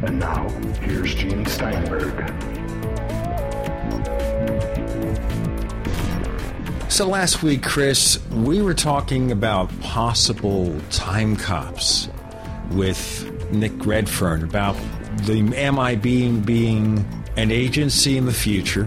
And now, here's Gene Steinberg. So last week, Chris, we were talking about possible time cops with Nick Redfern about the MIB being an agency in the future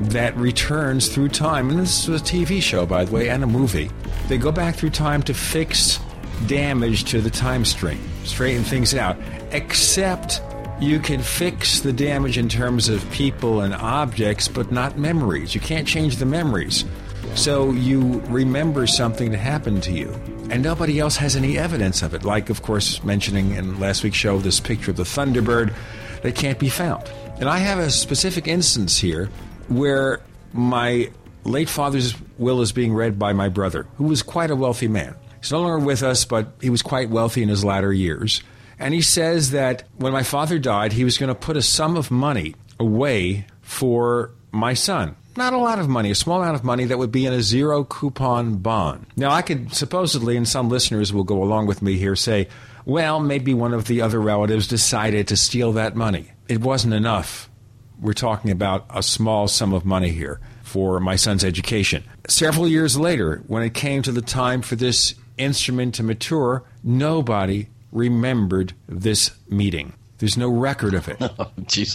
that returns through time. And this is a TV show, by the way, and a movie. They go back through time to fix damage to the time stream, straighten things out, except you can fix the damage in terms of people and objects, but not memories. You can't change the memories. So you remember something that happened to you, and nobody else has any evidence of it. Like, of course, mentioning in last week's show, this picture of the Thunderbird that can't be found. And I have a specific instance here where my late father's will is being read by my brother, who was quite a wealthy man. He's no longer with us, but he was quite wealthy in his latter years. And he says that when my father died, he was going to put a sum of money away for my son. Not a lot of money, a small amount of money that would be in a zero coupon bond. Now, I could supposedly, and some listeners will go along with me here, say, well, maybe one of the other relatives decided to steal that money. It wasn't enough. We're talking about a small sum of money here for my son's education. Several years later, when it came to the time for this instrument to mature, nobody remembered this meeting. There's no record of it. Oh,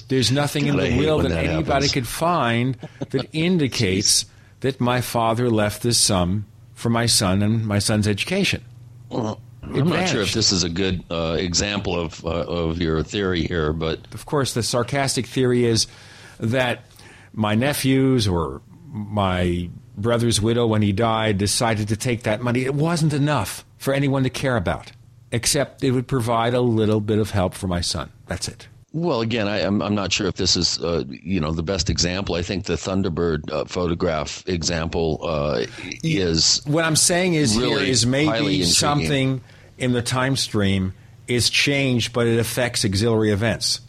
there's nothing in the will that anybody could find that indicates that my father left this sum for my son and my son's education. Well, I'm not sure if this is a good example of your theory here, but... Of course, the sarcastic theory is that my nephews or my brother's widow, when he died, decided to take that money. It wasn't enough for anyone to care about, except it would provide a little bit of help for my son. That's it. Well, again, I'm not sure if this is, the best example. I think the Thunderbird photograph example is what I'm saying is really here is maybe something in the time stream is changed, but it affects auxiliary events,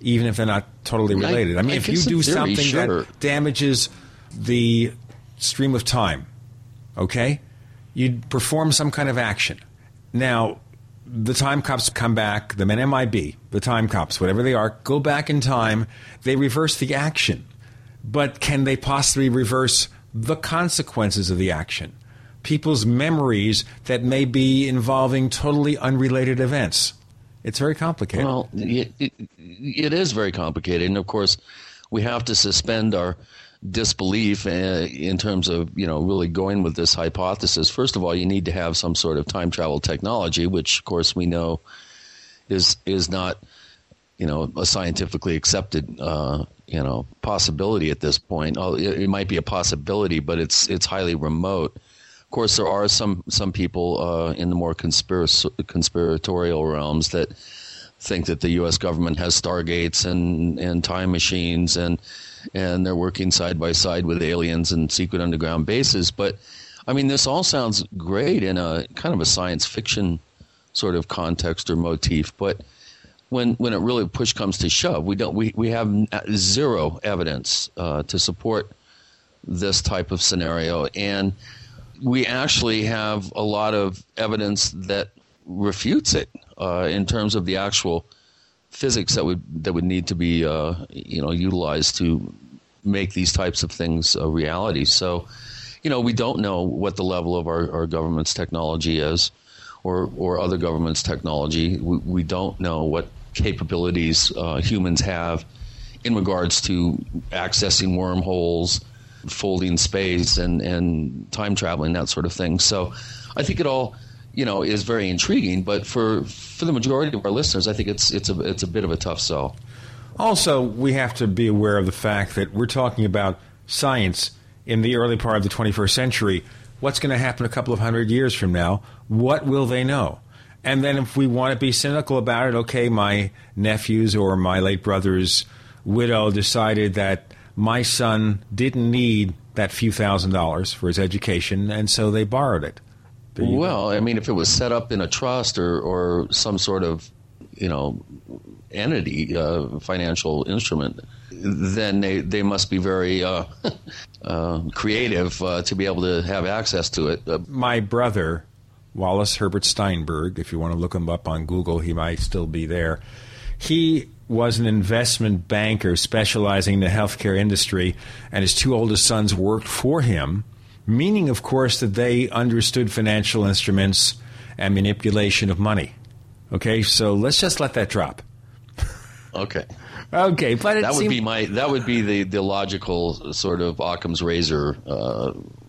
even if they're not totally related. I mean, if you do something that damages the stream of time, okay, you'd perform some kind of action. Now, the time cops come back, the MIB, the time cops, whatever they are, go back in time. They reverse the action. But can they possibly reverse the consequences of the action? People's memories that may be involving totally unrelated events. It's very complicated. Well, it is very complicated. And, of course, we have to suspend our disbelief in terms of, really going with this hypothesis. First of all, you need to have some sort of time travel technology, which, of course, we know is not, a scientifically accepted, possibility at this point. It might be a possibility, but it's highly remote. Of course, there are some people in the more conspiratorial realms that think that the U.S. government has stargates and time machines and they're working side by side with aliens and secret underground bases. But, I mean, this all sounds great in a kind of a science fiction sort of context or motif. But when it really push comes to shove, we have zero evidence to support this type of scenario. And we actually have a lot of evidence that refutes it in terms of the actual physics that would need to be utilized to make these types of things a reality. So, we don't know what the level of our government's technology is, or other government's technology. We don't know what capabilities humans have in regards to accessing wormholes, folding space, and time traveling, that sort of thing. So, I think it all is very intriguing, but for the majority of our listeners, I think it's a bit of a tough sell. Also, we have to be aware of the fact that we're talking about science in the early part of the 21st century. What's going to happen a couple of hundred years from now? What will they know? And then if we want to be cynical about it, okay, my nephews or my late brother's widow decided that my son didn't need that few $1,000s for his education, and so they borrowed it. Well, I mean, if it was set up in a trust or some sort of, entity, financial instrument, then they must be very creative to be able to have access to it. My brother, Wallace Herbert Steinberg, if you want to look him up on Google, he might still be there. He was an investment banker specializing in the healthcare industry, and his two oldest sons worked for him, meaning, of course, that they understood financial instruments and manipulation of money. Okay, so let's just let that drop. Okay. Okay, but it that would be the logical sort of Occam's razor,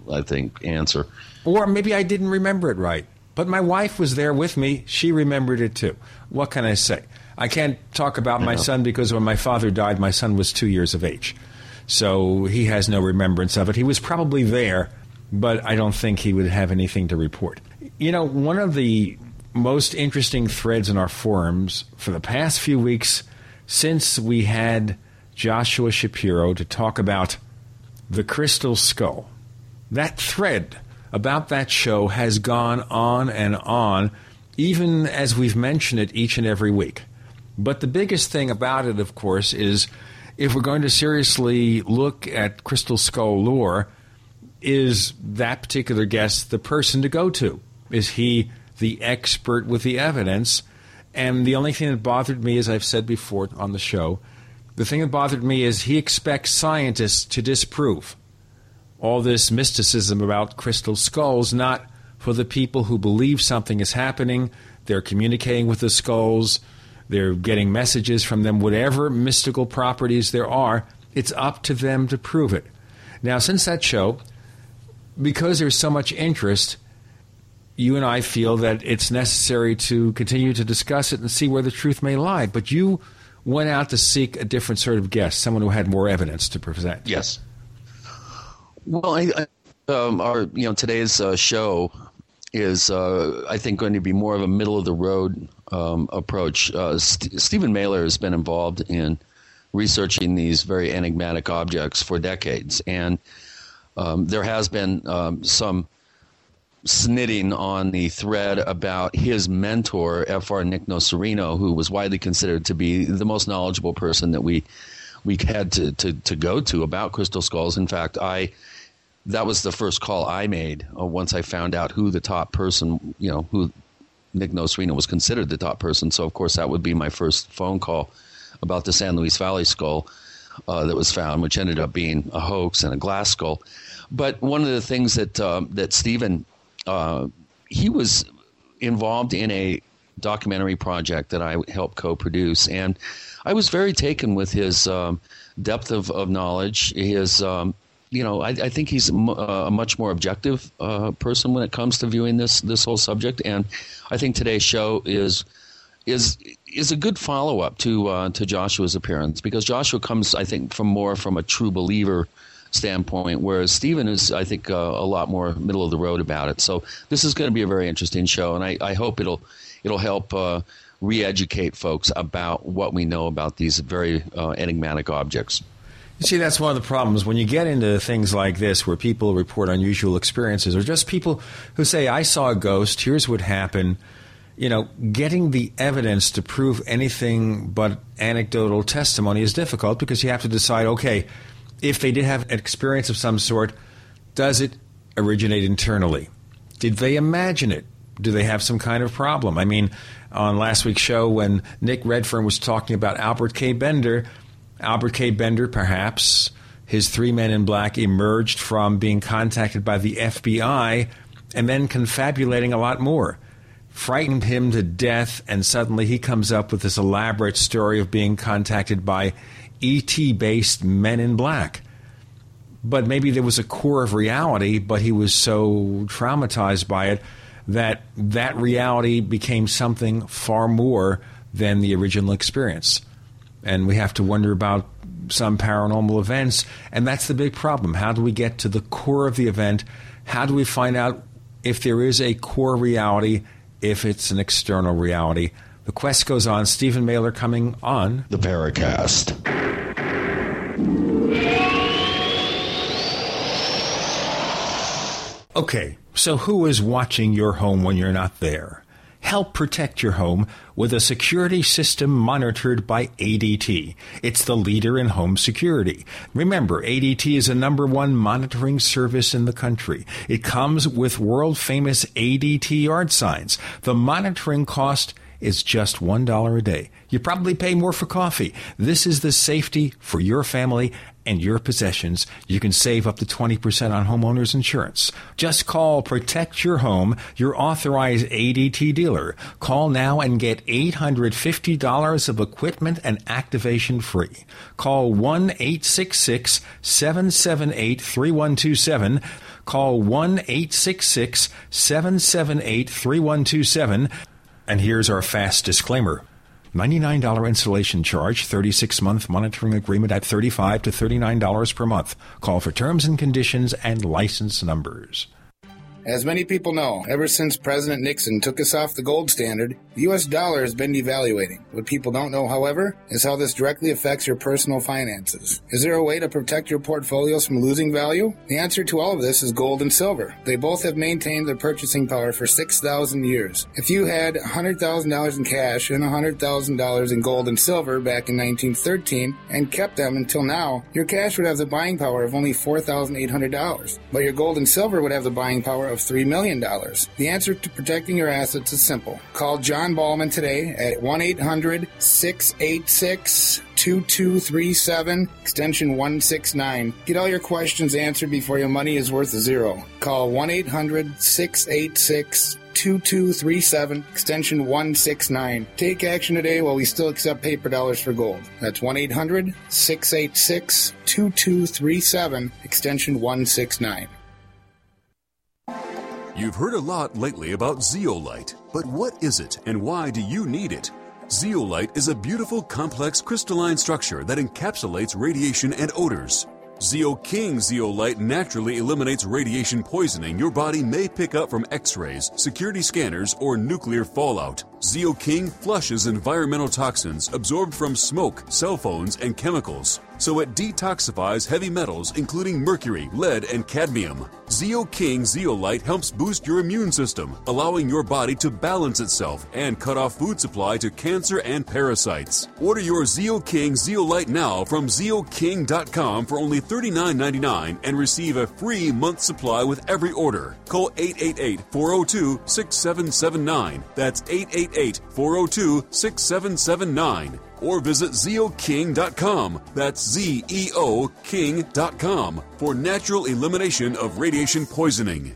I think, answer. Or maybe I didn't remember it right, but my wife was there with me. She remembered it too. What can I say? I can't talk about my son because when my father died, my son was 2 years of age, so he has no remembrance of it. He was probably there, but I don't think he would have anything to report. You know, one of the most interesting threads in our forums for the past few weeks, since we had Joshua Shapiro to talk about the crystal skull, that thread about that show has gone on and on, even as we've mentioned it each and every week. But the biggest thing about it, of course, is if we're going to seriously look at crystal skull lore, is that particular guest the person to go to? Is he the expert with the evidence? And the only thing that bothered me, as I've said before on the show, the thing that bothered me is he expects scientists to disprove all this mysticism about crystal skulls, not for the people who believe something is happening, they're communicating with the skulls, they're getting messages from them, whatever mystical properties there are, it's up to them to prove it. Now, since that show, because there's so much interest, you and I feel that it's necessary to continue to discuss it and see where the truth may lie. But you went out to seek a different sort of guest, someone who had more evidence to present. Yes. Well, today's show is, I think, going to be more of a middle-of-the-road approach. Stephen Mehler has been involved in researching these very enigmatic objects for decades, and there has been some snitting on the thread about his mentor, Fr. Nick Nocerino, who was widely considered to be the most knowledgeable person that we had to go to about crystal skulls. In fact, that was the first call I made once I found out who the top person, you know, who Nick Nocerino was considered the top person. So, of course, that would be my first phone call about the San Luis Valley skull that was found, which ended up being a hoax and a glass skull. But one of the things that Stephen he was involved in a documentary project that I helped co-produce, and I was very taken with his depth of knowledge. His, I think he's a much more objective person when it comes to viewing this whole subject, and I think today's show is a good follow-up to Joshua's appearance, because Joshua comes, I think, from a true believer standpoint, whereas Stephen is, I think, a lot more middle of the road about it. So this is going to be a very interesting show, and I hope it'll help re-educate folks about what we know about these very enigmatic objects. You see, that's one of the problems. When you get into things like this where people report unusual experiences, or just people who say, I saw a ghost, here's what happened, you know, getting the evidence to prove anything but anecdotal testimony is difficult, because you have to decide, okay, if they did have an experience of some sort, does it originate internally? Did they imagine it? Do they have some kind of problem? I mean, on last week's show when Nick Redfern was talking about Albert K. Bender, perhaps, his three men in black emerged from being contacted by the FBI and then confabulating a lot more. Frightened him to death, and suddenly he comes up with this elaborate story of being contacted by ET-based men in black. But maybe there was a core of reality, but he was so traumatized by it that reality became something far more than the original experience. And we have to wonder about some paranormal events, and that's the big problem. How do we get to the core of the event? How do we find out if there is a core reality, if it's an external reality? The quest goes on. Stephen Mehler coming on the Paracast. Okay, so who is watching your home when you're not there? Help protect your home with a security system monitored by ADT. It's the leader in home security. Remember, ADT is the #1 monitoring service in the country. It comes with world-famous ADT yard signs. The monitoring cost is just $1 a day. You probably pay more for coffee. This is the safety for your family and your possessions. You can save up to 20% on homeowners insurance. Just call Protect Your Home, your authorized ADT dealer. Call now and get $850 of equipment and activation free. Call 1-866-778-3127. Call 1-866-778-3127. And here's our fast disclaimer. $99 installation charge, 36-month monitoring agreement at $35 to $39 per month. Call for terms and conditions and license numbers. As many people know, ever since President Nixon took us off the gold standard, the U.S. dollar has been devaluing. What people don't know, however, is how this directly affects your personal finances. Is there a way to protect your portfolios from losing value? The answer to all of this is gold and silver. They both have maintained their purchasing power for 6,000 years. If you had $100,000 in cash and $100,000 in gold and silver back in 1913 and kept them until now, your cash would have the buying power of only $4,800, but your gold and silver would have the buying power of $3 million. The answer to protecting your assets is simple. Call John Ballman today at 1-800-686-2237, extension 169. Get all your questions answered before your money is worth zero. Call 1-800-686-2237, extension 169. Take action today while we still accept paper dollars for gold. That's 1-800-686-2237, extension 169. You've heard a lot lately about zeolite, but what is it and why do you need it? Zeolite is a beautiful, complex crystalline structure that encapsulates radiation and odors. ZeoKing zeolite naturally eliminates radiation poisoning your body may pick up from x-rays, security scanners, or nuclear fallout. ZeoKing flushes environmental toxins absorbed from smoke, cell phones, and chemicals, so it detoxifies heavy metals including mercury, lead, and cadmium. ZeoKing zeolite helps boost your immune system, allowing your body to balance itself and cut off food supply to cancer and parasites. Order your ZeoKing zeolite now from zeoking.com for only $39.99 and receive a free month supply with every order. Call 888-402-6779. That's 888-402-6779. Or visit zeoking.com. That's zeoking.com for natural elimination of radiation poisoning.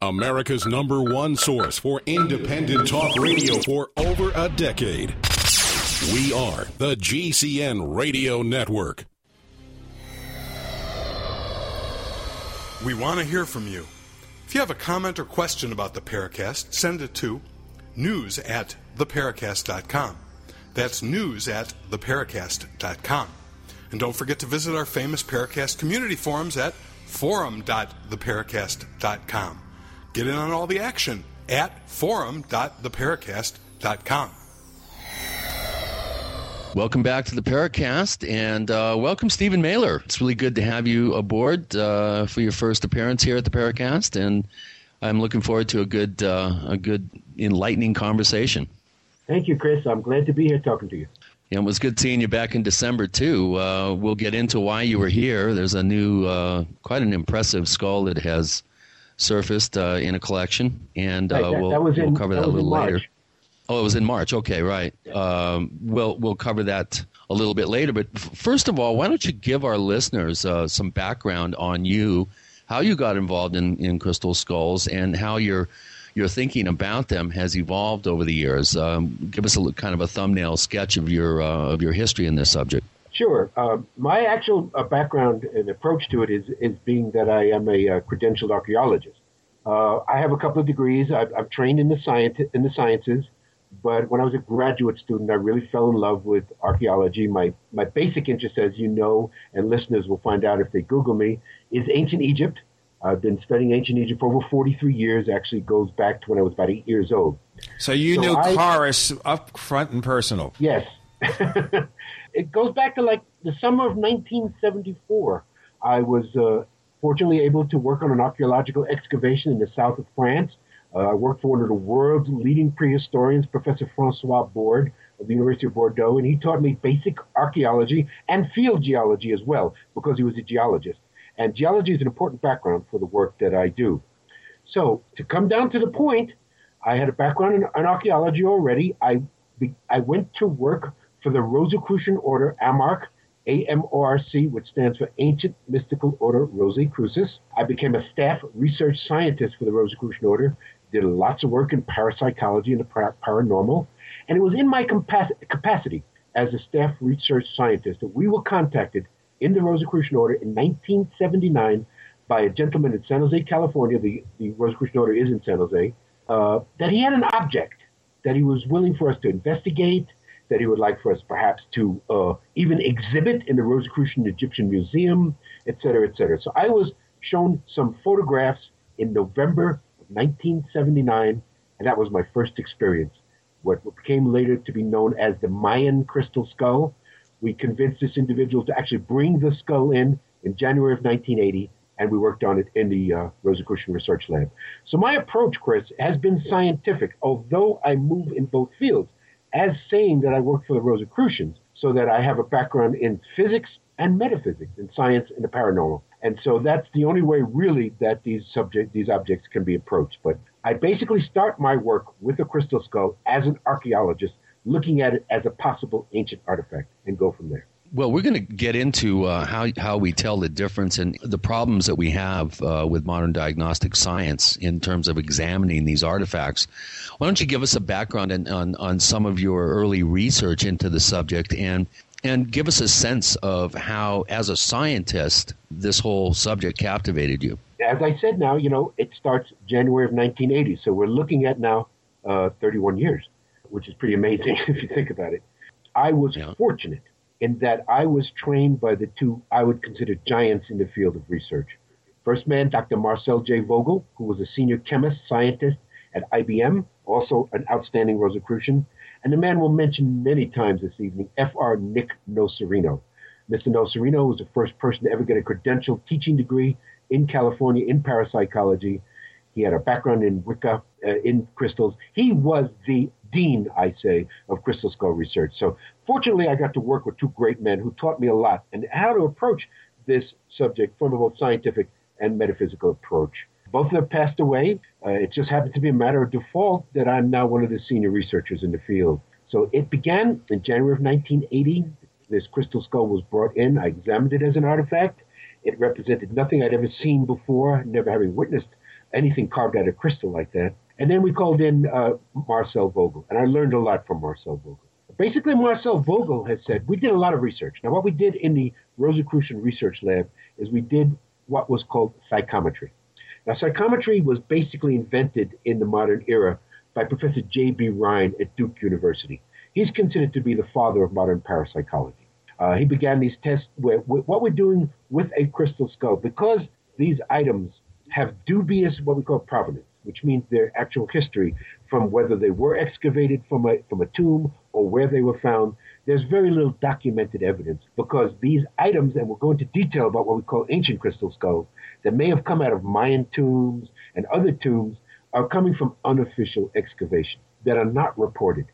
America's number one source for independent talk radio for over a decade. We are the GCN Radio Network. We want to hear from you. If you have a comment or question about the Paracast, send it to news@theparacast.com. That's news@theparacast.com. And don't forget to visit our famous Paracast community forums at forum.theparacast.com. Get in on all the action at forum.theparacast.com. Welcome back to the Paracast, and welcome, Stephen Mehler. It's really good to have you aboard for your first appearance here at the Paracast, and I'm looking forward to a good, enlightening conversation. Thank you, Chris. I'm glad to be here talking to you. Yeah, it was good seeing you back in December, too. We'll get into why you were here. There's a new, quite an impressive skull that has surfaced in a collection, and we'll cover that a little later. Oh, it was in March. Okay, right. Yeah. We'll cover that a little bit later. But first of all, why don't you give our listeners some background on you, how you got involved in crystal skulls, and how your your thinking about them has evolved over the years. Give us a kind of a thumbnail sketch of your history in this subject. Sure. My actual background and approach to it is being that I am a credentialed archaeologist. I have a couple of degrees. I've trained in the sciences, but when I was a graduate student, I really fell in love with archaeology. My basic interest, as you know, and listeners will find out if they Google me, is ancient Egypt. I've been studying ancient Egypt for over 43 years. Actually, goes back to when I was about 8 years old. So you knew Kharis up front and personal. Yes. It goes back to like the summer of 1974. I was fortunately able to work on an archaeological excavation in the south of France. I worked for one of the world's leading prehistorians, Professor Francois Borde of the University of Bordeaux, and he taught me basic archaeology and field geology as well, because he was a geologist. And geology is an important background for the work that I do. So to come down to the point, I had a background in archaeology already. I went to work for the Rosicrucian Order, AMORC, A-M-O-R-C, which stands for Ancient Mystical Order Rosicrucis. I became a staff research scientist for the Rosicrucian Order, did lots of work in parapsychology and the paranormal, and it was in my capacity as a staff research scientist that we were contacted in the Rosicrucian Order in 1979 by a gentleman in San Jose, California. The Rosicrucian Order is in San Jose, that he had an object that he was willing for us to investigate, that he would like for us perhaps to even exhibit in the Rosicrucian Egyptian Museum, et cetera, et cetera. So I was shown some photographs in November of 1979, and that was my first experience. What became later to be known as the Mayan crystal skull. We convinced this individual to actually bring the skull in January of 1980, and we worked on it in the Rosicrucian Research Lab. So my approach, Chris, has been scientific, although I move in both fields, as saying that I work for the Rosicrucians, so that I have a background in physics and metaphysics, in science and the paranormal. And so that's the only way, really, that these objects can be approached. But I basically start my work with a crystal skull as an archaeologist, looking at it as a possible ancient artifact, and go from there. Well, we're going to get into how we tell the difference and the problems that we have with modern diagnostic science in terms of examining these artifacts. Why don't you give us a background on some of your early research into the subject and give us a sense of how, as a scientist, this whole subject captivated you? As I said now, you know, it starts January of 1980, so we're looking at now 31 years, which is pretty amazing if you think about it. I was fortunate in that I was trained by the two I would consider giants in the field of research. First man, Dr. Marcel J. Vogel, who was a senior chemist, scientist at IBM, also an outstanding Rosicrucian, and the man we'll mention many times this evening, Fr. Nick Nocerino. Mr. Nocerino was the first person to ever get a credentialed teaching degree in California in parapsychology. He had a background in Wicca, in crystals. He was the dean, I say, of crystal skull research. So fortunately, I got to work with two great men who taught me a lot and how to approach this subject from a both scientific and metaphysical approach. Both of them passed away. It just happened to be a matter of default that I'm now one of the senior researchers in the field. So it began in January of 1980. This crystal skull was brought in. I examined it as an artifact. It represented nothing I'd ever seen before, never having witnessed anything carved out of crystal like that. And then we called in Marcel Vogel, and I learned a lot from Marcel Vogel. Basically, Marcel Vogel has said, we did a lot of research. Now, what we did in the Rosicrucian Research Lab is we did what was called psychometry. Now, psychometry was basically invented in the modern era by Professor J.B. Rhine at Duke University. He's considered to be the father of modern parapsychology. He began these tests where what we're doing with a crystal skull, because these items have dubious what we call provenance, which means their actual history from whether they were excavated from a tomb or where they were found. There's very little documented evidence because these items, and we'll go into detail about what we call ancient crystal skulls, that may have come out of Mayan tombs and other tombs, are coming from unofficial excavations that are not reported.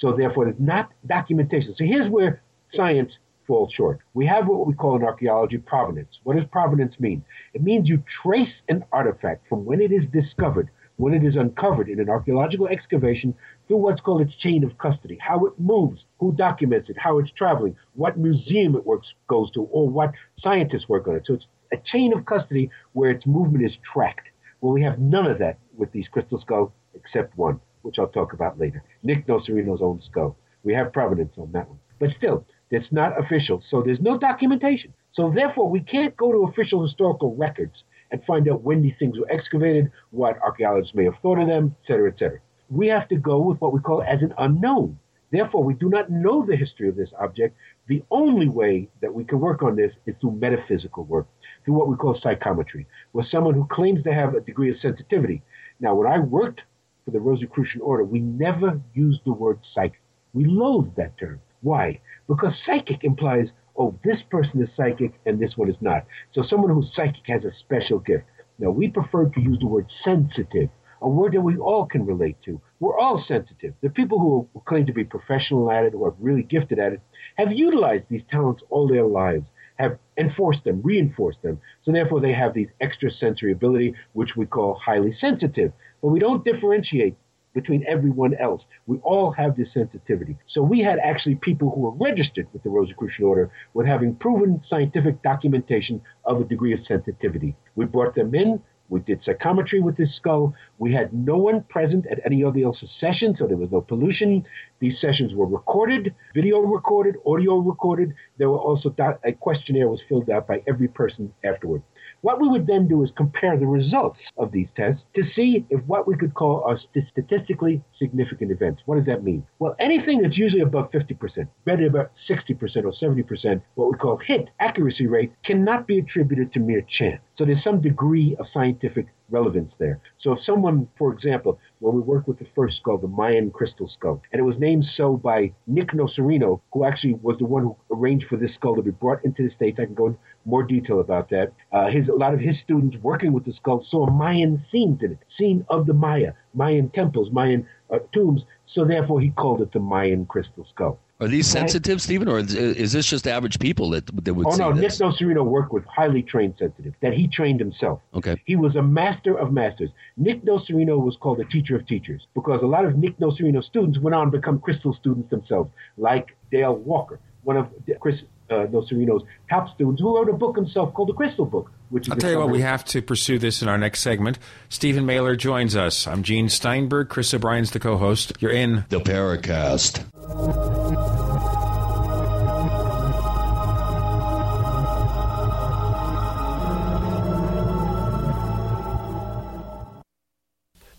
So therefore, there's not documentation. So here's where science falls short. We have what we call in archaeology provenance. What does provenance mean? It means you trace an artifact from when it is discovered, when it is uncovered in an archaeological excavation, through what's called its chain of custody, how it moves, who documents it, how it's traveling, what museum it goes to, or what scientists work on it. So it's a chain of custody where its movement is tracked. Well, we have none of that with these crystal skulls except one, which I'll talk about later. Nick Nocerino's own skull. We have provenance on that one. But still, it's not official, so there's no documentation. So therefore, we can't go to official historical records and find out when these things were excavated, what archaeologists may have thought of them, et cetera, et cetera. We have to go with what we call as an unknown. Therefore, we do not know the history of this object. The only way that we can work on this is through metaphysical work, through what we call psychometry, where someone who claims to have a degree of sensitivity. Now, when I worked for the Rosicrucian Order, we never used the word psychic. We loathed that term. Why? Because psychic implies, oh, this person is psychic and this one is not. So someone who's psychic has a special gift. Now, we prefer to use the word sensitive, a word that we all can relate to. We're all sensitive. The people who claim to be professional at it, who are really gifted at it, have utilized these talents all their lives, have enforced them, reinforced them. So therefore, they have these extrasensory ability, which we call highly sensitive. But we don't differentiate between everyone else. We all have this sensitivity. So we had actually people who were registered with the Rosicrucian Order with having proven scientific documentation of a degree of sensitivity. We brought them in. We did psychometry with this skull. We had no one present at any of the else's sessions, so there was no pollution. These sessions were recorded, video recorded, audio recorded. There were also a questionnaire was filled out by every person afterward. What we would then do is compare the results of these tests to see if what we could call are statistically significant events. What does that mean? Well, anything that's usually above 50%, better about 60% or 70%, what we call hit accuracy rate, cannot be attributed to mere chance. So there's some degree of scientific relevance there. So if someone, for example, when we worked with the first skull, the Mayan crystal skull, and it was named so by Nick Nocerino, who actually was the one who arranged for this skull to be brought into the States. I can go into more detail about that. A lot of his students working with the skull saw Mayan scenes in it, scene of the Maya, Mayan temples, Mayan tombs. So therefore, he called it the Mayan crystal skull. Are these sensitive, Stephen, or is this just average people that would see this? Nick Nocerino worked with highly trained sensitive that he trained himself. Okay. He was a master of masters. Nick Nocerino was called a teacher of teachers because a lot of Nick Nocerino students went on to become crystal students themselves, like Dale Walker, one of Chris Nocerino's top students, who wrote a book himself called The Crystal Book. I'll tell you what, we have to pursue this in our next segment. Stephen Mehler joins us. I'm Gene Steinberg. Chris O'Brien's the co-host. You're in The Paracast.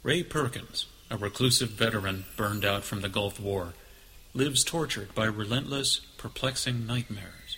Ray Perkins, a reclusive veteran burned out from the Gulf War, lives tortured by relentless, perplexing nightmares.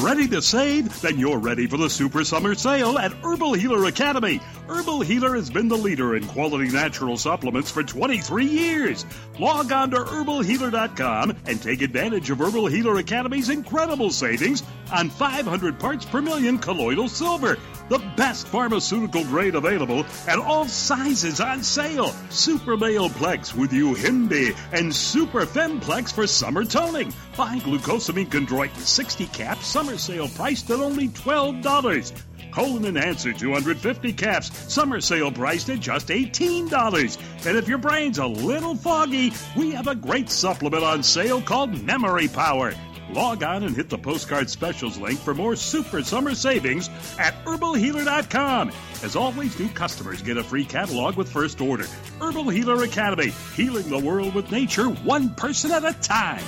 Ready to save? Then you're ready for the Super Summer Sale at Herbal Healer Academy. Herbal Healer has been the leader in quality natural supplements for 23 years. Log on to herbalhealer.com and take advantage of Herbal Healer Academy's incredible savings on 500 parts per million colloidal silver, the best pharmaceutical grade available, and all sizes on sale. Super Male Plex with Uhimbi and Super Femplex for summer toning. Buy glucosamine chondroitin 60 caps, summer sale priced at only $12. Colon Enhancer 250 caps, summer sale priced at just $18. And if your brain's a little foggy, we have a great supplement on sale called Memory Power. Log on and hit the postcard specials link for more super summer savings at herbalhealer.com. As always, new customers get a free catalog with first order. Herbal Healer Academy, healing the world with nature, one person at a time.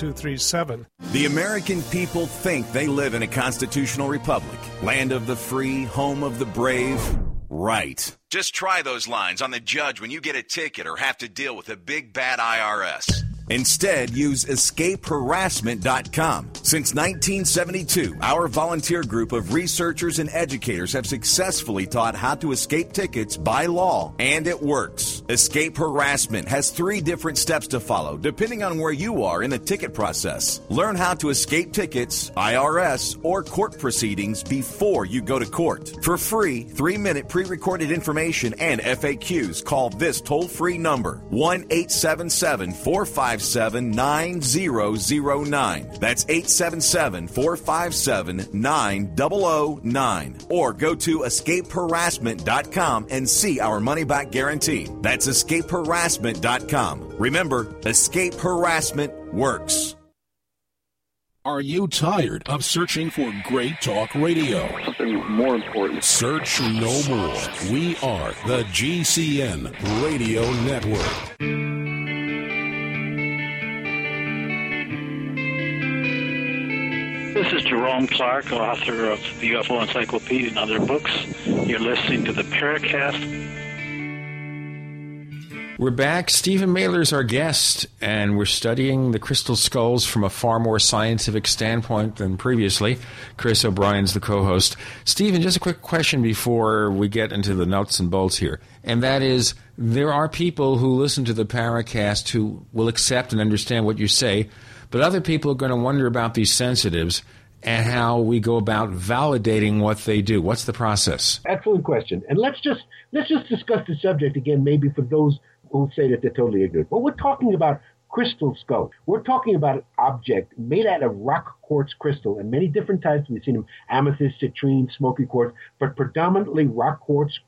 The American people think they live in a constitutional republic. Land of the free, home of the brave. Right. Just try those lines on the judge when you get a ticket or have to deal with a big bad IRS. Instead, use escapeharassment.com. Since 1972, our volunteer group of researchers and educators have successfully taught how to escape tickets by law, and it works. Escape Harassment has 3 different steps to follow, depending on where you are in the ticket process. Learn how to escape tickets, IRS, or court proceedings before you go to court. For free, 3-minute pre-recorded information and FAQs, call this toll-free number, 1-877-455 877-457-9009. That's 877-457-9009. Or go to escapeharassment.com and see our money-back guarantee. That's escapeharassment.com. Remember, Escape Harassment works. Are you tired of searching for great talk radio? Something more important. Search no more. We are the GCN Radio Network. This is Jerome Clark, author of the UFO Encyclopedia and other books. You're listening to the Paracast. We're back. Stephen Mehler is our guest, and we're studying the crystal skulls from a far more scientific standpoint than previously. Chris O'Brien's the co-host. Stephen, just a quick question before we get into the nuts and bolts here, and that is, there are people who listen to the Paracast who will accept and understand what you say, but other people are going to wonder about these sensitives and how we go about validating what they do. What's the process? Excellent question. And let's just discuss the subject again, maybe for those who say that they're totally ignorant. Well, we're talking about crystal skull. We're talking about an object made out of rock quartz crystal, and many different types. We've seen them: amethyst, citrine, smoky quartz, but predominantly rock quartz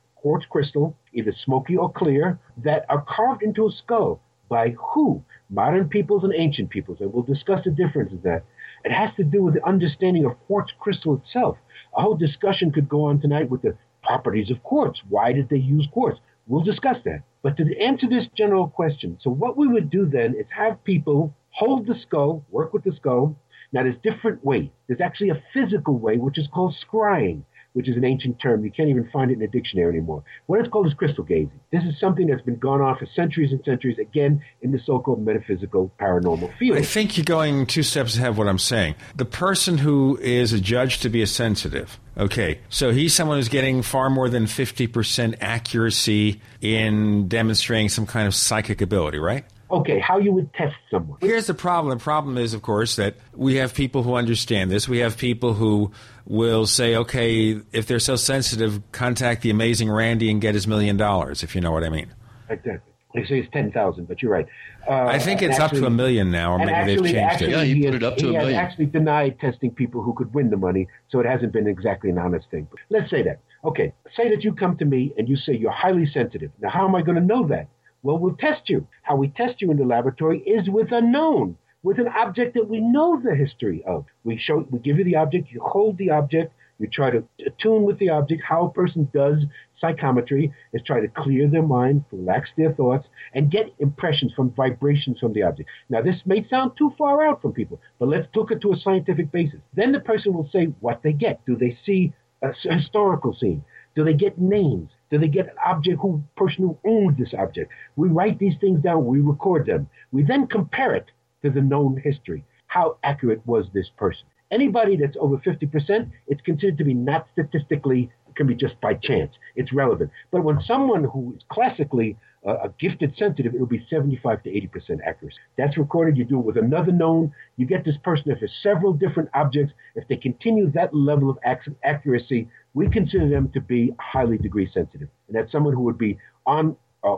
crystal, either smoky or clear, that are carved into a skull. By who? Modern peoples and ancient peoples, and we'll discuss the difference of that. It has to do with the understanding of quartz crystal itself. A whole discussion could go on tonight with the properties of quartz. Why did they use quartz? We'll discuss that. But to answer this general question, so what we would do then is have people hold the skull, work with the skull. Now, there's different ways. There's actually a physical way, which is called scrying, which is an ancient term. You can't even find it in a dictionary anymore. What it's called is crystal gazing. This is something that's been going on for centuries and centuries, again, in the so-called metaphysical paranormal field. I think you're going 2 steps ahead of what I'm saying. The person who is adjudged to be a sensitive, okay, so he's someone who's getting far more than 50% accuracy in demonstrating some kind of psychic ability, right? Okay, how you would test someone. Here's the problem. The problem is, of course, that we have people who understand this. We have people who will say, okay, if they're so sensitive, contact the amazing Randy and get his $1 million, if you know what I mean. Exactly. They say it's 10,000, but you're right. I think it's actually up to $1 million now, or maybe they've changed it. Yeah, you put it up to $1 million. He has actually denied testing people who could win the money, so it hasn't been exactly an honest thing. But let's say that. Okay, say that you come to me and you say you're highly sensitive. Now, how am I going to know that? Well, we'll test you. How we test you in the laboratory is with a known, with an object that we know the history of. We give you the object, you hold the object, you try to attune with the object. How a person does psychometry is try to clear their mind, relax their thoughts, and get impressions from vibrations from the object. Now, this may sound too far out from people, but let's look at it to a scientific basis. Then the person will say what they get. Do they see a historical scene? Do they get names? Do they get an object, who person who owns this object? We write these things down. We record them. We then compare it to the known history. how accurate was this person. Anybody that's over 50%, it's considered to be not statistically, it can be just by chance. It's relevant. But when someone who is classically a gifted sensitive, it'll be 75 to 80% accuracy. That's recorded. You do it with another known. You get this person, if there's several different objects, if they continue that level of accuracy, we consider them to be highly degree sensitive. And that's someone who would be on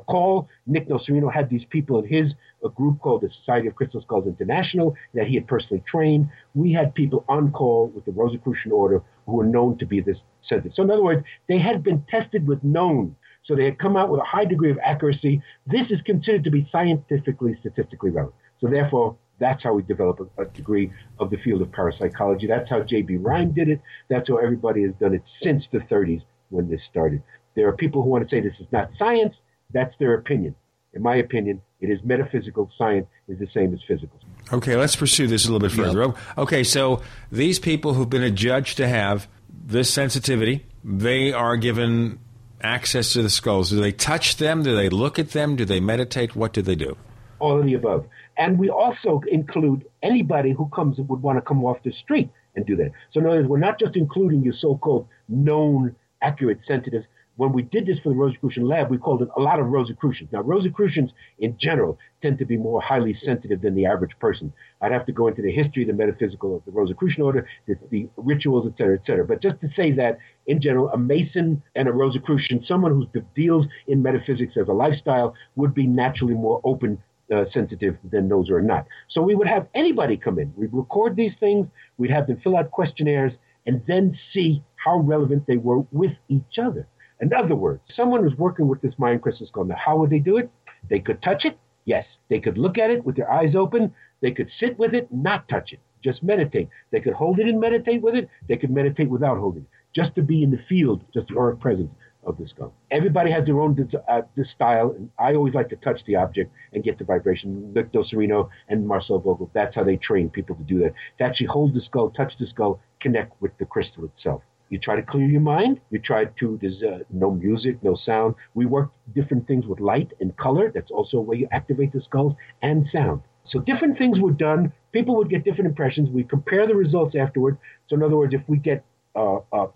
call. Nick Nocerino had these people in his group called the Society of Crystal Skulls International that he had personally trained. We had people on call with the Rosicrucian Order who were known to be this sensitive. So in other words, they had been tested with known. So they had come out with a high degree of accuracy. This is considered to be scientifically, statistically relevant. So therefore, that's how we develop a degree of the field of parapsychology. That's how J.B. Rhine did it. That's how everybody has done it since the 30s when this started. There are people who want to say this is not science. That's their opinion. In my opinion, it is metaphysical. Science is the same as physical. Okay, let's pursue this a little bit further. Yep. Okay, so these people who've been adjudged to have this sensitivity, they are given access to the skulls. Do they touch them? Do they look at them? Do they meditate? What do they do? All of the above. And we also include anybody who comes would want to come off the street and do that. So in other words, we're not just including your so-called known, accurate sensitives. When we did this for the Rosicrucian Lab, we called it a lot of Rosicrucians. Now, Rosicrucians in general tend to be more highly sensitive than the average person. I'd have to go into the history, the metaphysical of the Rosicrucian order, the rituals, et cetera, et cetera. But just to say that, in general, a Mason and a Rosicrucian, someone who deals in metaphysics as a lifestyle, would be naturally more open, sensitive than those who are not. So we would have anybody come in. We'd record these things. We'd have them fill out questionnaires and then see how relevant they were with each other. In other words, someone was working with this Mayan crystal skull. Now, how would they do it? They could touch it, yes. They could look at it with their eyes open. They could sit with it, not touch it, just meditate. They could hold it and meditate with it. They could meditate without holding it, just to be in the field, just the auric presence of the skull. Everybody has their own this style, and I always like to touch the object and get the vibration. Nick Nocerino and Marcel Vogel, that's how they train people to do that, to actually hold the skull, touch the skull, connect with the crystal itself. You try to clear your mind. You try to, there's no music, no sound. We work different things with light and color. That's also a way you activate the skulls, and sound. So different things were done. People would get different impressions. We compare the results afterward. So in other words, if we get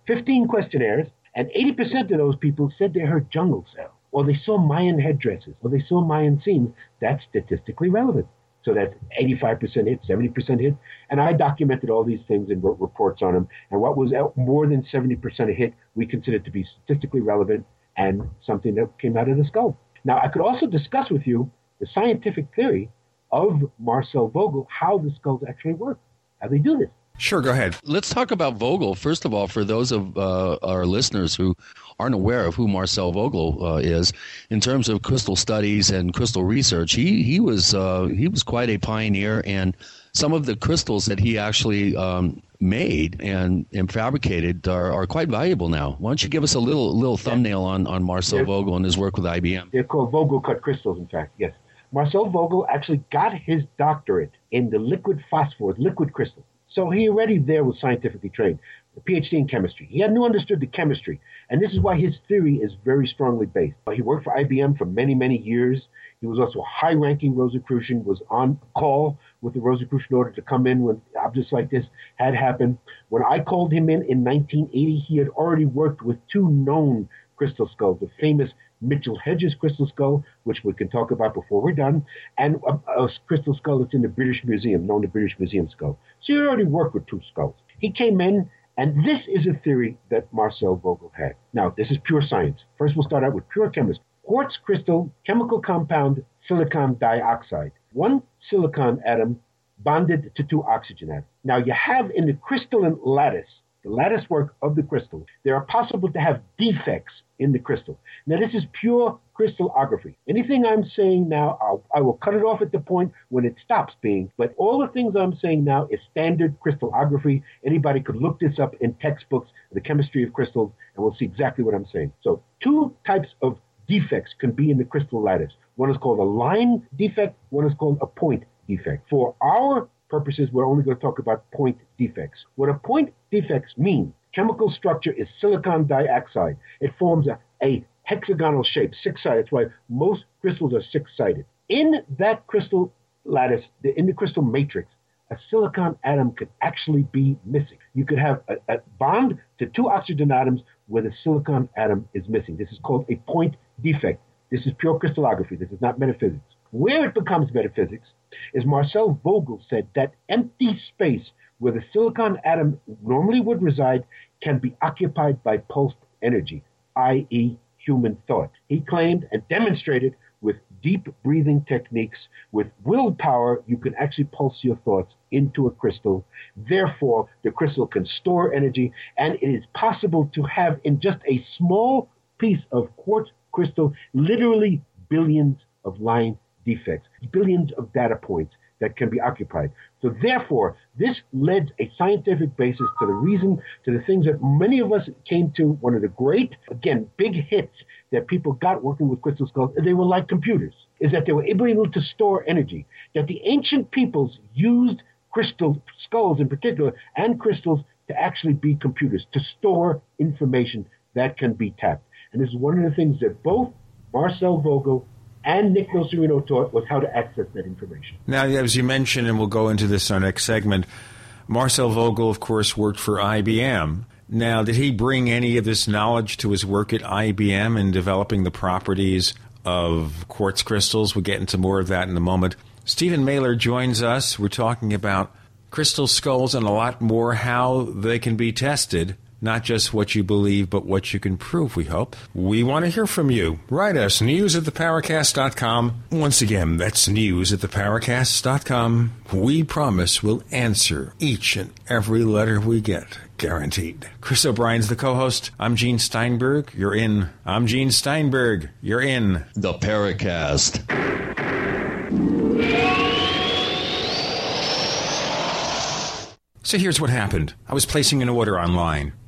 15 questionnaires and 80% of those people said they heard jungle sound, or they saw Mayan headdresses, or they saw Mayan scenes, that's statistically relevant. So that's 85% hit, 70% hit. And I documented all these things and wrote reports on them. And what was more than 70% hit, we considered to be statistically relevant and something that came out of the skull. Now, I could also discuss with you the scientific theory of Marcel Vogel, how the skulls actually work, how they do this. Sure, go ahead. Let's talk about Vogel, first of all, for those of our listeners who aren't aware of who Marcel Vogel is. In terms of crystal studies and crystal research, he was quite a pioneer, and some of the crystals that he actually made and fabricated are quite valuable now. Why don't you give us a little thumbnail on Marcel Vogel and his work with IBM? They're called Vogel-cut crystals, in fact, yes. Marcel Vogel actually got his doctorate in the liquid phosphors, liquid crystals. So he already there was scientifically trained, a PhD in chemistry. He hadn't understood the chemistry, and this is why his theory is very strongly based. He worked for IBM for many, many years. He was also a high-ranking Rosicrucian, was on call with the Rosicrucian Order to come in when objects like this had happened. When I called him in 1980, he had already worked with two known crystal skulls, the famous Mitchell Hedges crystal skull, which we can talk about before we're done, and a crystal skull that's in the British Museum, known as British Museum skull. So you already worked with two skulls. He came in, and this is a theory that Marcel Vogel had. Now, this is pure science. First, we'll start out with pure chemistry. Quartz crystal, chemical compound, silicon dioxide. One silicon atom bonded to two oxygen atoms. Now, you have in the crystalline lattice, the lattice work of the crystal, there are possible to have defects in the crystal. Now, this is pure crystallography. Anything I'm saying now, I will cut it off at the point when it stops being, but all the things I'm saying now is standard crystallography. Anybody could look this up in textbooks, the chemistry of crystals, and we'll see exactly what I'm saying. So two types of defects can be in the crystal lattice. One is called a line defect. One is called a point defect. For our purposes, we're only going to talk about point defects. What a point defects mean, chemical structure is silicon dioxide. It forms a hexagonal shape, six-sided. That's why most crystals are six-sided. In that crystal lattice, in the crystal matrix, a silicon atom could actually be missing. You could have a bond to two oxygen atoms where the silicon atom is missing. This is called a point defect. This is pure crystallography. This is not metaphysics. Where it becomes metaphysics is Marcel Vogel said that empty space where the silicon atom normally would reside can be occupied by pulsed energy, i.e. human thought. He claimed and demonstrated with deep breathing techniques, with willpower, you can actually pulse your thoughts into a crystal. Therefore, the crystal can store energy, and it is possible to have in just a small piece of quartz crystal literally billions of line defects, billions of data points that can be occupied. So therefore, this led a scientific basis to the reason, to the things that many of us came to, one of the great, again, big hits that people got working with crystal skulls, and they were like computers, is that they were able to store energy, that the ancient peoples used crystal skulls in particular, and crystals to actually be computers, to store information that can be tapped. And this is one of the things that both Marcel Vogel and Nick Nocerino taught was how to access that information. Now, as you mentioned, and we'll go into this in our next segment, Marcel Vogel, of course, worked for IBM. Now, did he bring any of this knowledge to his work at IBM in developing the properties of quartz crystals? We'll get into more of that in a moment. Stephen Mehler joins us. We're talking about crystal skulls and a lot more, how they can be tested. Not just what you believe, but what you can prove, we hope. We want to hear from you. Write us, news@theparacast.com. Once again, that's news@theparacast.com. We promise we'll answer each and every letter we get, guaranteed. Chris O'Brien's the co-host. I'm Gene Steinberg. You're in. I'm Gene Steinberg. You're in. The Paracast. So here's what happened. I was placing an order online.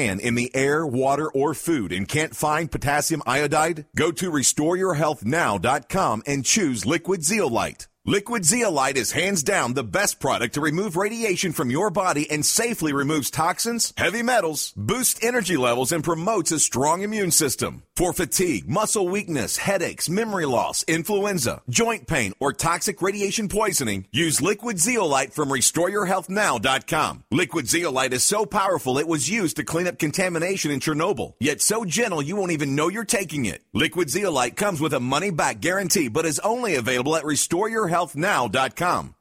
in the air, water, or food and can't find potassium iodide? Go to RestoreYourHealthNow.com and choose Liquid Zeolite. Liquid Zeolite is hands down the best product to remove radiation from your body and safely removes toxins, heavy metals, boosts energy levels, and promotes a strong immune system. For fatigue, muscle weakness, headaches, memory loss, influenza, joint pain, or toxic radiation poisoning, use Liquid Zeolite from RestoreYourHealthNow.com. Liquid Zeolite is so powerful it was used to clean up contamination in Chernobyl, yet so gentle you won't even know you're taking it. Liquid Zeolite comes with a money-back guarantee but is only available at RestoreYourHealthNow.com.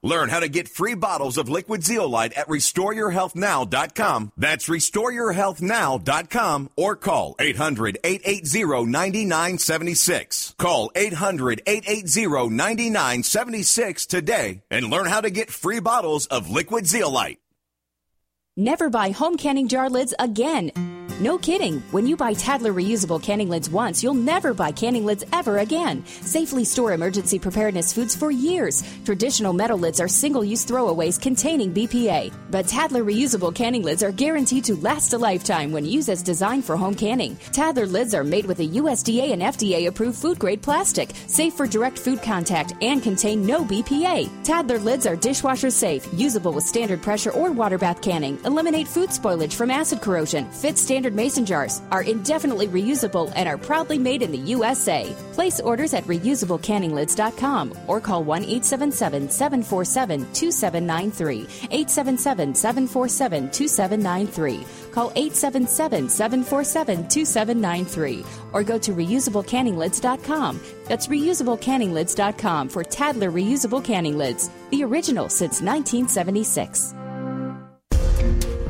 Learn how to get free bottles of Liquid Zeolite at RestoreYourHealthNow.com. That's RestoreYourHealthNow.com or call 800-880-9976. Call 800-880-9976 today and learn how to get free bottles of Liquid Zeolite. Never buy home canning jar lids again. No kidding. When you buy Tadler reusable canning lids once, you'll never buy canning lids ever again. Safely store emergency preparedness foods for years. Traditional metal lids are single-use throwaways containing BPA. But Tadler reusable canning lids are guaranteed to last a lifetime when used as designed for home canning. Tadler lids are made with a USDA and FDA-approved food-grade plastic, safe for direct food contact, and contain no BPA. Tadler lids are dishwasher safe, usable with standard pressure or water bath canning. Eliminate food spoilage from acid corrosion, fit standard mason jars, are indefinitely reusable, and are proudly made in the USA. Place orders at reusablecanninglids.com or call 1-877-747-2793, 877-747-2793. Call 877-747-2793 or go to reusablecanninglids.com. That's reusablecanninglids.com for Tadler Reusable Canning Lids, the original since 1976.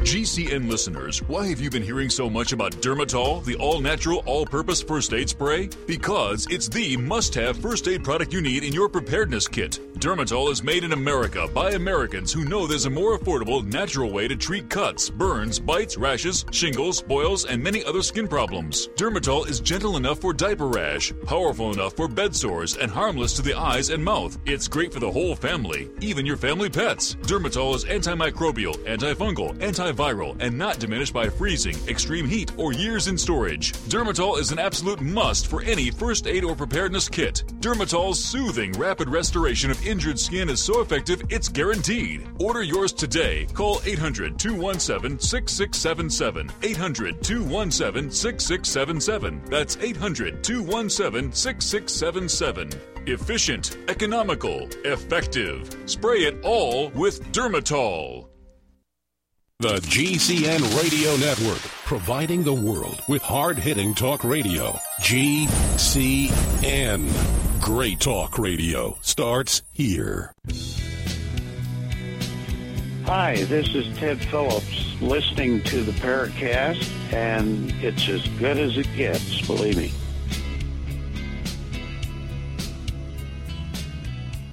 GCN listeners, why have you been hearing so much about Dermatol, the all-natural, all-purpose first aid spray? Because it's the must-have first aid product you need in your preparedness kit. Dermatol is made in America by Americans who know there's a more affordable, natural way to treat cuts, burns, bites, rashes, shingles, boils, and many other skin problems. Dermatol is gentle enough for diaper rash, powerful enough for bed sores, and harmless to the eyes and mouth. It's great for the whole family, even your family pets. Dermatol is antimicrobial, antifungal, antiviral, and not diminished by freezing, extreme heat, or years in storage. Dermatol is an absolute must for any first aid or preparedness kit. Dermatol's soothing, rapid restoration of injured skin is so effective, it's guaranteed. Order yours today. Call 800-217-6677. 800-217-6677. That's 800-217-6677. Efficient, economical, effective. Spray it all with Dermatol. The GCN Radio Network, providing the world with hard-hitting talk radio. GCN. Great talk radio starts here. Hi, this is Ted Phillips, listening to the Paracast, and it's as good as it gets, believe me.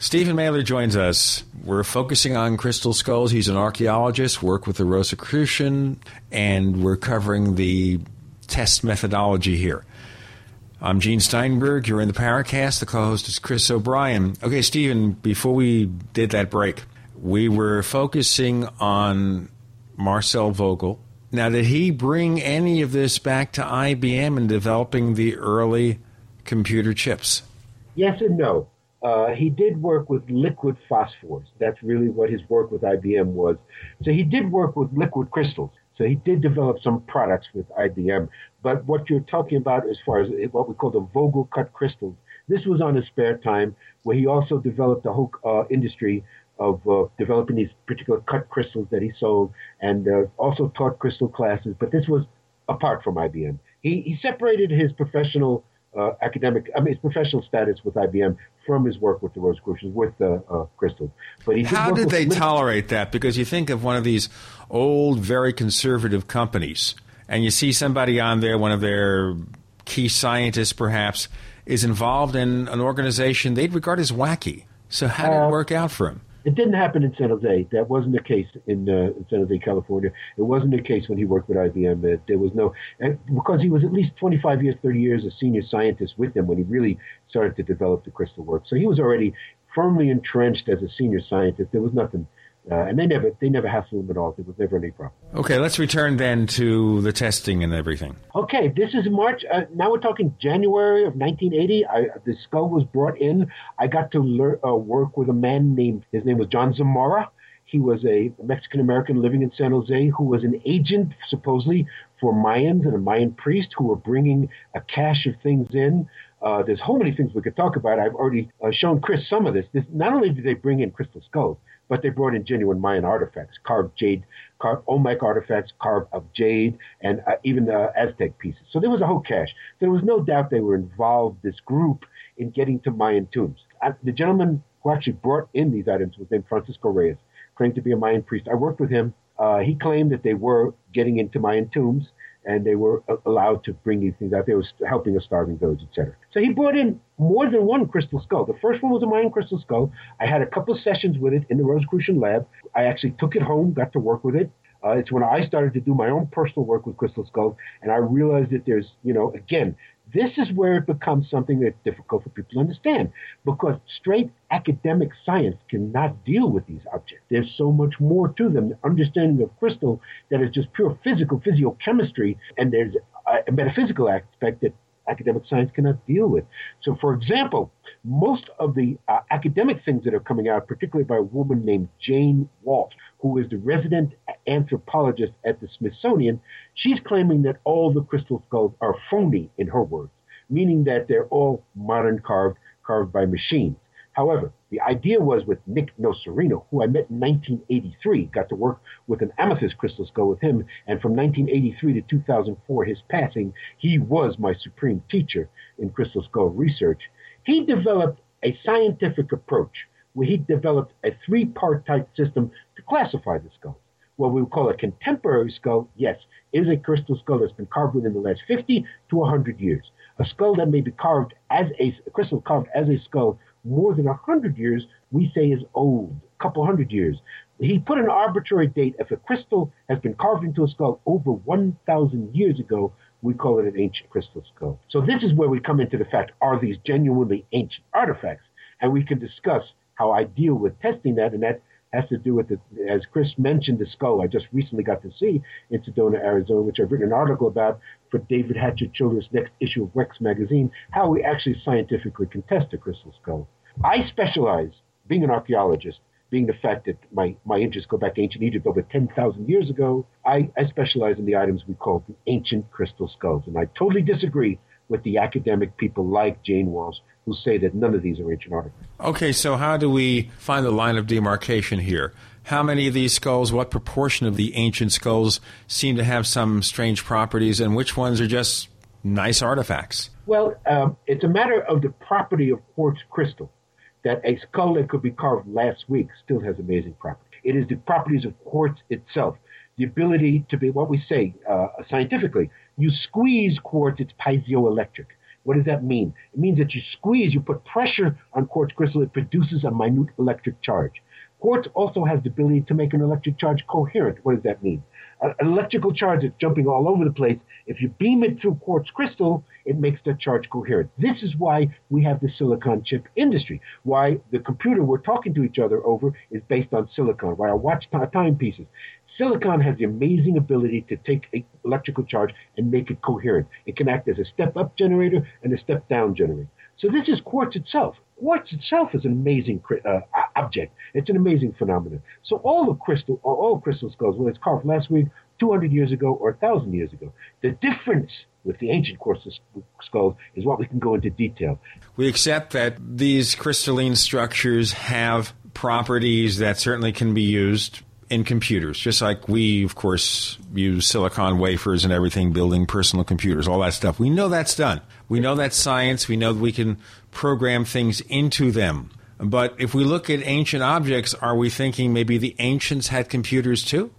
Stephen Mehler joins us. We're focusing on crystal skulls. He's an archaeologist, worked with the Rosicrucian, and we're covering the test methodology here. I'm Gene Steinberg. You're in the Paracast. The co-host is Chris O'Brien. Okay, Stephen, before we did that break, we were focusing on Marcel Vogel. Now, did he bring any of this back to IBM in developing the early computer chips? Yes and no. He did work with liquid phosphors. That's really what his work with IBM was. So he did work with liquid crystals. So he did develop some products with IBM. But what you're talking about as far as what we call the Vogel cut crystals, this was on his spare time, where he also developed a whole industry of developing these particular cut crystals that he sold, and also taught crystal classes. But this was apart from IBM. He separated his professional his professional status with IBM from his work with the Rosicrucians, with the crystals. But how did they tolerate that? Because you think of one of these old, very conservative companies, and you see somebody on there, one of their key scientists perhaps, is involved in an organization they'd regard as wacky. So how did it work out for him? It didn't happen in San Jose. That wasn't the case in San Jose, California. It wasn't the case when he worked with IBM. There was no, because he was at least 25 years, 30 years a senior scientist with them when he really started to develop the crystal work. So he was already firmly entrenched as a senior scientist. There was nothing, and they never hassled him at all. There was never any problem. Okay, let's return then to the testing and everything. Okay, this is March. Now we're talking January of 1980. The skull was brought in. I got to work with a man named, his name was John Zamora. He was a Mexican-American living in San Jose who was an agent, supposedly, for Mayans and a Mayan priest who were bringing a cache of things in. There's so many things we could talk about. I've already shown Chris some of this. Not only did they bring in crystal skulls, but they brought in genuine Mayan artifacts, carved jade, carved Olmec artifacts, carved of jade, and even Aztec pieces. So there was a whole cache. There was no doubt they were involved, this group, in getting to Mayan tombs. The gentleman who actually brought in these items was named Francisco Reyes, claimed to be a Mayan priest. I worked with him. He claimed that they were getting into Mayan tombs, and they were allowed to bring these things out. They were helping a starving village, etc. So he brought in more than one crystal skull. The first one was a Mayan crystal skull. I had a couple of sessions with it in the Rosicrucian lab. I actually took it home, got to work with it. It's when I started to do my own personal work with crystal skulls, and I realized that there's, again, this is where it becomes something that's difficult for people to understand, because straight academic science cannot deal with these objects. There's so much more to them. The understanding of crystal that is just pure physical, physiochemistry, and there's a metaphysical aspect that academic science cannot deal with. So, for example, most of the academic things that are coming out, particularly by a woman named Jane Walsh, who is the resident anthropologist at the Smithsonian, she's claiming that all the crystal skulls are phony, in her words, meaning that they're all modern carved by machines. However, the idea was with Nick Nocerino, who I met in 1983, got to work with an amethyst crystal skull with him, and from 1983 to 2004, his passing, he was my supreme teacher in crystal skull research. He developed a scientific approach where he developed a three-part type system to classify the skulls. what we would call a contemporary skull, yes, is a crystal skull that's been carved within the last 50 to 100 years. A skull that may be carved as a crystal carved as a skull more than 100 years, we say is old, a couple hundred years. He put an arbitrary date. If a crystal has been carved into a skull over 1,000 years ago, we call it an ancient crystal skull. So this is where we come into the fact, are these genuinely ancient artifacts? And we can discuss how I deal with testing that, and that has to do with, as Chris mentioned, the skull I just recently got to see in Sedona, Arizona, which I've written an article about for David Hatcher Childress' next issue of Wex magazine, how we actually scientifically contest a crystal skull. I specialize, being an archaeologist, being the fact that my interests go back to ancient Egypt over 10,000 years ago, I specialize in the items we call the ancient crystal skulls. And I totally disagree with the academic people like Jane Walsh who say that none of these are ancient artifacts. Okay, so how do we find the line of demarcation here? How many of these skulls, what proportion of the ancient skulls seem to have some strange properties, and which ones are just nice artifacts? Well, it's a matter of the property of quartz crystal, that a skull that could be carved last week still has amazing properties. It is the properties of quartz itself, the ability to be, what we say scientifically, you squeeze quartz, it's piezoelectric. What does that mean? It means that you squeeze, you put pressure on quartz crystal, it produces a minute electric charge. Quartz also has the ability to make an electric charge coherent. What does that mean? An electrical charge that's jumping all over the place, if you beam it through quartz crystal, it makes that charge coherent. This is why we have the silicon chip industry, why the computer we're talking to each other over is based on silicon, why our watch timepieces. Silicon has the amazing ability to take an electrical charge and make it coherent. It can act as a step-up generator and a step-down generator. So this is quartz itself. Quartz itself is an amazing object. It's an amazing phenomenon. So all crystal skulls, whether it's carved last week, 200 years ago, or 1,000 years ago, the difference with the ancient crystal skulls is what we can go into detail. We accept that these crystalline structures have properties that certainly can be used in computers, just like we, of course, use silicon wafers and everything, building personal computers, all that stuff. We know that's done. We know that's science. We know that we can program things into them. But if we look at ancient objects, are we thinking maybe the ancients had computers too?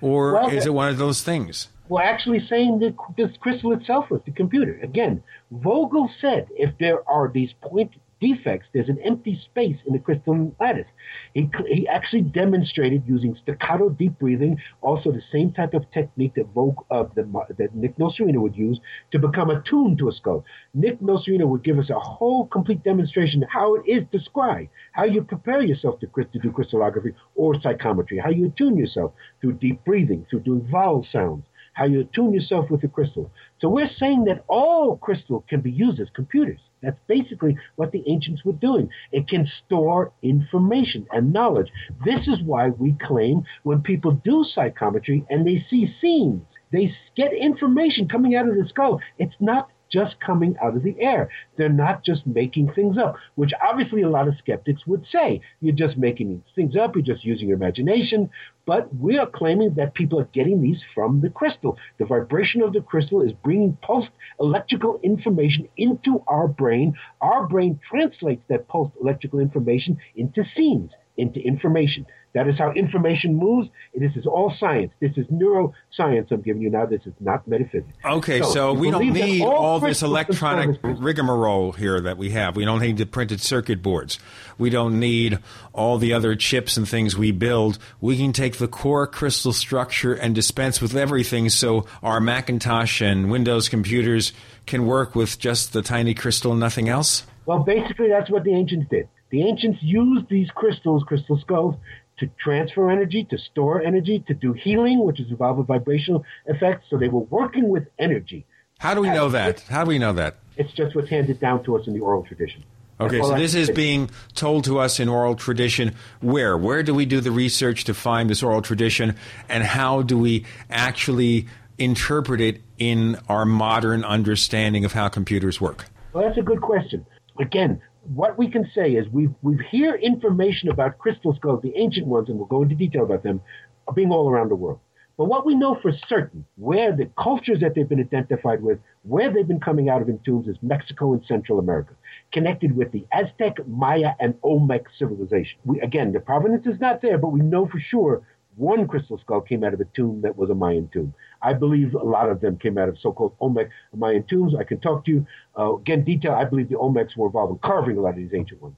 Or is it one of those things? Well, actually saying that this crystal itself was the computer. Again, Vogel said if there are these point defects, there's an empty space in the crystalline lattice. He actually demonstrated using staccato deep breathing, also the same type of technique that that Nick Nocerino would use to become attuned to a skull. Nick Nocerino would give us a whole complete demonstration of how it is to scry, how you prepare yourself to do crystallography or psychometry, how you attune yourself through deep breathing, through doing vowel sounds, how you attune yourself with the crystal. So we're saying that all crystal can be used as computers. That's basically what the ancients were doing. It can store information and knowledge. This is why we claim when people do psychometry and they see scenes, they get information coming out of the skull. It's not just coming out of the air. They're not just making things up, which obviously a lot of skeptics would say. You're just making things up. You're just using your imagination. But we are claiming that people are getting these from the crystal. The vibration of the crystal is bringing pulsed electrical information into our brain. Our brain translates that pulsed electrical information into scenes, into information. That is how information moves. This is all science. This is neuroscience I'm giving you now. This is not metaphysics. Okay, so we don't need all this electronic rigmarole here that we have. We don't need the printed circuit boards. We don't need all the other chips and things we build. We can take the core crystal structure and dispense with everything so our Macintosh and Windows computers can work with just the tiny crystal and nothing else? Well, basically that's what the ancients did. The ancients used these crystals, crystal skulls, to transfer energy, to store energy, to do healing, which is involved with vibrational effects. So they were working with energy. How do we know that? How do we know that? It's just what's handed down to us in the oral tradition. Okay, so this is being told to us in oral tradition. Where do we do the research to find this oral tradition, and how do we actually interpret it in our modern understanding of how computers work? Well, that's a good question. Again, what we can say is we hear information about crystal skulls, the ancient ones, and we'll go into detail about them, are being all around the world. But what we know for certain, where the cultures that they've been identified with, where they've been coming out of in tombs, is Mexico and Central America, connected with the Aztec, Maya, and Olmec civilization. Again, the provenance is not there, but we know for sure one crystal skull came out of a tomb that was a Mayan tomb. I believe a lot of them came out of so-called Olmec Mayan tombs. I can talk to you. Again, detail, I believe the Olmecs were involved in carving a lot of these ancient ones.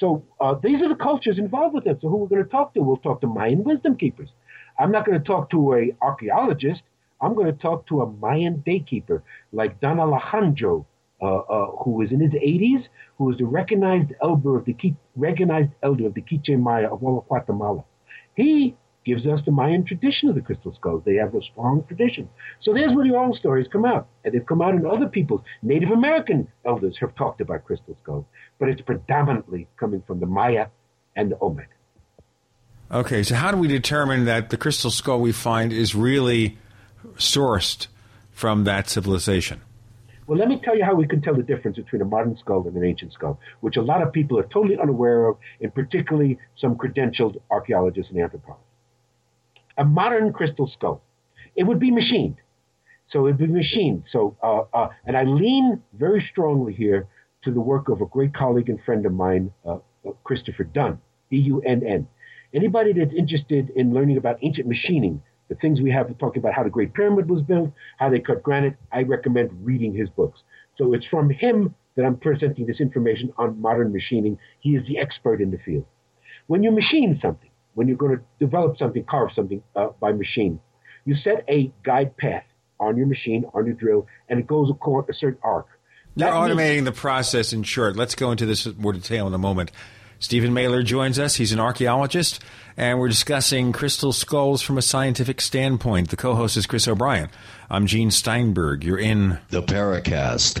So these are the cultures involved with them. So who we're going to talk to? We'll talk to Mayan wisdom keepers. I'm not going to talk to an archaeologist. I'm going to talk to a Mayan daykeeper like Don Alejandro, who is in his 80s, who is the recognized elder of the K'iche' Maya of all of Guatemala. He gives us the Mayan tradition of the crystal skulls. They have a strong tradition. So there's where the oral stories come out. And they've come out in other peoples. Native American elders have talked about crystal skulls, but it's predominantly coming from the Maya and the Olmec. Okay, so how do we determine that the crystal skull we find is really sourced from that civilization? Well, let me tell you how we can tell the difference between a modern skull and an ancient skull, which a lot of people are totally unaware of, and particularly some credentialed archaeologists and anthropologists. A modern crystal skull, it would be machined. So it would be machined. So, and I lean very strongly here to the work of a great colleague and friend of mine, Christopher Dunn, D-U-N-N. Anybody that's interested in learning about ancient machining, the things we have talking about how the Great Pyramid was built, how they cut granite, I recommend reading his books. So it's from him that I'm presenting this information on modern machining. He is the expert in the field. When you machine something, when you're going to develop something, carve something by machine, you set a guide path on your machine, on your drill, and it goes a certain arc. You're automating the process, in short. Let's go into this in more detail in a moment. Stephen Mehler joins us. He's an archaeologist, and we're discussing crystal skulls from a scientific standpoint. The co-host is Chris O'Brien. I'm Gene Steinberg. You're in the Paracast.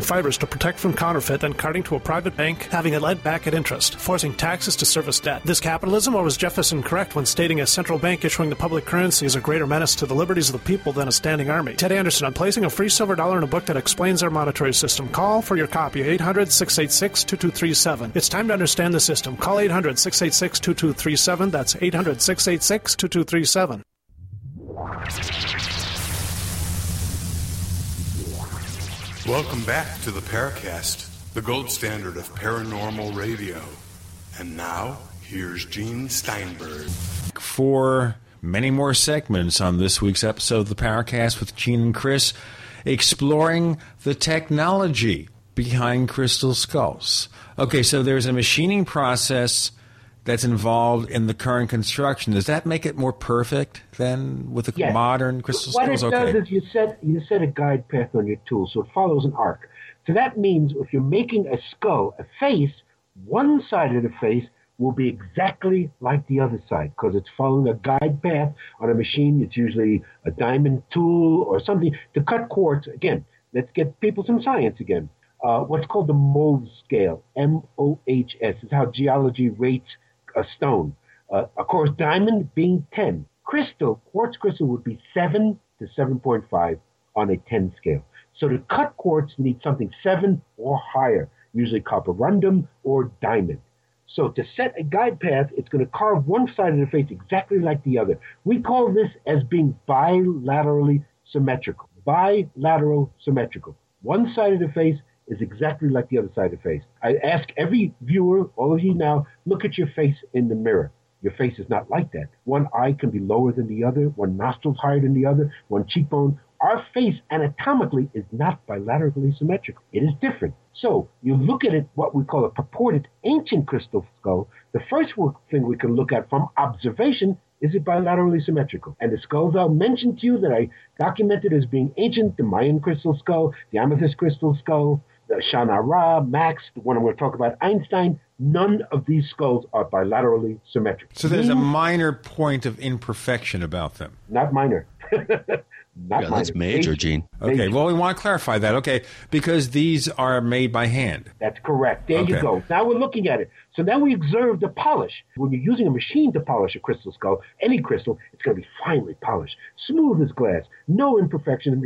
fibers to protect from counterfeit, then carting to a private bank, having it lent back at interest, forcing taxes to service debt. This capitalism, or was Jefferson correct when stating a central bank issuing the public currency is a greater menace to the liberties of the people than a standing army? Ted Anderson, I'm placing a free silver dollar in a book that explains our monetary system. Call for your copy, 800-686-2237. It's time to understand the system. Call 800-686-2237. That's 800-686-2237. Welcome back to the Paracast, the gold standard of paranormal radio. And now, here's Gene Steinberg. For many more segments on this week's episode of the Paracast with Gene and Chris, exploring the technology behind crystal skulls. Okay, so there's a machining process that's involved in the current construction. Does that make it more perfect than with the modern crystal skulls? What it does is you set a guide path on your tool, so it follows an arc. So that means if you're making a skull, a face, one side of the face will be exactly like the other side because it's following a guide path on a machine. It's usually a diamond tool or something to cut quartz. Again, let's get people some science again. What's called the Mohs scale, M-O-H-S, is how geology rates a stone. Of course, diamond being 10. Crystal, quartz crystal would be 7 to 7.5 on a 10 scale. So to cut quartz, you need something 7 or higher, usually copperundum or diamond. So to set a guide path, it's going to carve one side of the face exactly like the other. We call this as being bilaterally symmetrical. Bilateral symmetrical. One side of the face is exactly like the other side of the face. I ask every viewer, all of you now, look at your face in the mirror. Your face is not like that. One eye can be lower than the other, one nostril higher than the other, one cheekbone. Our face anatomically is not bilaterally symmetrical. It is different. So you look at it, what we call a purported ancient crystal skull. The first thing we can look at from observation is it bilaterally symmetrical? And the skulls I'll mention to you that I documented as being ancient, the Mayan crystal skull, the amethyst crystal skull, the Shana Ra, Max, the one I'm going to talk about, Einstein, none of these skulls are bilaterally symmetric. So there's a minor point of imperfection about them. Not minor. That that's major, Gene. Okay, well, we want to clarify that, okay, because these are made by hand. That's correct. There you go. Now we're looking at it. So now we observe the polish. When you're using a machine to polish a crystal skull, any crystal, it's going to be finely polished, smooth as glass, no imperfection. They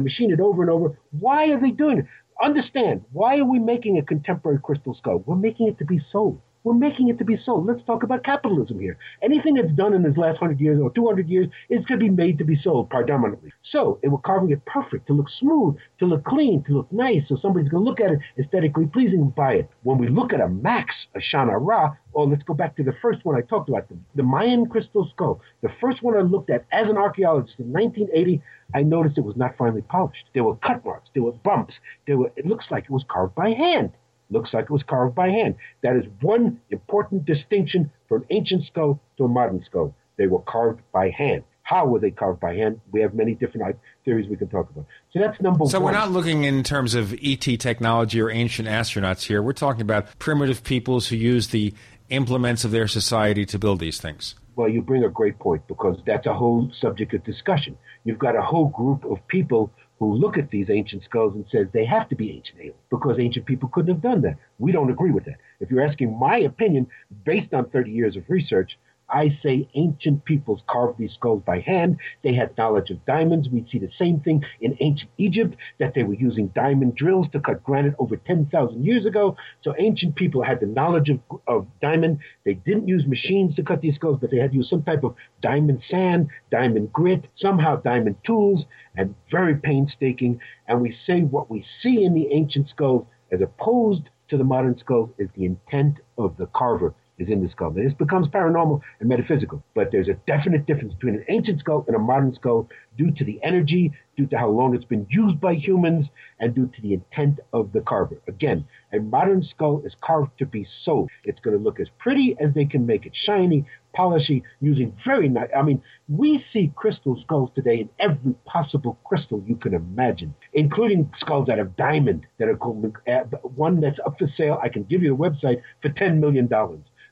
machine it over and over. Why are they doing it? Understand, why are we making a contemporary crystal skull? We're making it to be sold. We're making it to be sold. Let's talk about capitalism here. Anything that's done in this last 100 years or 200 years is going to be made to be sold predominantly. So they were carving it perfect, to look smooth, to look clean, to look nice, so somebody's going to look at it aesthetically pleasing and buy it. When we look at a Max, a Shana Ra, or let's go back to the first one I talked about, the Mayan crystal skull. The first one I looked at as an archaeologist in 1980, I noticed it was not finely polished. There were cut marks. There were bumps. It looks like it was carved by hand. That is one important distinction from an ancient skull to a modern skull. They were carved by hand. How were they carved by hand? We have many different theories we can talk about. So that's number one. So we're not looking in terms of ET technology or ancient astronauts here. We're talking about primitive peoples who use the implements of their society to build these things. Well, you bring a great point, because that's a whole subject of discussion. You've got a whole group of people who look at these ancient skulls and says they have to be ancient aliens because ancient people couldn't have done that. We don't agree with that. If you're asking my opinion, based on 30 years of research, I say ancient peoples carved these skulls by hand. They had knowledge of diamonds. We see the same thing in ancient Egypt, that they were using diamond drills to cut granite over 10,000 years ago. So ancient people had the knowledge of diamond. They didn't use machines to cut these skulls, but they had used some type of diamond sand, diamond grit, somehow diamond tools, and very painstaking. And we say what we see in the ancient skulls, as opposed to the modern skulls, is the intent of the carver is in the skull. This becomes paranormal and metaphysical, but there's a definite difference between an ancient skull and a modern skull due to the energy, due to how long it's been used by humans, and due to the intent of the carver. Again, a modern skull is carved to be sold. It's going to look as pretty as they can make it, shiny, polishy, using very nice. I mean, we see crystal skulls today in every possible crystal you can imagine, including skulls out of diamond that are called, one that's up for sale. I can give you the website for $10 million.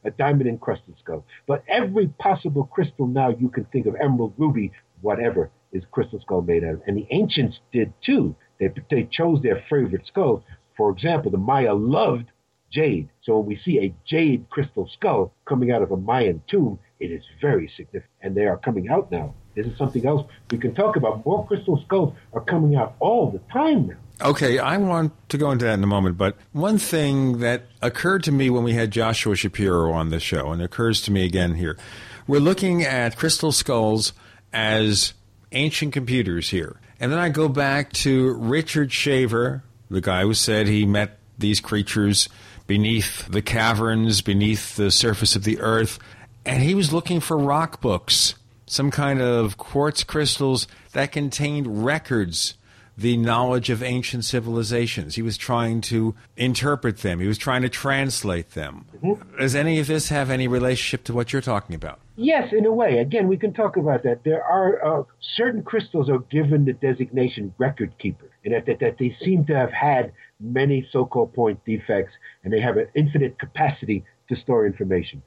A diamond-encrusted skull. But every possible crystal now you can think of, emerald, ruby, whatever, is crystal skull made out of. And the ancients did, too. They chose their favorite skull. For example, the Maya loved jade. So when we see a jade crystal skull coming out of a Mayan tomb, it is very significant. And they are coming out now. This is something else we can talk about. More crystal skulls are coming out all the time now. Okay, I want to go into that in a moment, but one thing that occurred to me when we had Joshua Shapiro on the show, and it occurs to me again here, we're looking at crystal skulls as ancient computers here. And then I go back to Richard Shaver, the guy who said he met these creatures beneath the caverns, beneath the surface of the earth, and he was looking for rock books, some kind of quartz crystals that contained records, the knowledge of ancient civilizations. He was trying to interpret them. He was trying to translate them. Mm-hmm. Does any of this have any relationship to what you're talking about? Yes, in a way. Again, we can talk about that. There are certain crystals are given the designation record keeper, and that they seem to have had many so-called point defects, and they have an infinite capacity to store information.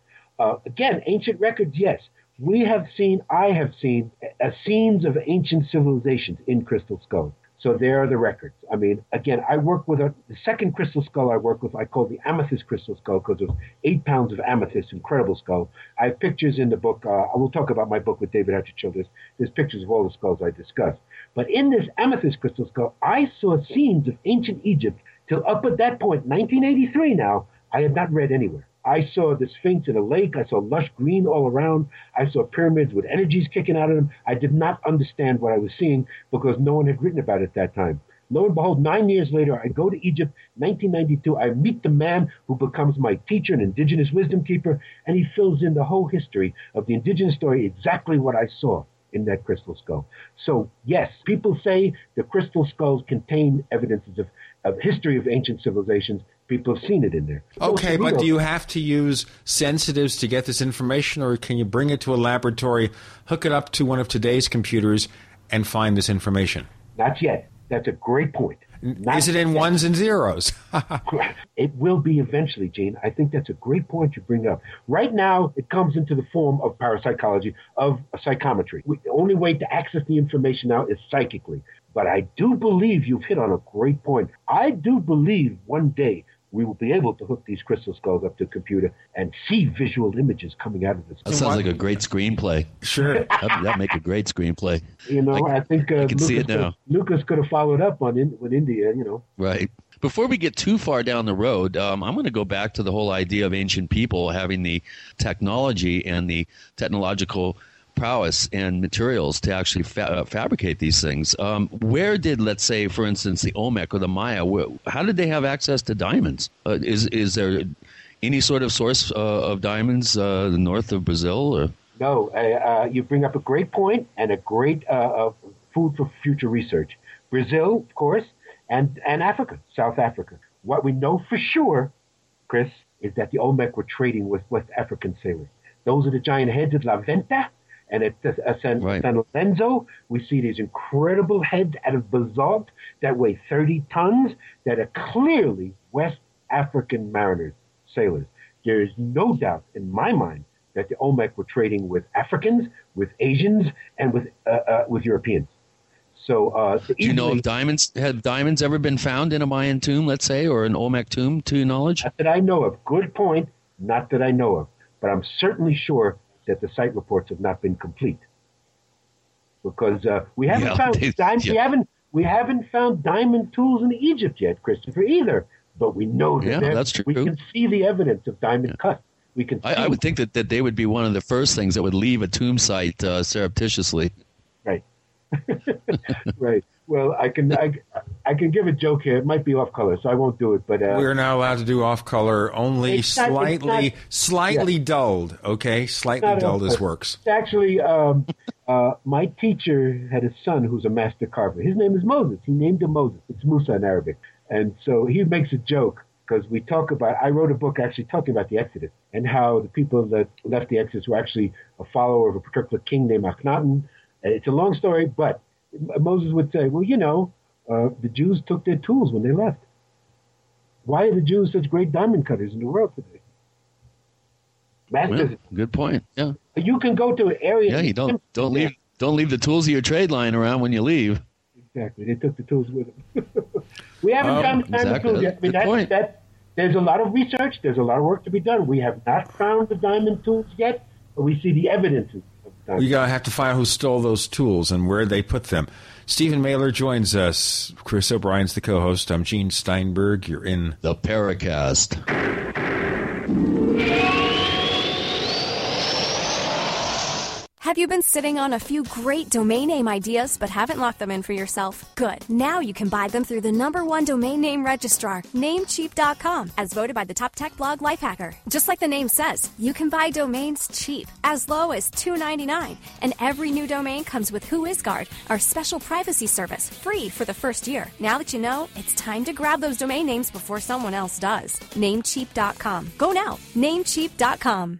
Again, ancient records, yes. I have seen scenes of ancient civilizations in crystal skulls. So there are the records. I mean, again, I work with the second crystal skull I work with, I call the amethyst crystal skull because it was 8 pounds of amethyst, incredible skull. I have pictures in the book. I will talk about my book with David Hatcher Childress. There's pictures of all the skulls I discussed. But in this amethyst crystal skull, I saw scenes of ancient Egypt till up at that point, 1983 now, I had not read anywhere. I saw the Sphinx in a lake. I saw lush green all around. I saw pyramids with energies kicking out of them. I did not understand what I was seeing because no one had written about it at that time. Lo and behold, 9 years later, I go to Egypt, 1992. I meet the man who becomes my teacher, an indigenous wisdom keeper, and he fills in the whole history of the indigenous story, exactly what I saw in that crystal skull. So, yes, people say the crystal skulls contain evidences of history of ancient civilizations. People have seen it in there. Okay, but do you have to use sensitives to get this information, or can you bring it to a laboratory, hook it up to one of today's computers, and find this information? Not yet. That's a great point. Is it in ones and zeros? It will be eventually, Gene. I think that's a great point you bring up. Right now, it comes into the form of parapsychology, of psychometry. The only way to access the information now is psychically. But I do believe you've hit on a great point. I do believe one day we will be able to hook these crystal skulls up to a computer and see visual images coming out of this. That sounds like a great screenplay. Sure. That'd make a great screenplay. You know, I think Lucas could have followed up on with India, you know. Right. Before we get too far down the road, I'm going to go back to the whole idea of ancient people having the technology and the technological prowess and materials to actually fabricate these things. Where did, let's say, for instance, the Olmec or the Maya, how did they have access to diamonds? Is there any sort of source of diamonds north of Brazil? Or? No. You bring up a great point and a great food for future research. Brazil, of course, and Africa, South Africa. What we know for sure, Chris, is that the Olmec were trading with West African sailors. Those are the giant heads of La Venta. And at San Lorenzo, we see these incredible heads out of basalt that weigh 30 tons that are clearly West African mariners, sailors. There is no doubt in my mind that the Olmec were trading with Africans, with Asians, and with Europeans. So, do you know if diamonds ever been found in a Mayan tomb, let's say, or an Olmec tomb, to your knowledge? Not that I know of. Good point. Not that I know of. But I'm certainly sure that the site reports have not been complete, because we haven't found diamond tools in Egypt yet, Christopher, either. But we know that we can see the evidence of diamond cuts. We can. I would think that they would be one of the first things that would leave a tomb site surreptitiously. Right. Right. Well, I can give a joke here. It might be off color, so I won't do it. But we're not allowed to do off color. Only slightly dulled. Okay, slightly dulled as works. Actually, my teacher had a son who's a master carver. His name is Moses. He named him Moses. It's Musa in Arabic, and so he makes a joke because we talk about. I wrote a book actually talking about the Exodus and how the people that left the Exodus were actually a follower of a particular king named Akhenaten. It's a long story, but Moses would say, well, you know, the Jews took their tools when they left. Why are the Jews such great diamond cutters in the world today? Masters. Well, good point. Yeah. You can go to an area. Yeah, you don't leave the tools of your trade lying around when you leave. Exactly. They took the tools with them. We haven't found the tools yet. I mean, there's a lot of research. There's a lot of work to be done. We have not found the diamond tools yet, but we see the evidences. We gotta have to find who stole those tools and where they put them. Stephen Mehler joins us. Chris O'Brien's the co-host. I'm Gene Steinberg. You're in the Paracast. Have you been sitting on a few great domain name ideas but haven't locked them in for yourself? Good. Now you can buy them through the #1 domain name registrar, Namecheap.com, as voted by the top tech blog Lifehacker. Just like the name says, you can buy domains cheap, as low as $2.99. And every new domain comes with WhoisGuard, our special privacy service, free for the first year. Now that you know, it's time to grab those domain names before someone else does. Namecheap.com. Go now. Namecheap.com.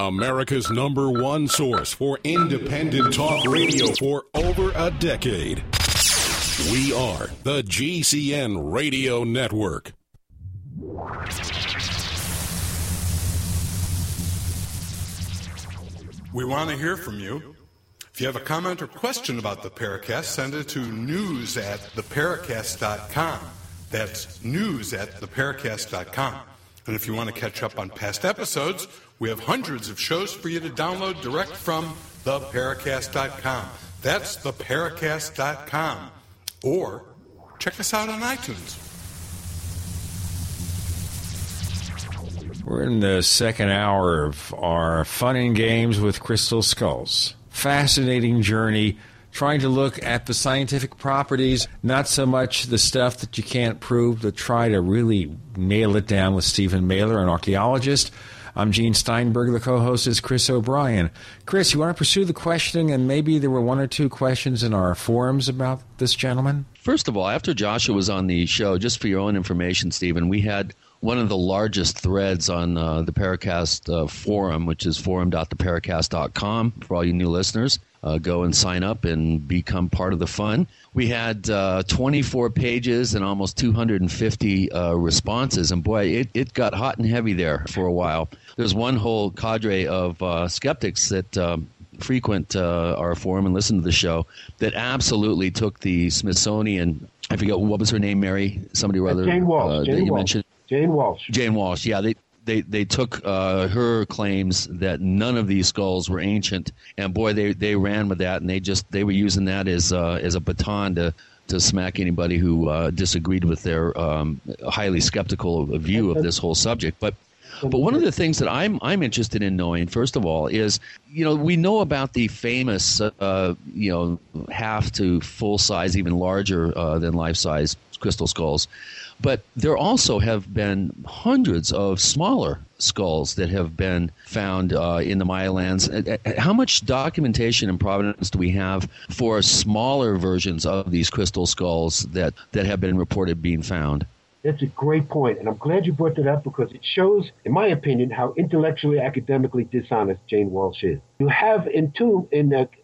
America's number one source for independent talk radio for over a decade. We are the GCN Radio Network. We want to hear from you. If you have a comment or question about the Paracast, send it to news at theparacast.com. That's news at theparacast.com. And if you want to catch up on past episodes, we have hundreds of shows for you to download direct from theparacast.com. That's theparacast.com. Or check us out on iTunes. We're in the second hour of our Fun and Games with Crystal Skulls. Fascinating journey, trying to look at the scientific properties, not so much the stuff that you can't prove, but try to really nail it down with Stephen Mehler, an archaeologist. I'm Gene Steinberg. The co-host is Chris O'Brien. Chris, you want to pursue the questioning, and maybe there were one or two questions in our forums about this gentleman? First of all, after Joshua was on the show, just for your own information, Stephen, we had one of the largest threads on the Paracast forum, which is forum.theparacast.com for all you new listeners. Go and sign up and become part of the fun. We had 24 pages and almost 250 responses. And boy, it got hot and heavy there for a while. There's one whole cadre of skeptics that frequent our forum and listen to the show that absolutely took the Smithsonian. I forget, what was her name, Mary? Somebody or other. Jane Walsh. Jane Walsh. Yeah, They took her claims that none of these skulls were ancient, and boy, they ran with that, and they were using that as a baton to smack anybody who disagreed with their highly skeptical view of this whole subject. But one of the things that I'm interested in knowing, first of all, is we know about the famous half to full size, even larger than life size crystal skulls. But there also have been hundreds of smaller skulls that have been found in the Maya lands. How much documentation and provenance do we have for smaller versions of these crystal skulls that have been reported being found? That's a great point, and I'm glad you brought that up because it shows, in my opinion, how intellectually, academically dishonest Jane Walsh is. You have in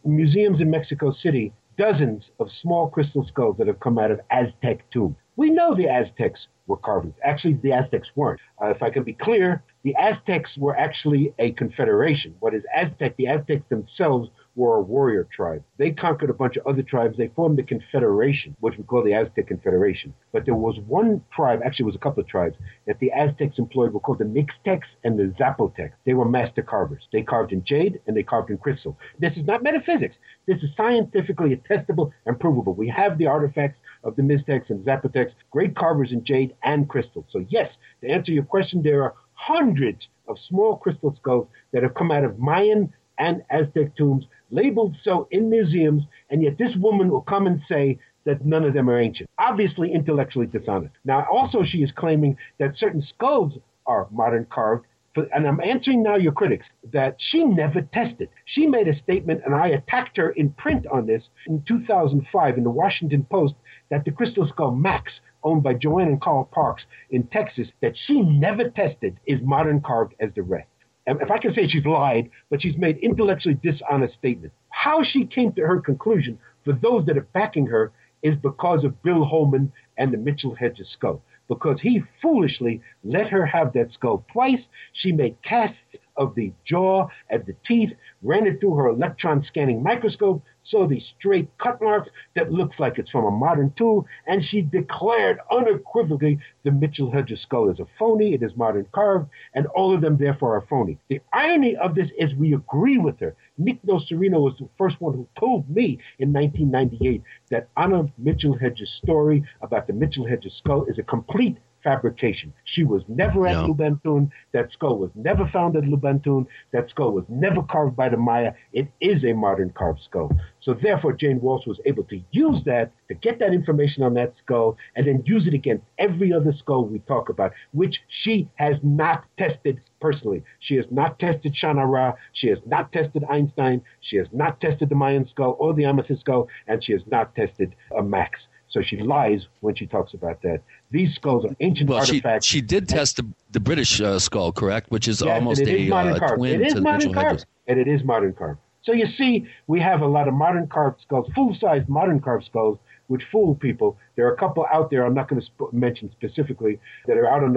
museums in Mexico City dozens of small crystal skulls that have come out of Aztec tombs. We know the Aztecs were carvings. Actually, the Aztecs weren't. If I can be clear, the Aztecs were actually a confederation. What is Aztec? The Aztecs themselves were a warrior tribe. They conquered a bunch of other tribes. They formed a confederation, which we call the Aztec Confederation. But there was one tribe, actually it was a couple of tribes, that the Aztecs employed were called the Mixtecs and the Zapotecs. They were master carvers. They carved in jade and they carved in crystal. This is not metaphysics. This is scientifically attestable and provable. We have the artifacts of the Mixtecs and Zapotecs, great carvers in jade and crystal. So yes, to answer your question, there are hundreds of small crystal skulls that have come out of Mayan and Aztec tombs, labeled so in museums, and yet this woman will come and say that none of them are ancient. Obviously intellectually dishonest. Now, also she is claiming that certain skulls are modern carved, and I'm answering now your critics, that she never tested. She made a statement, and I attacked her in print on this in 2005 in the Washington Post, that the crystal skull Max, owned by Joanne and Carl Parks in Texas, that she never tested, is modern carved as the rest. And if I can say she's lied, but she's made intellectually dishonest statements. How she came to her conclusion, for those that are backing her, is because of Bill Holman and the Mitchell Hedges skull, because he foolishly let her have that skull twice. She made casts of the jaw and the teeth, ran it through her electron scanning microscope, saw these straight cut marks that looks like it's from a modern tool, and she declared unequivocally the Mitchell Hedges skull is a phony, it is modern carved, and all of them therefore are phony. The irony of this is we agree with her. Nick Nocerino was the first one who told me in 1998 that Anna Mitchell Hedges' story about the Mitchell Hedges skull is a complete fabrication. She was never at Lubantun. That skull was never found at Lubantun. That skull was never carved by the Maya. It is a modern carved skull. So therefore, Jane Walsh was able to use that, to get that information on that skull, and then use it against every other skull we talk about, which she has not tested personally. She has not tested Shana Ra. She has not tested Einstein. She has not tested the Mayan skull or the amethyst skull, and she has not tested a Max. So she lies when she talks about that. These skulls are ancient artifacts. She did test the British skull, correct? Which is almost a twin to the Mitchell Hedges. And it is modern carved. So you see, we have a lot of modern carved skulls, full-size modern carved skulls, which fool people. There are a couple out there, I'm not going to mention specifically, that are out in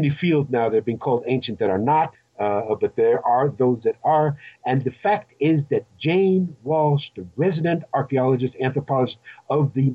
the field now that are being called ancient that are not. But there are those that are. And the fact is that Jane Walsh, the resident archaeologist, anthropologist of the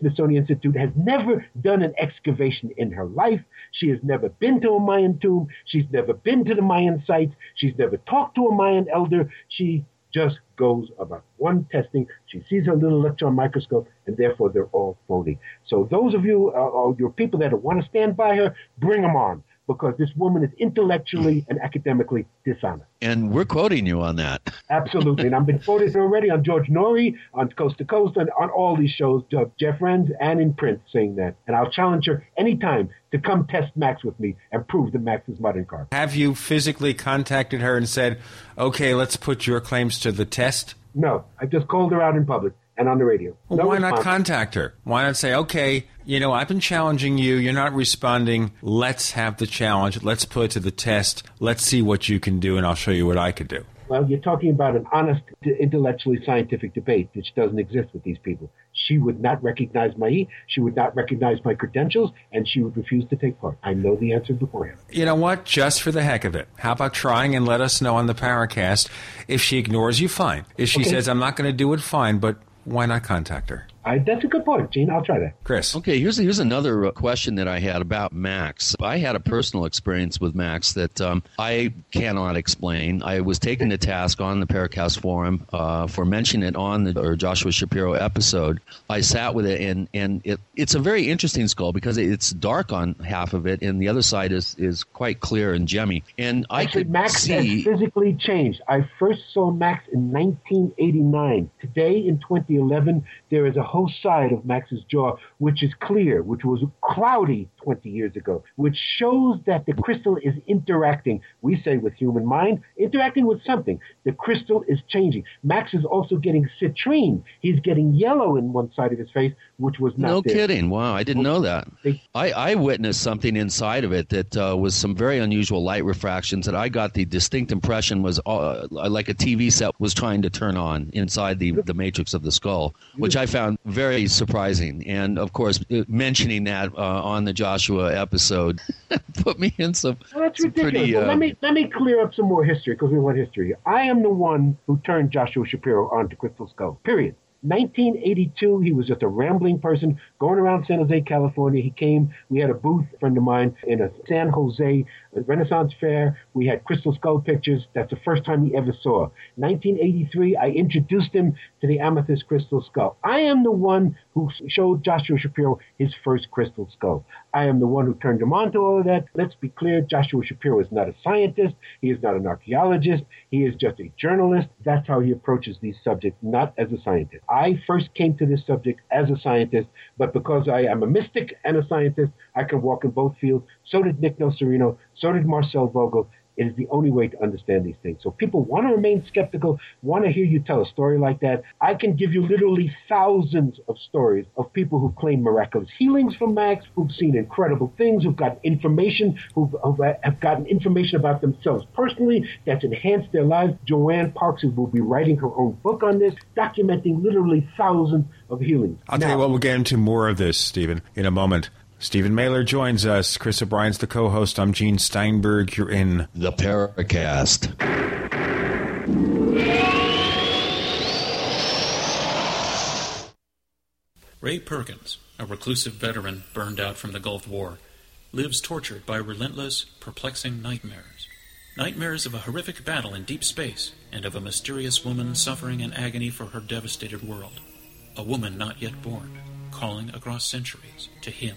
Smithsonian Institute, has never done an excavation in her life. She has never been to a Mayan tomb. She's never been to the Mayan sites. She's never talked to a Mayan elder. She just goes about one testing. She sees her little electron microscope, and therefore they're all phony. So those of you, or your people that want to stand by her, bring them on, because this woman is intellectually and academically dishonest. And we're quoting you on that. Absolutely. And I've been quoted already on George Norrie, on Coast to Coast, and on all these shows, Jeff Renz, and in print saying that. And I'll challenge her anytime to come test Max with me and prove that Max is modern carved. Have you physically contacted her and said, okay, let's put your claims to the test? No, I just called her out in public and on the radio. Well, why not contact her? Why not say, okay, you know, I've been challenging you. You're not responding. Let's have the challenge. Let's put it to the test. Let's see what you can do, and I'll show you what I could do. Well, you're talking about an honest, intellectually scientific debate, which doesn't exist with these people. She would not recognize she would not recognize my credentials, and she would refuse to take part. I know the answer beforehand. You know what? Just for the heck of it, how about trying and let us know on the Paracast? If she ignores you, fine. If she says, I'm not going to do it, fine, but why not contact her? That's a good point, Gene. I'll try that. Chris. Okay, here's another question that I had about Max. I had a personal experience with Max that I cannot explain. I was taken to task on the Paracast forum for mentioning it on the Joshua Shapiro episode. I sat with it, and it's a very interesting skull because it's dark on half of it, and the other side is quite clear and gemmy. And Max has physically changed. I first saw Max in 1989. Today, in 2011, there is a whole side of Max's jaw, which is clear, which was cloudy 20 years ago, which shows that the crystal is interacting, we say with human mind, interacting with something. The crystal is changing. Max is also getting citrine. He's getting yellow in one side of his face, which was not there. No kidding. Wow, I didn't know that. I witnessed something inside of it that was some very unusual light refractions that I got the distinct impression was like a TV set was trying to turn on inside the matrix of the skull, which I found very surprising. And, of course, mentioning that on the Joshua episode put me in some, well, that's some ridiculous. Pretty... Well, let me clear up some more history, because we want history. I am the one who turned Joshua Shapiro onto crystal skull, period. 1982, he was just a rambling person going around San Jose, California. He came, we had a booth, a friend of mine, in a San Jose Renaissance Fair. We had crystal skull pictures. That's the first time he ever saw. 1983, I introduced him to the amethyst crystal skull. I am the one who showed Joshua Shapiro his first crystal skull. I am the one who turned him on to all of that. Let's be clear, Joshua Shapiro is not a scientist. He is not an archaeologist. He is just a journalist. That's how he approaches these subjects, not as a scientist. I first came to this subject as a scientist, but because I am a mystic and a scientist, I can walk in both fields. So did Nick Nocerino. So did Marcel Vogel. It is the only way to understand these things. So people want to remain skeptical, want to hear you tell a story like that. I can give you literally thousands of stories of people who claim miraculous healings from Max, who've seen incredible things, who've gotten information, who have gotten information about themselves personally that's enhanced their lives. Joanne Parks, who will be writing her own book on this, documenting literally thousands of healings. I'll tell you what, we'll get into more of this, Stephen, in a moment. Stephen Mehler joins us. Chris O'Brien's the co-host. I'm Gene Steinberg. You're in the Paracast. Ray Perkins, a reclusive veteran burned out from the Gulf War, lives tortured by relentless, perplexing nightmares. Nightmares of a horrific battle in deep space and of a mysterious woman suffering in agony for her devastated world. A woman not yet born, calling across centuries to him.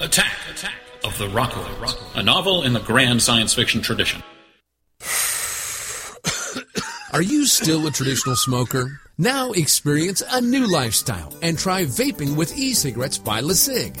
Attack of the Rockoids, a novel in the grand science fiction tradition. Are you still a traditional smoker? Now experience a new lifestyle and try vaping with e-cigarettes by LeSig.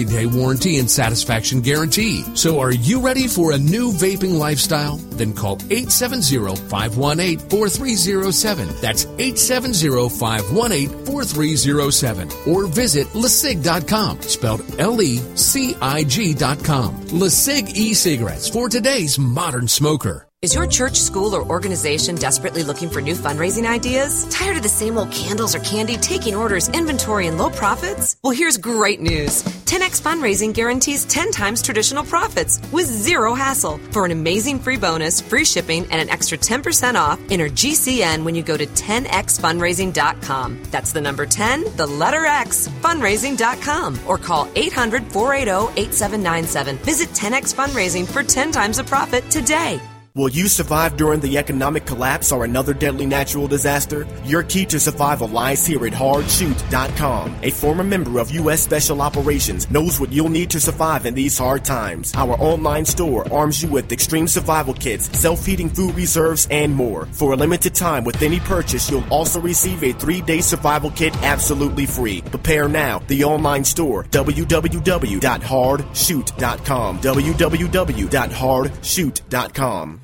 warranty and satisfaction guarantee. So are you ready for a new vaping lifestyle? Then call 870-518-4307. That's 870-518-4307. Or visit LeSig.com, spelled LECIG.com. LeSig e-cigarettes for today's modern smoker. Is your church, school, or organization desperately looking for new fundraising ideas? Tired of the same old candles or candy, taking orders, inventory, and low profits? Well, here's great news. 10X Fundraising guarantees 10 times traditional profits with zero hassle. For an amazing free bonus, free shipping, and an extra 10% off, enter GCN when you go to 10xfundraising.com. That's the number 10, the letter X, fundraising.com. Or call 800-480-8797. Visit 10X Fundraising for 10 times the profit today. Will you survive during the economic collapse or another deadly natural disaster? Your key to survival lies here at HardShoot.com. A former member of U.S. Special Operations knows what you'll need to survive in these hard times. Our online store arms you with extreme survival kits, self-heating food reserves, and more. For a limited time, with any purchase, you'll also receive a 3-day survival kit absolutely free. Prepare now. The online store, www.hardshoot.com. www.hardshoot.com.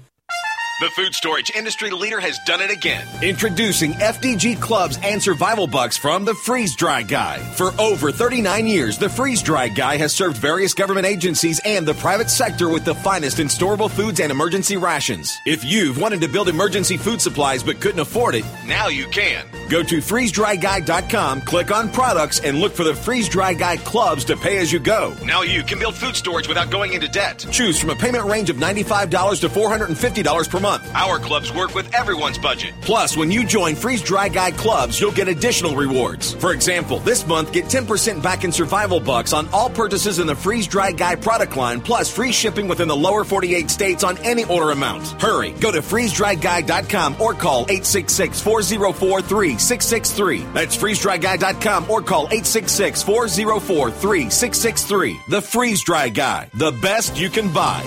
The food storage industry leader has done it again. Introducing FDG clubs and survival bucks from the Freeze Dry Guy. For over 39 years, the Freeze Dry Guy has served various government agencies and the private sector with the finest in storable foods and emergency rations. If you've wanted to build emergency food supplies but couldn't afford it, now you can. Go to freezedryguy.com, click on products, and look for the Freeze Dry Guy clubs to pay as you go. Now you can build food storage without going into debt. Choose from a payment range of $95 to $450 per month. Our clubs work with everyone's budget. Plus, when you join Freeze Dry Guy clubs, you'll get additional rewards. For example, this month, get 10% back in survival bucks on all purchases in the Freeze Dry Guy product line, plus free shipping within the lower 48 states on any order amount. Hurry, go to freezedryguy.com or call 866-404-3663. That's freezedryguy.com or call 866-404-3663. The Freeze Dry Guy, the best you can buy.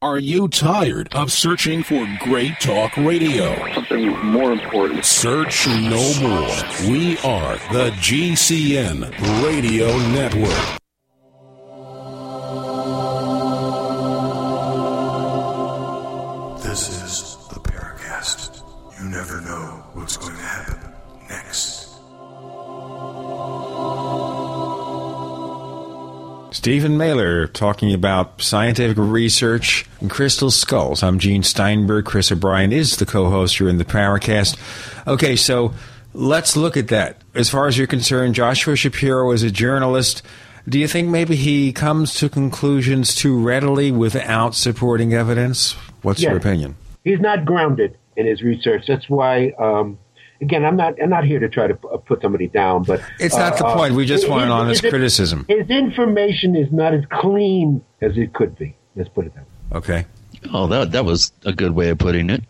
Are you tired of searching for great talk radio? Something more important. Search no more. We are the GCN Radio Network. This is the Paracast. You never know what's going to happen next. Stephen Mehler talking about scientific research and crystal skulls. I'm Gene Steinberg. Chris O'Brien is the co-host here in the Paracast. Okay, so let's look at that. As far as you're concerned, Joshua Shapiro is a journalist. Do you think maybe he comes to conclusions too readily without supporting evidence? What's your opinion? He's not grounded in his research. That's why... Again, I'm not here to try to put somebody down, but it's not the point. We just want an honest criticism. His information is not as clean as it could be. Let's put it that way. Okay. Oh, that was a good way of putting it.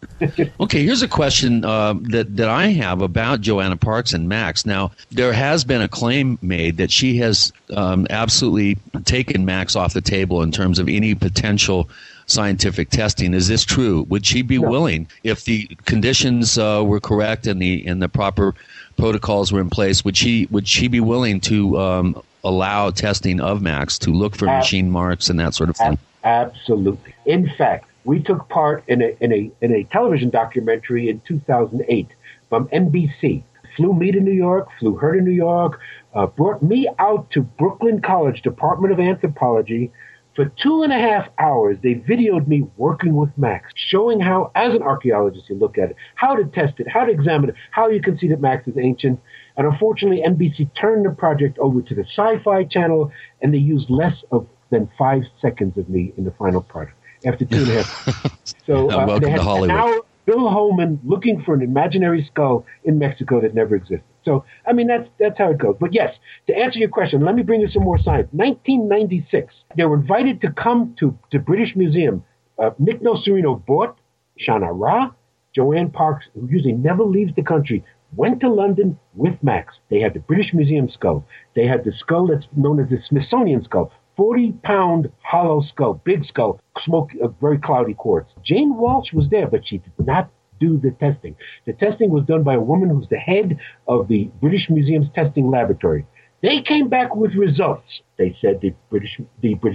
Okay, here's a question that I have about Joanna Parks and Max. Now, there has been a claim made that she has absolutely taken Max off the table in terms of any potential scientific testing. Is this true? Would she be willing, if the conditions were correct and the proper protocols were in place, would she be willing to allow testing of Max to look for machine marks and that sort of thing? Absolutely. In fact, we took part in a television documentary in 2008 from NBC. Flew me to New York, flew her to New York, brought me out to Brooklyn College Department of Anthropology. For 2.5 hours, they videoed me working with Max, showing how, as an archaeologist, you look at it, how to test it, how to examine it, how you can see that Max is ancient. And unfortunately, NBC turned the project over to the Sci-Fi Channel, and they used less than 5 seconds of me in the final product after 2.5 hours. So they had an hour, Bill Holman looking for an imaginary skull in Mexico that never existed. So, I mean, that's how it goes. But yes, to answer your question, let me bring you some more science. 1996, they were invited to come to British Museum. Nick Nocerino bought Shana Ra. Joanne Parks, who usually never leaves the country, went to London with Max. They had the British Museum skull. They had the skull that's known as the Smithsonian skull. 40-pound hollow skull, big skull, smoky, very cloudy quartz. Jane Walsh was there, but she did not do the testing. The testing was done by a woman who's the head of the British Museum's testing laboratory. They came back with results. They said the British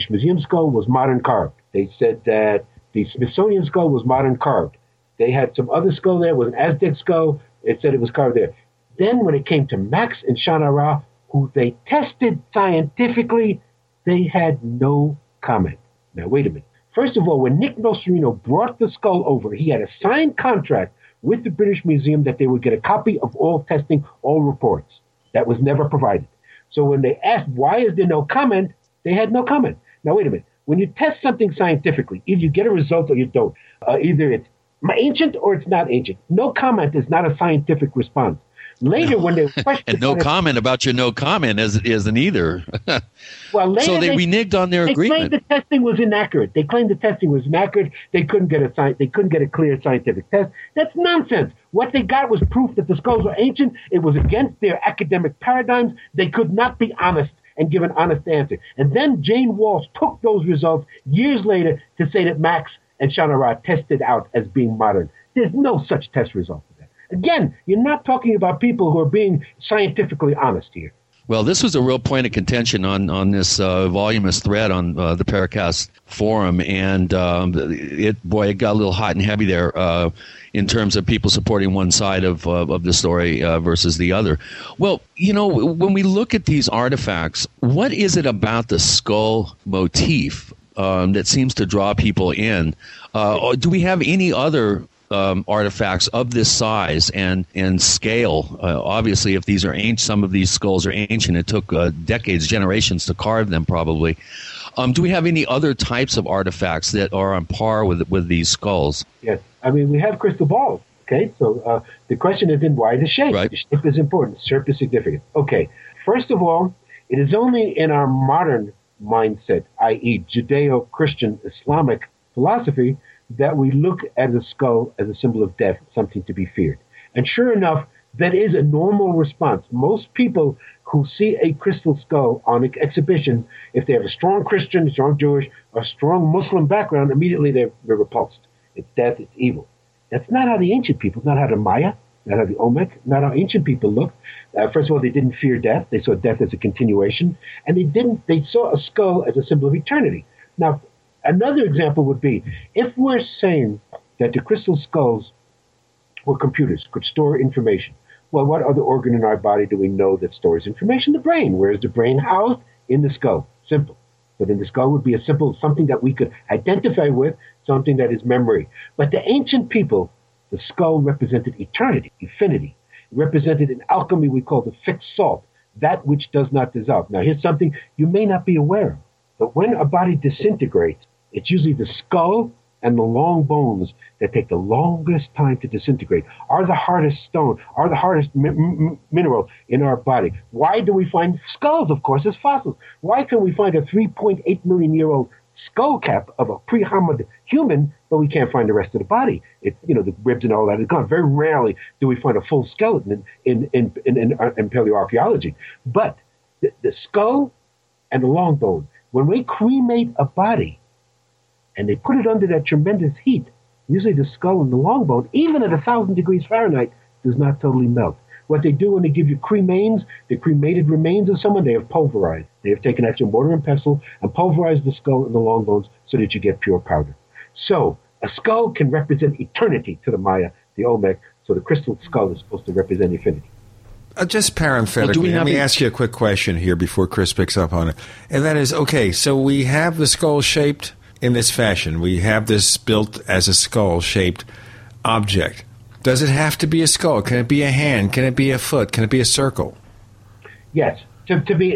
Museum skull was modern carved. They said that the Smithsonian skull was modern carved. They had some other skull there with an Aztec skull. It said it was carved there. Then when it came to Max and Shana Ra, who they tested scientifically, they had no comment. Now, wait a minute. First of all, when Nick Nocerino brought the skull over, he had a signed contract with the British Museum that they would get a copy of all testing, all reports. That was never provided. So when they asked, why is there no comment, they had no comment. Now, wait a minute. When you test something scientifically, either you get a result or you don't. Either it's ancient or it's not ancient. No comment is not a scientific response. Later, when they questioned... and no comment about your no comment isn't either. Well, later so they reneged on their agreement. They claimed the testing was inaccurate. They couldn't get a clear scientific test. That's nonsense. What they got was proof that the skulls were ancient. It was against their academic paradigms. They could not be honest and give an honest answer. And then Jane Walsh took those results years later to say that Max and Shana Ra tested out as being modern. There's no such test result. Again, you're not talking about people who are being scientifically honest here. Well, this was a real point of contention on this voluminous thread on the Paracast forum, and it got a little hot and heavy there in terms of people supporting one side of the story versus the other. Well, you know, when we look at these artifacts, what is it about the skull motif that seems to draw people in? Do we have any other artifacts of this size and scale? Obviously, if these are ancient, some of these skulls are ancient. It took decades, generations to carve them, probably. Do we have any other types of artifacts that are on par with these skulls? Yes, I mean, we have crystal balls. Okay, so the question is then why the shape? Right. The shape is important. Shape is significant. Okay, first of all, it is only in our modern mindset, i.e., Judeo-Christian Islamic philosophy, that we look at the skull as a symbol of death, something to be feared. And sure enough, that is a normal response. Most people who see a crystal skull on an exhibition, if they have a strong Christian, strong Jewish, or strong Muslim background, immediately they're repulsed. It's death, it's evil. That's not how the ancient people, not how the Maya, not how the Olmec, not how ancient people looked. First of all, they didn't fear death. They saw death as a continuation. And they saw a skull as a symbol of eternity. Now, another example would be, if we're saying that the crystal skulls were computers, could store information, well, what other organ in our body do we know that stores information? The brain. Where is the brain housed? In the skull. Simple. But in the skull would be a simple, something that we could identify with, something that is memory. But the ancient people, the skull represented eternity, infinity. It represented in alchemy we call the fixed salt, that which does not dissolve. Now, here's something you may not be aware of, but when a body disintegrates, it's usually the skull and the long bones that take the longest time to disintegrate, are the hardest stone, are the hardest mineral in our body. Why do we find skulls, of course, as fossils? Why can we find a 3.8 million year old skull cap of a pre-Homo human, but we can't find the rest of the body? It, you know, the ribs and all that is gone. Very rarely do we find a full skeleton in paleoarchaeology. But the skull and the long bone, when we cremate a body, and they put it under that tremendous heat, usually the skull and the long bone, even at 1,000 degrees Fahrenheit, does not totally melt. What they do when they give you cremains, the cremated remains of someone, they have pulverized. They have taken out your mortar and pestle and pulverized the skull and the long bones so that you get pure powder. So a skull can represent eternity to the Maya, the Olmec, so the crystal skull is supposed to represent infinity. Just parenthetically, let me ask you a quick question here before Chris picks up on it. And that is, okay, so we have the skull shaped in this fashion. We have this built as a skull-shaped object. Does it have to be a skull? Can it be a hand? Can it be a foot? Can it be a circle? Yes. To be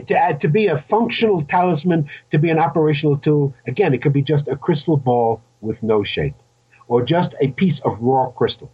a functional talisman, to be an operational tool, again, it could be just a crystal ball with no shape or just a piece of raw crystal.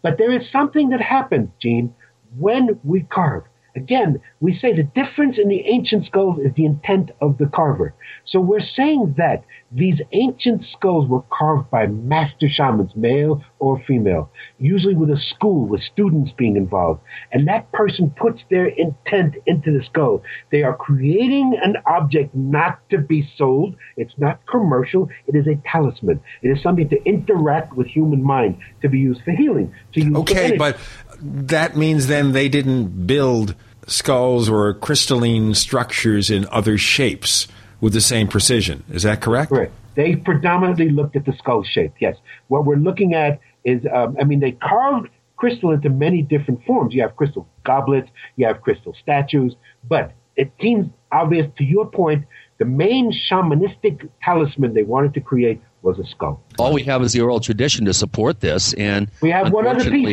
But there is something that happens, Gene, when we carve. Again, we say the difference in the ancient skulls is the intent of the carver. So we're saying that these ancient skulls were carved by master shamans, male or female, usually with a school, with students being involved. And that person puts their intent into the skull. They are creating an object not to be sold. It's not commercial. It is a talisman. It is something to interact with human mind, to be used for healing. To use okay, but that means then they didn't build skulls or crystalline structures in other shapes with the same precision. Is that correct? Correct. They predominantly looked at the skull shape, yes. What we're looking at is, they carved crystal into many different forms. You have crystal goblets, you have crystal statues, but it seems obvious to your point, the main shamanistic talisman they wanted to create was a skull. All we have is the oral tradition to support this. And we have one other piece,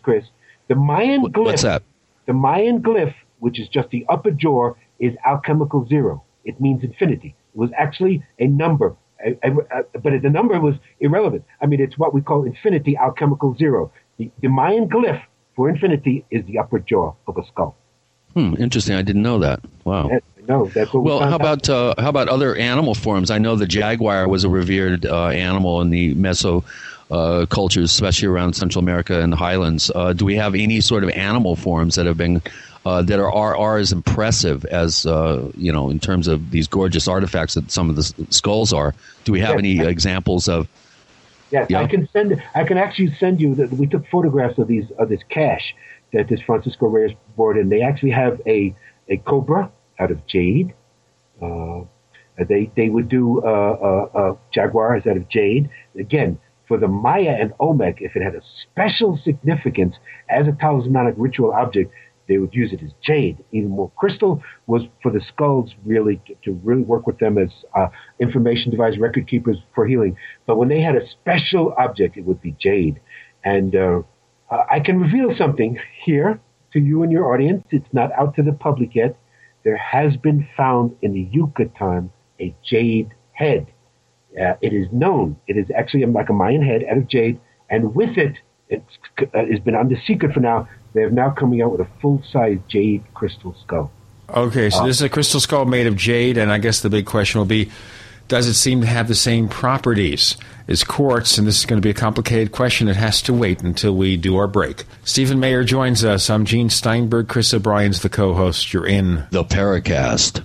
Chris. The Mayan glyph. What's that? The Mayan glyph, which is just the upper jaw, is alchemical zero. It means infinity. It was actually a number, but the number was irrelevant. I mean, it's what we call infinity alchemical zero. The Mayan glyph for infinity is the upper jaw of a skull. Interesting. I didn't know that. Wow. Yes. No, that's what well, how about other animal forms? I know the jaguar was a revered animal in the Meso cultures, especially around Central America and the highlands. Do we have any sort of animal forms that have been that are as impressive as in terms of these gorgeous artifacts that some of the skulls are? Do we have any examples of? Yes, yeah? I can actually send you that we took photographs of these cache. that this Francisco Reyes brought in. They actually have a cobra out of jade. They would do jaguars out of jade. Again, for the Maya and Olmec, if it had a special significance as a talismanic ritual object, they would use it as jade. Even more, crystal was for the skulls, really, to really work with them as information device, record keepers for healing. But when they had a special object, it would be jade. And I can reveal something here to you and your audience. It's not out to the public yet. There has been found in the Yucatan a jade head. It is known. It is actually like a Mayan head out of jade, and with it, it's been under secret for now. They're now coming out with a full-size jade crystal skull. Okay, so this is a crystal skull made of jade, and I guess the big question will be, does it seem to have the same properties as quartz? And this is going to be a complicated question that has to wait until we do our break. Stephen Mehler joins us. I'm Gene Steinberg. Chris O'Brien's the co-host. You're in the Paracast.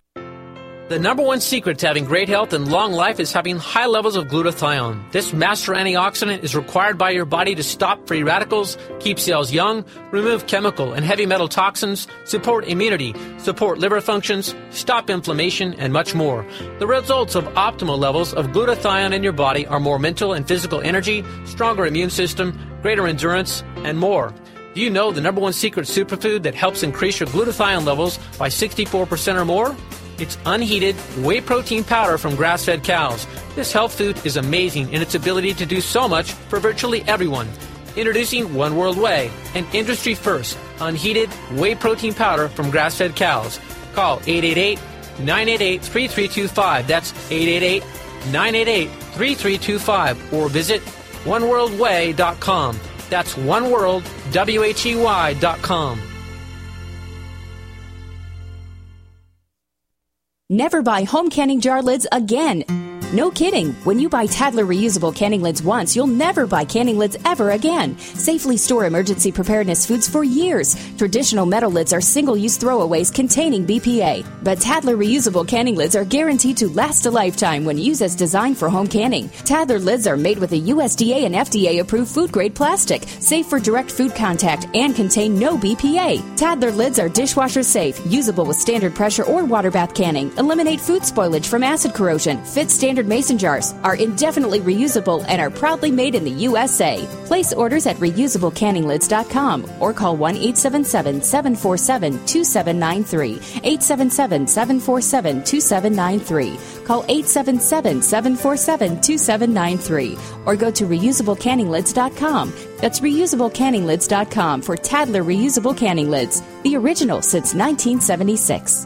The number one secret to having great health and long life is having high levels of glutathione. This master antioxidant is required by your body to stop free radicals, keep cells young, remove chemical and heavy metal toxins, support immunity, support liver functions, stop inflammation, and much more. The results of optimal levels of glutathione in your body are more mental and physical energy, stronger immune system, greater endurance, and more. Do you know the number one secret superfood that helps increase your glutathione levels by 64% or more? It's unheated whey protein powder from grass-fed cows. This health food is amazing in its ability to do so much for virtually everyone. Introducing One World Whey, an industry first, unheated whey protein powder from grass-fed cows. Call 888-988-3325. That's 888-988-3325. Or visit oneworldwhey.com. That's oneworldwhey.com. Never buy home canning jar lids again. No kidding. When you buy Tadler reusable canning lids once, you'll never buy canning lids ever again. Safely store emergency preparedness foods for years. Traditional metal lids are single-use throwaways containing BPA. But Tadler reusable canning lids are guaranteed to last a lifetime when used as designed for home canning. Tadler lids are made with a USDA and FDA-approved food-grade plastic, safe for direct food contact, and contain no BPA. Tadler lids are dishwasher safe, usable with standard pressure or water bath canning, eliminate food spoilage from acid corrosion, fit standard mason jars, are indefinitely reusable, and are proudly made in the USA. Place orders at reusablecanninglids.com or call 1-877-747-2793, 877-747-2793. Call 877-747-2793 or go to reusablecanninglids.com. That's reusablecanninglids.com for Tadler Reusable Canning Lids, the original since 1976.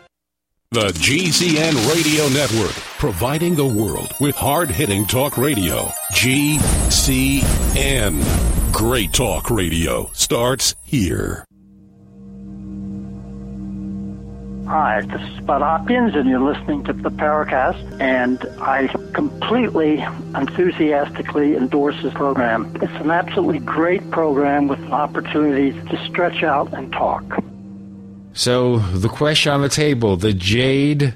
The GCN Radio Network, providing the world with hard-hitting talk radio. GCN. Great talk radio starts here. Hi, this is Bud Hopkins, and you're listening to the Paracast, and I completely, enthusiastically endorse this program. It's an absolutely great program with opportunities to stretch out and talk. So, the question on the table, the jade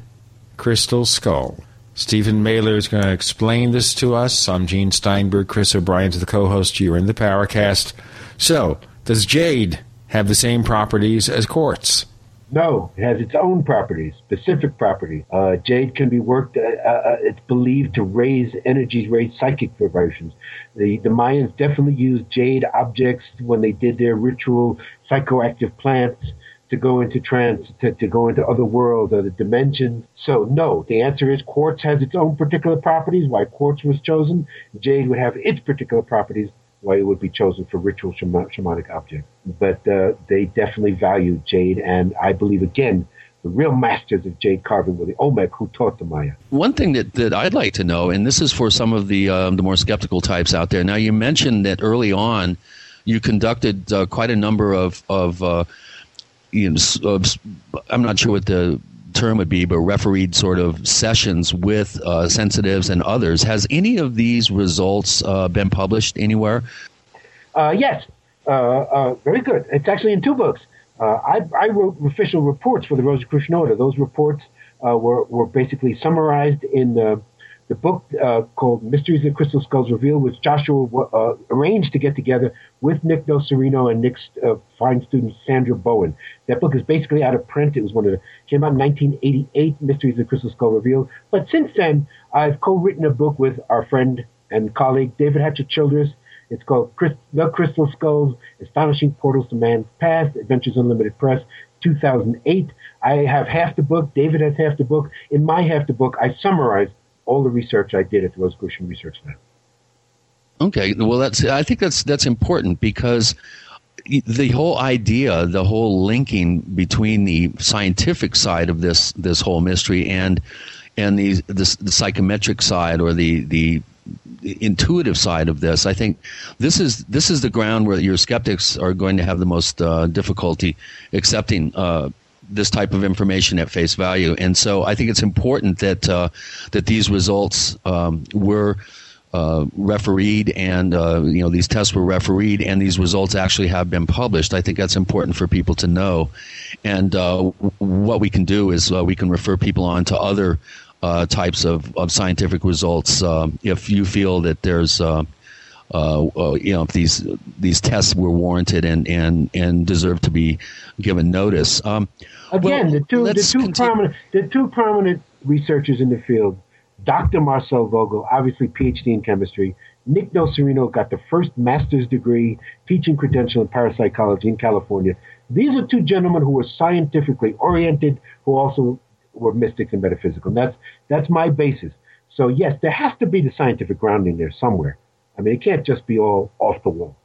crystal skull. Stephen Mehler is going to explain this to us. I'm Gene Steinberg, Chris O'Brien is the co-host. You're in the Paracast. So, does jade have the same properties as quartz? No, it has its own properties, specific properties. Jade can be worked, it's believed to raise energies, raise psychic vibrations. The Mayans definitely used jade objects when they did their ritual, psychoactive plants, to go into trance, to go into other worlds, other dimensions. So, no, the answer is quartz has its own particular properties, why quartz was chosen. Jade would have its particular properties, why it would be chosen for ritual shamanic objects. But they definitely value jade, and I believe, again, the real masters of jade carving were the Olmec, who taught the Maya. One thing that I'd like to know, and this is for some of the more skeptical types out there. Now, you mentioned that early on you conducted quite a number of I'm not sure what the term would be, but refereed sort of sessions with sensitives and others. Has any of these results been published anywhere? Yes. Very good. It's actually in 2 books. I wrote official reports for the Rosicrucian Order. Those reports were basically summarized in the book called Mysteries of the Crystal Skulls Revealed, which Joshua arranged to get together with Nick Nocerino and Nick's fine student Sandra Bowen. That book is basically out of print. It was came out in 1988, Mysteries of the Crystal Skull Revealed. But since then, I've co-written a book with our friend and colleague David Hatcher Childress. It's called The Crystal Skulls, Astonishing Portals to Man's Past, Adventures Unlimited Press, 2008. I have half the book. David has half the book. In my half the book, I summarized all the research I did at the Rosicrucian Research Lab. Okay, well, I think that's important, because the whole idea, the whole linking between the scientific side of this whole mystery and the psychometric side, or the intuitive side of this, I think this is the ground where your skeptics are going to have the most difficulty accepting this type of information at face value. And so I think it's important that these results were refereed, and these tests were refereed, and these results actually have been published. I think that's important for people to know. And what we can do is we can refer people on to other types of scientific results if you feel that there's if these tests were warranted and deserve to be given notice. Again, the two prominent researchers in the field, Dr. Marcel Vogel, obviously PhD in chemistry. Nick Nocerino got the first master's degree, teaching credential in parapsychology in California. These are two gentlemen who were scientifically oriented, who also were mystics and metaphysical. And that's my basis. So yes, there has to be the scientific grounding there somewhere. I mean, it can't just be all off the wall.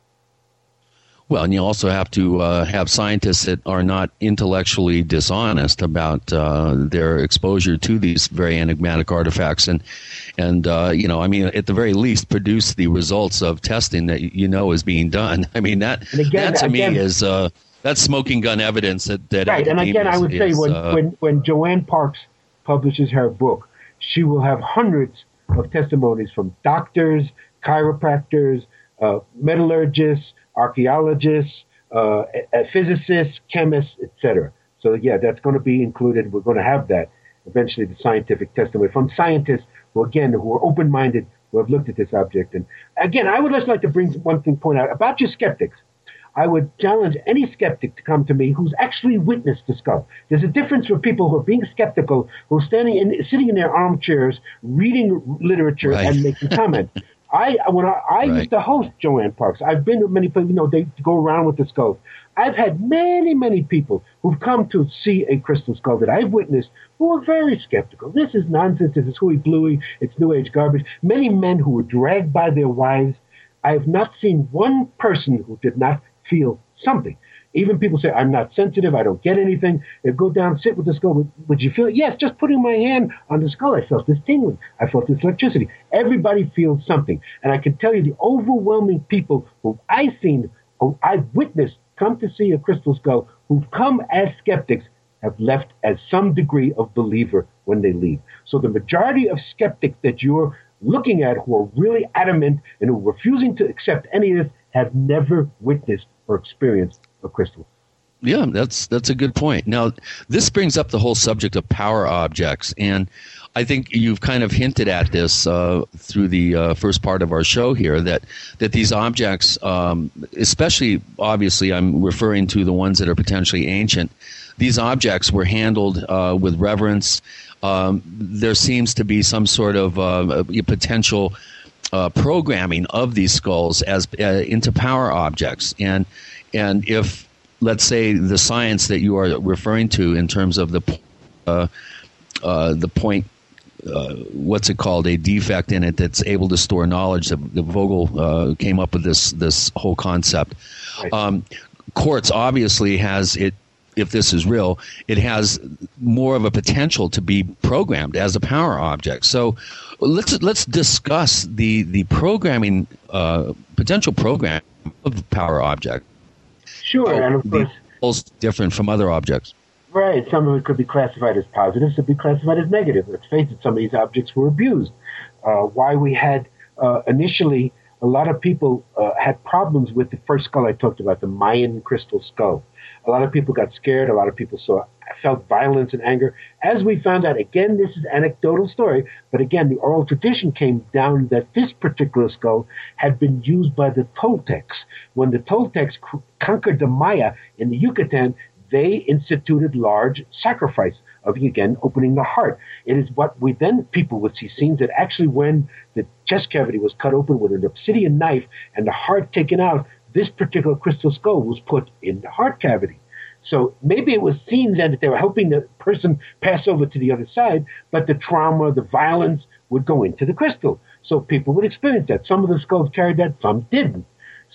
Well, and you also have to have scientists that are not intellectually dishonest about their exposure to these very enigmatic artifacts, and at the very least, produce the results of testing that is being done. I mean, that to me is that's smoking gun evidence that right. And again, I would say when Joanne Parks publishes her book, she will have hundreds of testimonies from doctors, chiropractors, metallurgists, archaeologists, physicists, chemists, etc. So, yeah, that's going to be included. We're going to have that eventually, the scientific testimony from scientists who are open-minded, who have looked at this object. And again, I would just like to bring one thing point out about your skeptics. I would challenge any skeptic to come to me who's actually witnessed the skull. There's a difference for people who are being skeptical, who are sitting in their armchairs, reading literature and making comments. When I used to host Joanne Parks, I've been to many people, you know, they go around with the skulls. I've had many, many people who've come to see a crystal skull that I've witnessed who are very skeptical. This is nonsense. This is hooey-bluey. It's New Age garbage. Many men who were dragged by their wives. I have not seen one person who did not feel something. Even people say, I'm not sensitive. I don't get anything. They go down, sit with the skull. Would you feel it? Yes, just putting my hand on the skull, I felt this tingling. I felt this electricity. Everybody feels something. And I can tell you the overwhelming people who I've seen, who I've witnessed come to see a crystal skull, who've come as skeptics, have left as some degree of believer when they leave. So the majority of skeptics that you're looking at who are really adamant and who are refusing to accept any of this have never witnessed or experienced a crystal. Yeah, that's a good point. Now, this brings up the whole subject of power objects, and I think you've kind of hinted at this through the first part of our show here, that these objects, especially, obviously, I'm referring to the ones that are potentially ancient, these objects were handled with reverence. There seems to be some sort of potential programming of these skulls as into power objects, and if, let's say, the science that you are referring to in terms of the point, what's it called, a defect in it that's able to store knowledge, that Vogel came up with this whole concept. Right. Quartz obviously has it. If this is real, it has more of a potential to be programmed as a power object. So let's discuss the programming, potential program of the power object. Sure. And of course, it's different from other objects. Right. Some of it could be classified as positive, some could be classified as negative. Let's face it, some of these objects were abused. Why we had initially a lot of people had problems with the first skull I talked about, the Mayan crystal skull. A lot of people got scared. A lot of people felt violence and anger. As we found out, again, this is anecdotal story, but again, the oral tradition came down that this particular skull had been used by the Toltecs. When the Toltecs conquered the Maya in the Yucatan, they instituted large sacrifice of, again, opening the heart. It is what we then, people would see scenes that actually when the chest cavity was cut open with an obsidian knife and the heart taken out, this particular crystal skull was put in the heart cavity. So maybe it was seen then that they were helping the person pass over to the other side, but the trauma, the violence would go into the crystal. So people would experience that. Some of the skulls carried that, some didn't.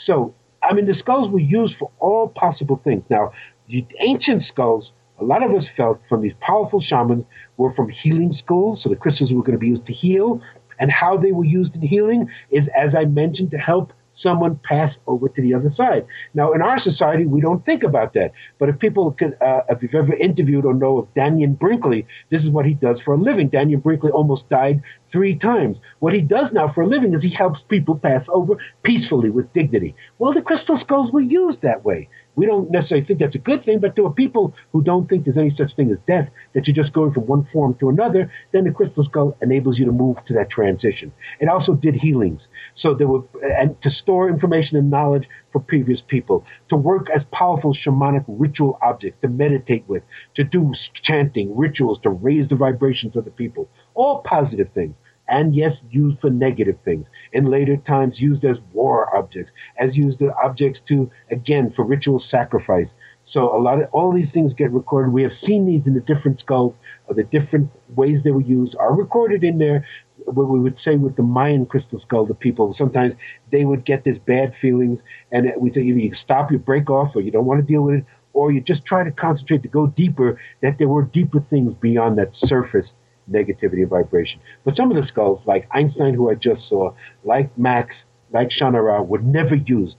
So, I mean, the skulls were used for all possible things. Now, the ancient skulls, a lot of us felt from these powerful shamans, were from healing schools, so the crystals were going to be used to heal, and how they were used in healing is, as I mentioned, to help someone pass over to the other side. Now, in our society, we don't think about that. But if people could, if you've ever interviewed or know of Daniel Brinkley, this is what he does for a living. Daniel Brinkley almost died 3 times. What he does now for a living is he helps people pass over peacefully with dignity. Well, the crystal skulls were used that way. We don't necessarily think that's a good thing, but there are people who don't think there's any such thing as death, that you're just going from one form to another. Then the crystal skull enables you to move to that transition. It also did healings. So there were, and to store information and knowledge for previous people, to work as powerful shamanic ritual objects, to meditate with, to do chanting, rituals, to raise the vibrations of the people. All positive things. And yes, used for negative things. In later times, used as war objects, as used as objects to, again, for ritual sacrifice. So all these things get recorded. We have seen these in the different skulls, or the different ways they were used are recorded in there. What we would say with the Mayan crystal skull, the people, sometimes they would get this bad feelings, and we say either you stop, you break off, or you don't want to deal with it, or you just try to concentrate to go deeper, that there were deeper things beyond that surface negativity and vibration. But some of the skulls, like Einstein, who I just saw, like Max, like Shana Ra, were never used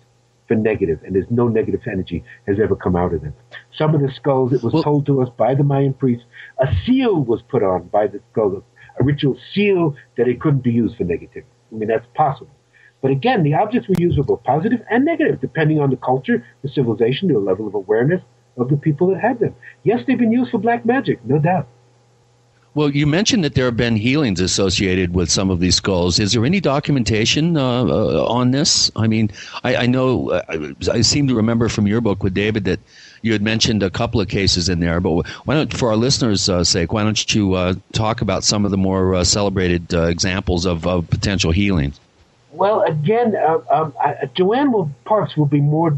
for negative, and there's no negative energy has ever come out of them. Some of the skulls, it was told to us by the Mayan priests, a seal was put on by the skull, a ritual seal, that it couldn't be used for negative. I mean, that's possible. But again, the objects were used for both positive and negative, depending on the culture, the civilization, the level of awareness of the people that had them. Yes, they've been used for black magic, no doubt. Well, you mentioned that there have been healings associated with some of these skulls. Is there any documentation on this? I mean, I know I seem to remember from your book with David that you had mentioned a couple of cases in there. But why don't, for our listeners' sake, why don't you talk about some of the more celebrated examples of potential healings? Well, again, Joanne Parks will be more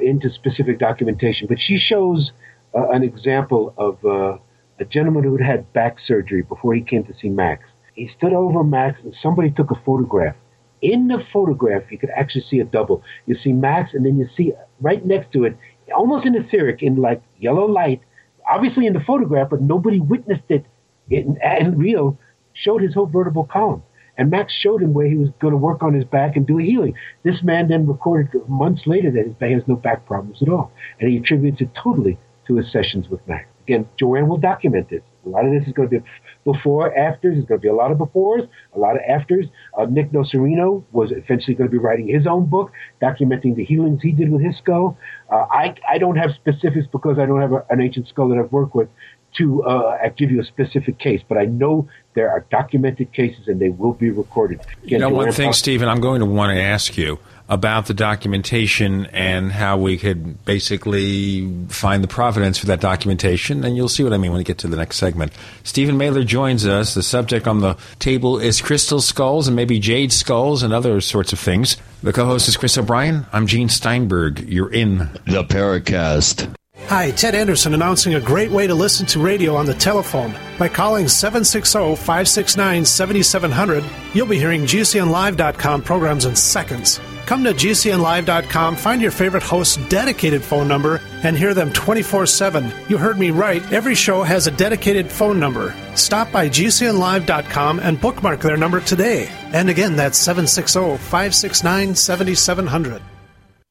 into specific documentation, but she shows an example of a gentleman who'd had back surgery before he came to see Max. He stood over Max and somebody took a photograph. In the photograph, you could actually see a double. You see Max and then you see right next to it, almost in etheric, in like yellow light, obviously in the photograph, but nobody witnessed it in real, showed his whole vertebral column. And Max showed him where he was going to work on his back and do a healing. This man then recorded months later that his back has no back problems at all. And he attributes it totally to his sessions with Max. Again, Joanne will document this. A lot of this is going to be before, afters. There's going to be a lot of befores, a lot of afters. Nick Nocerino was eventually going to be writing his own book, documenting the healings he did with his skull. I don't have specifics because I don't have an ancient skull that I've worked with to give you a specific case, but I know there are documented cases and they will be recorded. Again, you know, Joanne, one thing, Stephen, I'm going to want to ask you about the documentation and how we could basically find the provenance for that documentation, and you'll see what I mean when we get to the next segment. Stephen Mehler joins us. The subject on the table is crystal skulls and maybe jade skulls and other sorts of things. The co-host is Chris O'Brien. I'm Gene Steinberg. You're in the Paracast. Hi, Ted Anderson announcing a great way to listen to radio on the telephone. By calling 760-569-7700, you'll be hearing GCNLive.com programs in seconds. Come to GCNLive.com, find your favorite host's dedicated phone number, and hear them 24/7. You heard me right. Every show has a dedicated phone number. Stop by GCNLive.com and bookmark their number today. And again, that's 760-569-7700.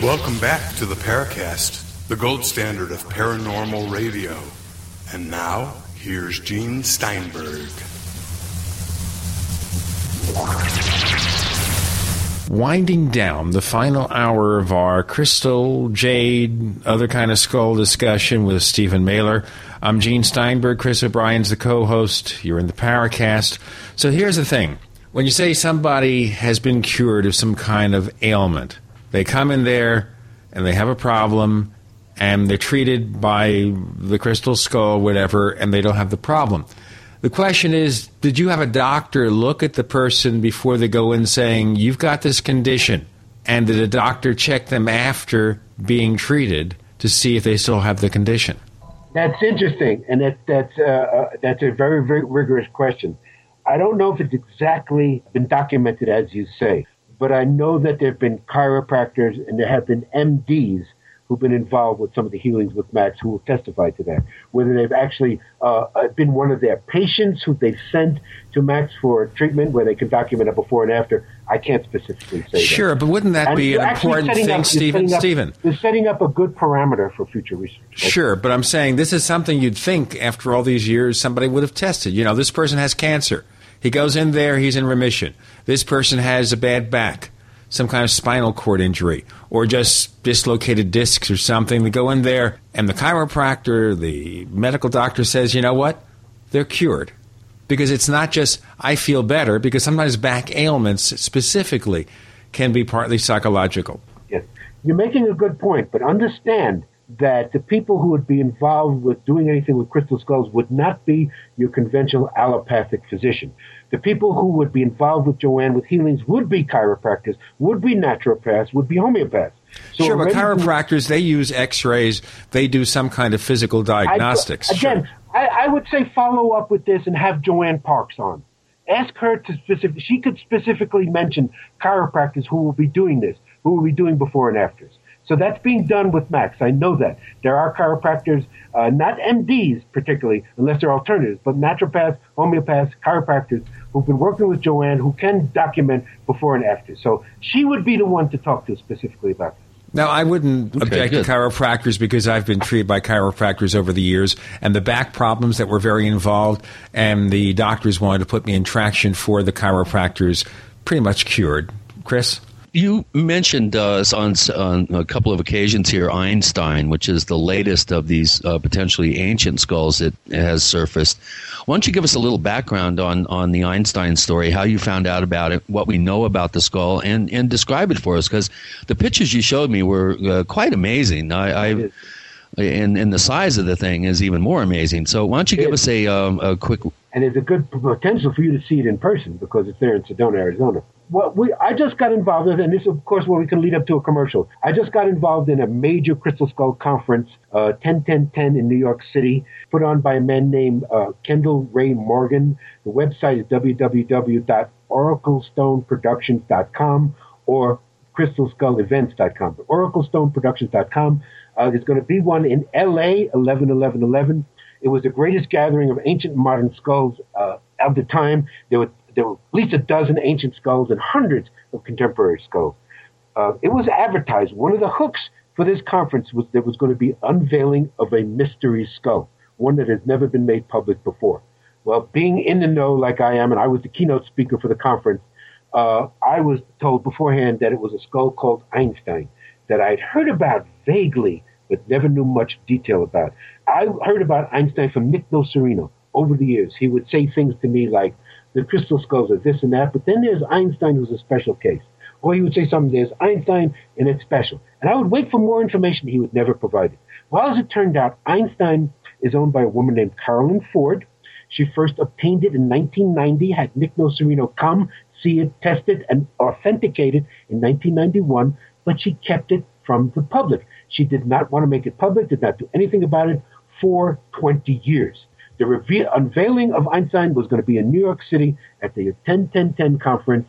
Welcome back to the Paracast, the gold standard of paranormal radio. And now, here's Gene Steinberg. Winding down the final hour of our crystal, jade, other kind of skull discussion with Stephen Mehler. I'm Gene Steinberg. Chris O'Brien's the co-host. You're in the Paracast. So here's the thing. When you say somebody has been cured of some kind of ailment, they come in there, and they have a problem, and they're treated by the crystal skull, whatever, and they don't have the problem. The question is, did you have a doctor look at the person before they go in saying, you've got this condition, and did a doctor check them after being treated to see if they still have the condition? That's interesting, and that's a very, very rigorous question. I don't know if it's exactly been documented as you say. But I know that there have been chiropractors and there have been MDs who've been involved with some of the healings with Max who will testify to that, whether they've actually been one of their patients who they've sent to Max for treatment where they can document it before and after. I can't specifically say that. Sure, but wouldn't that be an important thing, Stephen? You're setting up a good parameter for future research. Sure, but I'm saying this is something you'd think after all these years somebody would have tested. You know, this person has cancer. He goes in there, he's in remission. This person has a bad back, some kind of spinal cord injury, or just dislocated discs or something. They go in there, and the chiropractor, the medical doctor says, you know what? They're cured. Because it's not just, I feel better, because sometimes back ailments specifically can be partly psychological. Yes. You're making a good point, but understand that the people who would be involved with doing anything with crystal skulls would not be your conventional allopathic physician. The people who would be involved with Joanne with healings would be chiropractors, would be naturopaths, would be homeopaths. So sure, but chiropractors, they use x-rays, they do some kind of physical diagnostics. I would say follow up with this and have Joanne Parks on. Ask her to she could specifically mention chiropractors who will be doing this, who will be doing before and afters. So that's being done with Max. I know that. There are chiropractors, not MDs particularly, unless they're alternatives, but naturopaths, homeopaths, chiropractors who've been working with Joanne who can document before and after. So she would be the one to talk to specifically about this. Now, I wouldn't object to chiropractors because I've been treated by chiropractors over the years, and the back problems that were very involved, and the doctors wanted to put me in traction for the chiropractors, pretty much cured. Chris? You mentioned on a couple of occasions here Einstein, which is the latest of these potentially ancient skulls that has surfaced. Why don't you give us a little background on the Einstein story, how you found out about it, what we know about the skull, and describe it for us, because the pictures you showed me were quite amazing. And the size of the thing is even more amazing. So why don't you give us a quick... And there's a good potential for you to see it in person because it's there in Sedona, Arizona. I just got involved in, and this, of course, where we can lead up to a commercial. I just got involved in a major crystal skull conference, 10-10-10 in New York City, put on by a man named Kendall Ray Morgan. The website is www.oraclestoneproductions.com or crystalskullevents.com. But oraclestoneproductions.com. There's going to be one in L.A., 11-11-11. It was the greatest gathering of ancient and modern skulls of the time. There were at least a dozen ancient skulls and hundreds of contemporary skulls. It was advertised. One of the hooks for this conference was there was going to be unveiling of a mystery skull, one that has never been made public before. Well, being in the know like I am, and I was the keynote speaker for the conference, I was told beforehand that it was a skull called Einstein that I'd heard about vaguely but never knew much detail about. I heard about Einstein from Nick Nocerino over the years. He would say things to me like, the crystal skulls are this and that, but then there's Einstein who's a special case. Or he would say something, there's Einstein and it's special. And I would wait for more information. He would never provide it. Well, as it turned out, Einstein is owned by a woman named Carolyn Ford. She first obtained it in 1990, had Nick Nocerino come, see it, test it, and authenticate it in 1991, but she kept it from the public. She did not want to make it public, did not do anything about it for 20 years. The unveiling of Einstein was going to be in New York City at the 10-10-10 conference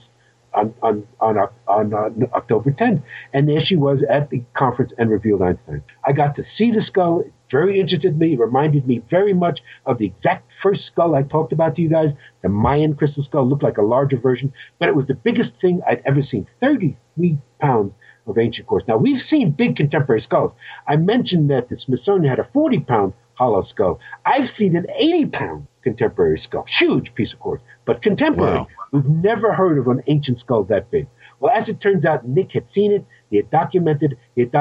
on October 10th. And there she was at the conference and revealed Einstein. I got to see the skull. It very interested me. It reminded me very much of the exact first skull I talked about to you guys. The Mayan crystal skull looked like a larger version, but it was the biggest thing I'd ever seen, 33 pounds of ancient quartz. Now, we've seen big contemporary skulls. I mentioned that the Smithsonian had a 40-pound hollow skull. I've seen an 80-pound contemporary skull, huge piece of quartz, but contemporary. Wow. We've never heard of an ancient skull that big. Well, as it turns out, Nick had seen it. He had documented it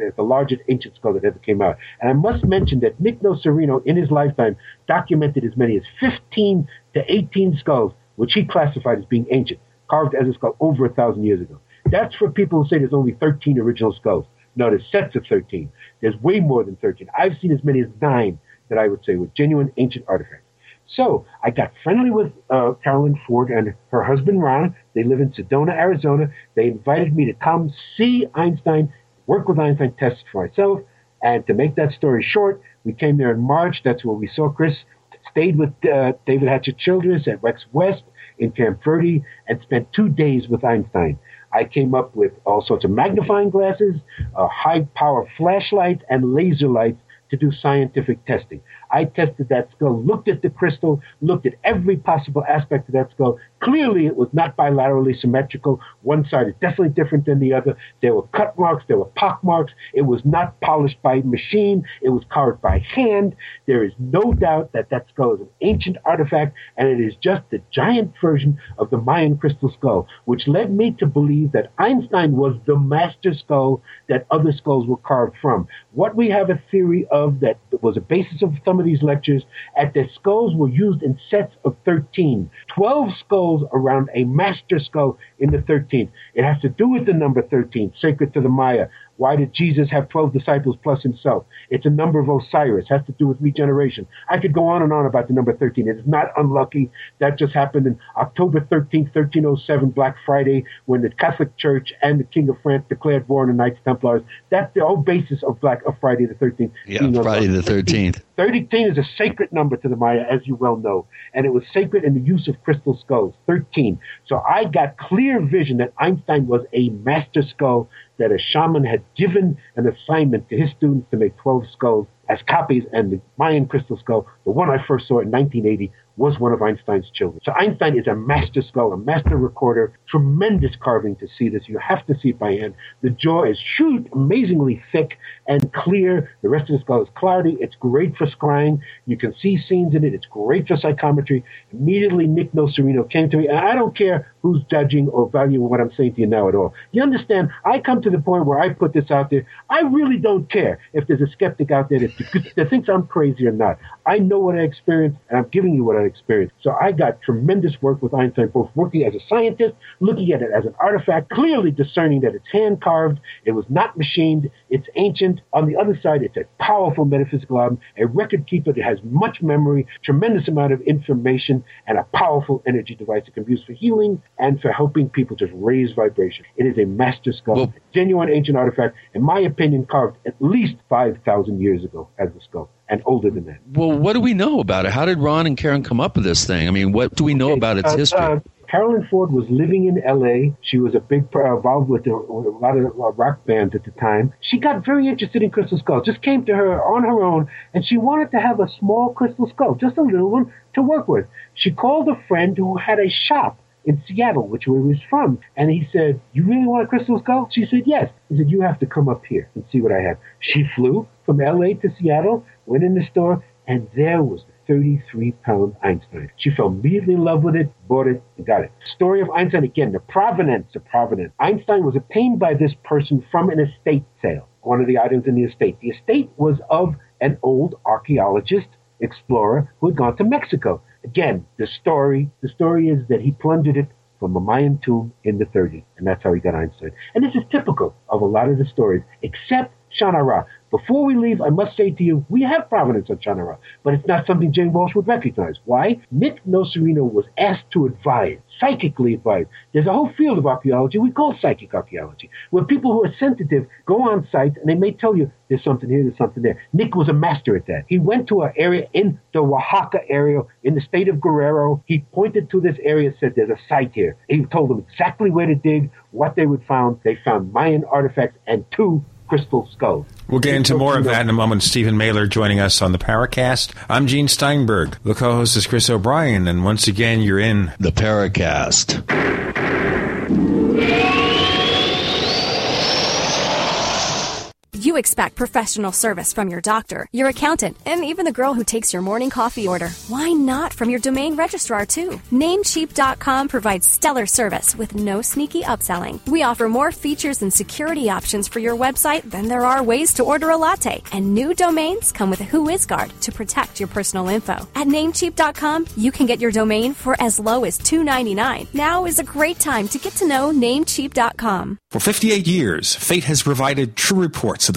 as the largest ancient skull that ever came out. And I must mention that Nick Nocerino, in his lifetime, documented as many as 15 to 18 skulls, which he classified as being ancient, carved as a skull over 1,000 years ago. That's for people who say there's only 13 original skulls. No, there's sets of 13. There's way more than 13. I've seen as many as 9 that I would say were genuine ancient artifacts. So I got friendly with Carolyn Ford and her husband, Ron. They live in Sedona, Arizona. They invited me to come see Einstein, work with Einstein, test it for myself. And to make that story short, we came there in March. That's where we saw Chris. Stayed with David Hatcher Childress at Rex West in Camp Verde and spent 2 days with Einstein. I came up with all sorts of magnifying glasses, high-power flashlights, and laser lights to do scientific testing. I tested that skull, looked at the crystal, looked at every possible aspect of that skull. Clearly, it was not bilaterally symmetrical. One side is definitely different than the other. There were cut marks. There were pock marks. It was not polished by machine. It was carved by hand. There is no doubt that that skull is an ancient artifact, and it is just the giant version of the Mayan crystal skull, which led me to believe that Einstein was the master skull that other skulls were carved from. What we have a theory of that was a basis of some of these lectures, at their skulls were used in sets of 13, 12 skulls around a master skull in the 13th. It has to do with the number 13, sacred to the Maya. Why did Jesus have 12 disciples plus himself? It's a number of Osiris. It has to do with regeneration. I could go on and on about the number 13. It is not unlucky. That just happened in October 13th, 1307, Black Friday, when the Catholic Church and the King of France declared war on the Knights Templars. That's the whole basis of Friday the 13th. Yeah, Friday the 13th. 13 is a sacred number to the Maya, as you well know, and it was sacred in the use of crystal skulls, 13. So I got clear vision that Einstein was a master skull that a shaman had given an assignment to his students to make 12 skulls as copies, and the Mayan crystal skull, the one I first saw in 1980, was one of Einstein's children. So Einstein is a master skull, a master recorder, tremendous carving to see this. You have to see it by hand. The jaw is huge, amazingly thick and clear. The rest of the skull is cloudy. It's great for scrying. You can see scenes in it. It's great for psychometry. Immediately, Nick Nocerino came to me, and I don't care who's judging or valuing what I'm saying to you now at all. You understand, I come to the point where I put this out there. I really don't care if there's a skeptic out there that thinks I'm crazy or not. I know what I experienced, and I'm giving you what I experienced. So I got tremendous work with Einstein, both working as a scientist, looking at it as an artifact, clearly discerning that it's hand-carved, it was not machined, it's ancient. On the other side, it's a powerful metaphysical album, a record keeper that has much memory, tremendous amount of information, and a powerful energy device that can be used for healing and for helping people just raise vibration. It is a master skull, a genuine ancient artifact, in my opinion, carved at least 5,000 years ago as a skull. And older than that. Well, what do we know about it? How did Ron and Karen come up with this thing? I mean, what do we know about its history? Carolyn Ford was living in L.A. She was a big involved with a lot of rock bands at the time. She got very interested in crystal skulls. Just came to her on her own, and she wanted to have a small crystal skull, just a little one, to work with. She called a friend who had a shop in Seattle, which where he was from. And he said, you really want a crystal skull? She said, yes. He said, you have to come up here and see what I have. She flew from L.A. to Seattle, went in the store, and there was the 33-pound Einstein. She fell immediately in love with it, bought it, and got it. Story of Einstein, again, the provenance. Einstein was obtained by this person from an estate sale, one of the items in the estate. The estate was of an old archaeologist, explorer, who had gone to Mexico. Again, the story is that he plundered it from a Mayan tomb in the 30s, and that's how he got Einstein. And this is typical of a lot of the stories, except Shana Ra. Before we leave, I must say to you, we have provenance on Shana Ra, but it's not something Jane Walsh would recognize. Why? Nick Nocerino was asked to advise, psychically advise. There's a whole field of archaeology we call psychic archaeology, where people who are sensitive go on sites and they may tell you there's something here, there's something there. Nick was a master at that. He went to an area in the Oaxaca area in the state of Guerrero. He pointed to this area, said there's a site here. He told them exactly where to dig, what they would find. They found Mayan artifacts and two crystal skulls. We'll get into more of that in a moment. Stephen Mehler joining us on the Paracast. I'm Gene Steinberg. The co-host is Chris O'Brien, and once again, you're in the Paracast. You expect professional service from your doctor, your accountant, and even the girl who takes your morning coffee order. Why not from your domain registrar, too? Namecheap.com provides stellar service with no sneaky upselling. We offer more features and security options for your website than there are ways to order a latte. And new domains come with a WhoisGuard to protect your personal info. At Namecheap.com, you can get your domain for as low as $2.99. Now is a great time to get to know Namecheap.com. For 58 years, Fate has provided true reports of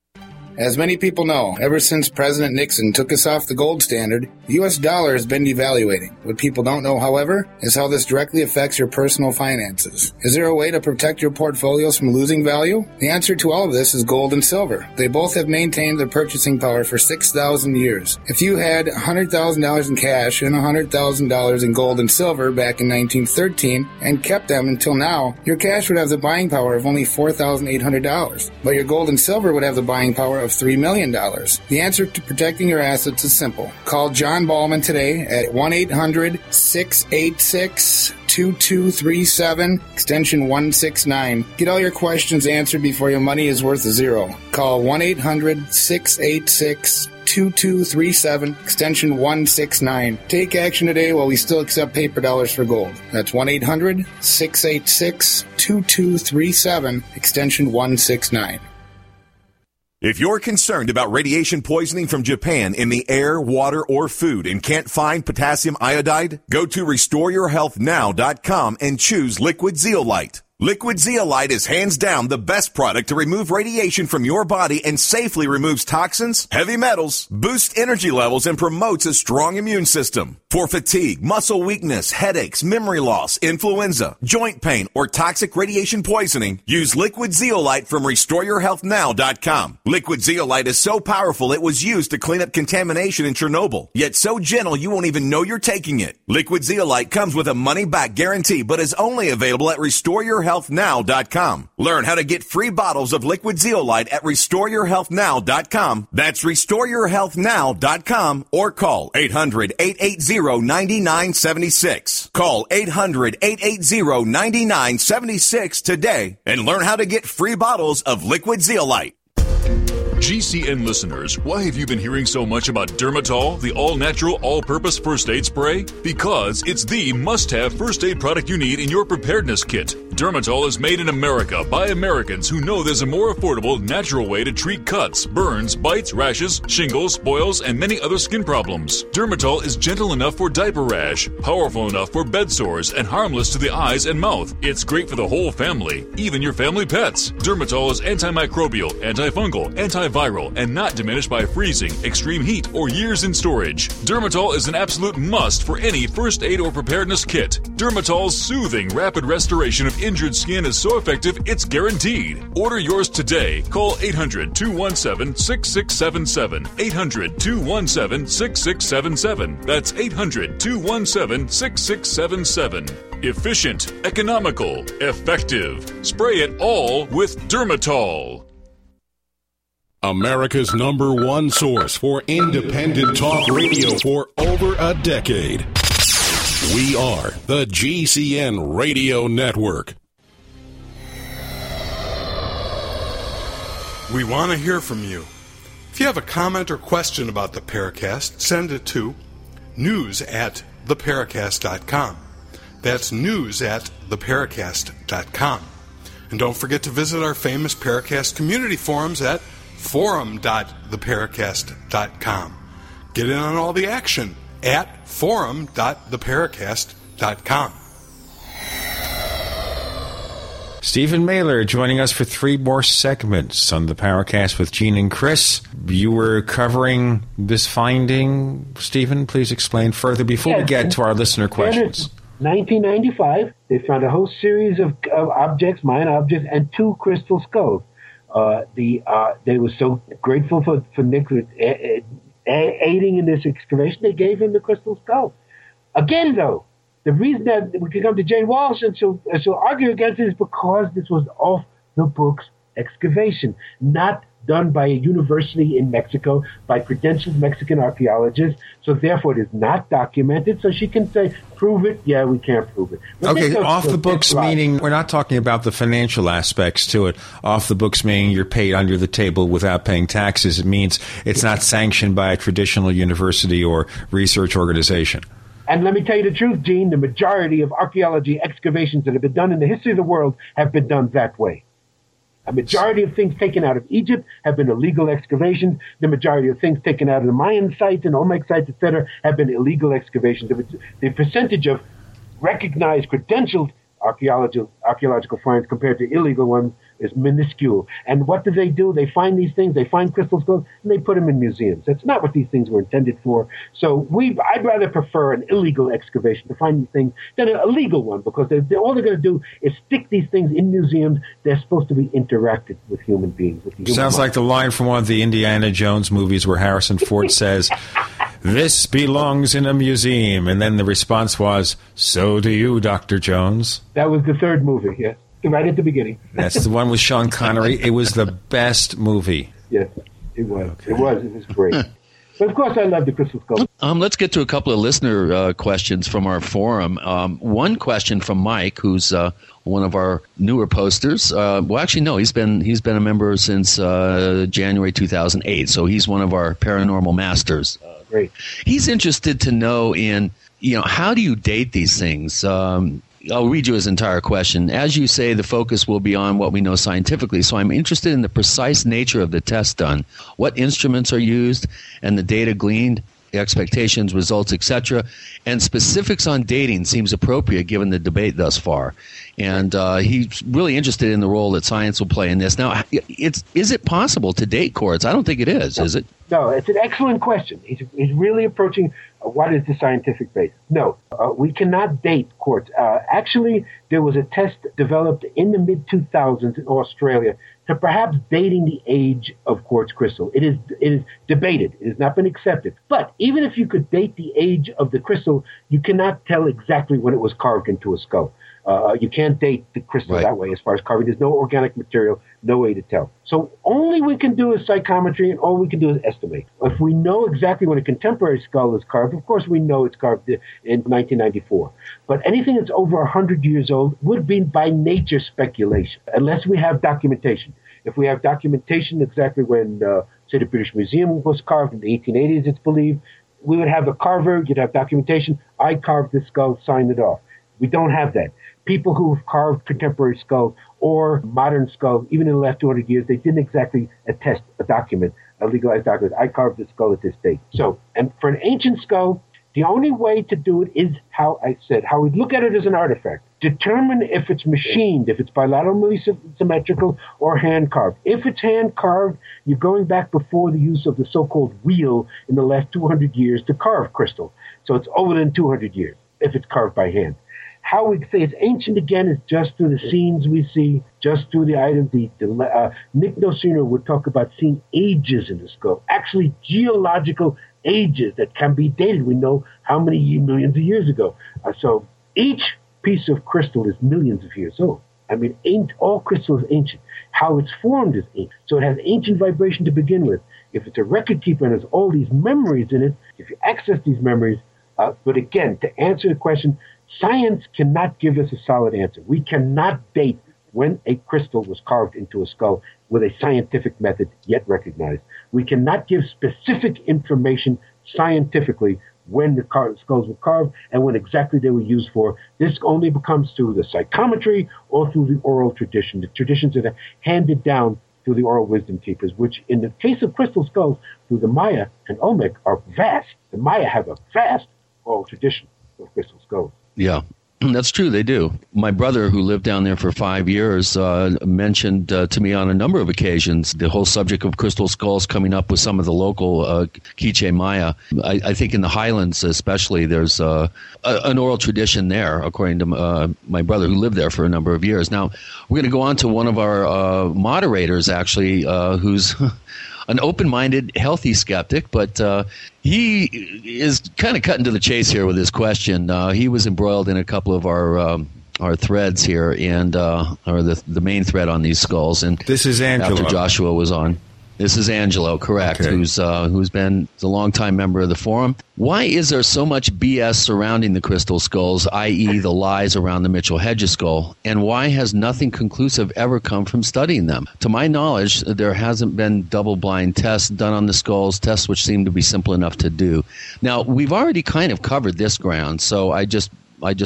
As many people know, ever since President Nixon took us off the gold standard, the U.S. dollar has been devaluing. What people don't know, however, is how this directly affects your personal finances. Is there a way to protect your portfolios from losing value? The answer to all of this is gold and silver. They both have maintained their purchasing power for 6,000 years. If you had $100,000 in cash and $100,000 in gold and silver back in 1913 and kept them until now, your cash would have the buying power of only $4,800, but your gold and silver would have the buying power of $3 million. The answer to protecting your assets is simple. Call John Ballman today at 1-800-686-2237, extension 169. Get all your questions answered before your money is worth zero. Call 1-800-686-2237, extension 169. Take action today while we still accept paper dollars for gold. That's 1-800-686-2237, extension 169. If you're concerned about radiation poisoning from Japan in the air, water, or food and can't find potassium iodide, go to RestoreYourHealthNow.com and choose Liquid Zeolite. Liquid Zeolite is hands down the best product to remove radiation from your body and safely removes toxins, heavy metals, boosts energy levels, and promotes a strong immune system. For fatigue, muscle weakness, headaches, memory loss, influenza, joint pain, or toxic radiation poisoning, use Liquid Zeolite from RestoreYourHealthNow.com. Liquid Zeolite is so powerful it was used to clean up contamination in Chernobyl, yet so gentle you won't even know you're taking it. Liquid Zeolite comes with a money-back guarantee, but is only available at RestoreYourHealthNow.com. Learn how to get free bottles of Liquid Zeolite at RestoreYourHealthNow.com. That's RestoreYourHealthNow.com, or call 800-880-9976. Call 800-880-9976 today and learn how to get free bottles of Liquid Zeolite. GCN listeners, why have you been hearing so much about Dermatol, the all-natural, all-purpose first aid spray? Because it's the must-have first aid product you need in your preparedness kit. Dermatol is made in America by Americans who know there's a more affordable, natural way to treat cuts, burns, bites, rashes, shingles, boils, and many other skin problems. Dermatol is gentle enough for diaper rash, powerful enough for bed sores, and harmless to the eyes and mouth. It's great for the whole family, even your family pets. Dermatol is antimicrobial, antifungal, antiviral, and not diminished by freezing, extreme heat, or years in storage. Dermatol is an absolute must for any first aid or preparedness kit. Dermatol's soothing, rapid restoration of injured skin is so effective, it's guaranteed. Order yours today. Call 800-217-6677. 800-217-6677. That's 800-217-6677. Efficient, economical, effective. Spray it all with Dermatol. America's number one source for independent talk radio for over a decade. We are the GCN Radio Network. We want to hear from you. If you have a comment or question about the Paracast, send it to news@theparacast.com. That's news@theparacast.com. And don't forget to visit our famous Paracast community forums at forum.theparacast.com. Get in on all the action at forum.theparacast.com. Stephen Mehler joining us for three more segments on the Paracast with Gene and Chris. You were covering this finding, Stephen. Please explain further before we get to our listener questions. 1995, they found a whole series of objects, Mayan objects, and two crystal skulls. They were so grateful for Nick aiding in this excavation, they gave him the crystal skull. Again, though, the reason that we can come to Jane Walsh and she'll argue against it is because this was off the books excavation, not done by a university in Mexico, by credentialed Mexican archaeologists. So therefore, it is not documented. So she can say, prove it. Yeah, we can't prove it. But okay, off the books meaning we're not talking about the financial aspects to it. Off the books meaning you're paid under the table without paying taxes. It means it's not sanctioned by a traditional university or research organization. And let me tell you the truth, Gene, the majority of archaeology excavations that have been done in the history of the world have been done that way. A majority of things taken out of Egypt have been illegal excavations. The majority of things taken out of the Mayan sites and Olmec sites, etc., have been illegal excavations. The percentage of recognized, credentialed archaeological finds compared to illegal ones is minuscule. And what do? They find these things, they find crystal skulls, and they put them in museums. That's not what these things were intended for. So I'd rather prefer an illegal excavation to find these things than a legal one, because all they're going to do is stick these things in museums. They're supposed to be interacted with human beings. Sounds like the line from one of the Indiana Jones movies where Harrison Ford says, "This belongs in a museum." And then the response was, "So do you, Dr. Jones." That was the third movie, yes. Right at the beginning. That's the one with Sean Connery. It was the best movie. Yes, it was. Okay. It was great. But of course, I love the crystal skull. Let's get to a couple of listener questions from our forum. One question from Mike, who's one of our newer posters. He's been a member since January 2008. So he's one of our paranormal masters. Great. He's interested to know how do you date these things? I'll read you his entire question. As you say, the focus will be on what we know scientifically, so I'm interested in the precise nature of the test done. What instruments are used and the data gleaned? expectations, results, etc. And specifics on dating seems appropriate given the debate thus far. And he's really interested in the role that science will play in this. Now, is it possible to date cords? I don't think it is. No. Is it? No, it's an excellent question. He's really approaching what is the scientific base. No, we cannot date quartz. Actually, there was a test developed in the mid-2000s in Australia to perhaps dating the age of quartz crystal. It is debated. It has not been accepted. But even if you could date the age of the crystal, you cannot tell exactly when it was carved into a skull. You can't date the crystal right. That way as far as carving. There's no organic material, no way to tell. So only we can do is psychometry, and all we can do is estimate. If we know exactly when a contemporary skull is carved, of course we know it's carved in 1994. But anything that's over 100 years old would be by nature speculation, unless we have documentation. If we have documentation exactly when, say, the British Museum was carved in the 1880s, it's believed, we would have a carver, you'd have documentation, I carved this skull, signed it off. We don't have that. People who have carved contemporary skulls or modern skulls, even in the last 200 years, they didn't exactly attest a document, a legalized document. I carved this skull at this date. So, and for an ancient skull, the only way to do it is how I said, how we look at it as an artifact. Determine if it's machined, if it's bilaterally symmetrical or hand-carved. If it's hand-carved, you're going back before the use of the so-called wheel in the last 200 years to carve crystal. So it's older than 200 years if it's carved by hand. How we say it's ancient, again, is just through the scenes we see, just through the items. Nick Nocerino would talk about seeing ages in the skull, actually geological ages that can be dated. We know how many millions of years ago. So each piece of crystal is millions of years old. I mean, all crystal is ancient. How it's formed is ancient. So it has ancient vibration to begin with. If it's a record keeper and has all these memories in it, if you access these memories, but again, to answer the question, science cannot give us a solid answer. We cannot date when a crystal was carved into a skull with a scientific method yet recognized. We cannot give specific information scientifically when the skulls were carved and when exactly they were used for. This only becomes through the psychometry or through the oral tradition, the traditions that are handed down through the oral wisdom keepers, which in the case of crystal skulls, through the Maya and Olmec, are vast. The Maya have a vast oral tradition of crystal skulls. Yeah, that's true. They do. My brother, who lived down there for 5 years, mentioned to me on a number of occasions the whole subject of crystal skulls coming up with some of the local K'iche' Maya. I think in the Highlands especially, there's an oral tradition there, according to my brother, who lived there for a number of years. Now, we're going to go on to one of our moderators, actually, who's an open-minded, healthy skeptic, but he is kind of cutting to the chase here with his question. He was embroiled in a couple of our threads here, and or the main thread on these skulls. And this is Angelo. After Joshua was on, this is Angelo, correct? Okay. Who's been a longtime member of the forum. Why is there so much BS surrounding the crystal skulls, i.e., the lies around the Mitchell Hedges skull, and why has nothing conclusive ever come from studying them? To my knowledge, there hasn't been double-blind tests done on the skulls, tests which seem to be simple enough to do. Now, we've already kind of covered this ground, so I just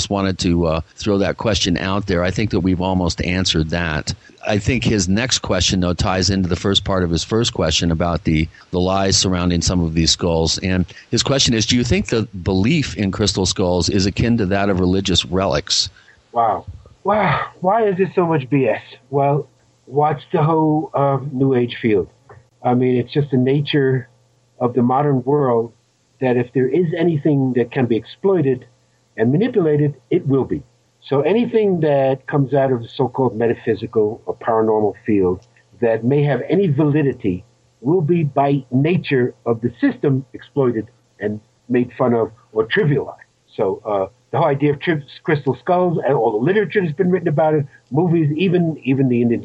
wanted to throw that question out there. I think that we've almost answered that. I think his next question, though, ties into the first part of his first question about the lies surrounding some of these skulls. And his question is, do you think the belief in crystal skulls is akin to that of religious relics? Wow. Why is there so much BS? Well, watch the whole New Age field. I mean, it's just the nature of the modern world that if there is anything that can be exploited and manipulated, it will be. So anything that comes out of the so-called metaphysical or paranormal field that may have any validity will be by nature of the system exploited and made fun of or trivialized. So the whole idea of crystal skulls, and all the literature that's been written about it, movies, even the Indiana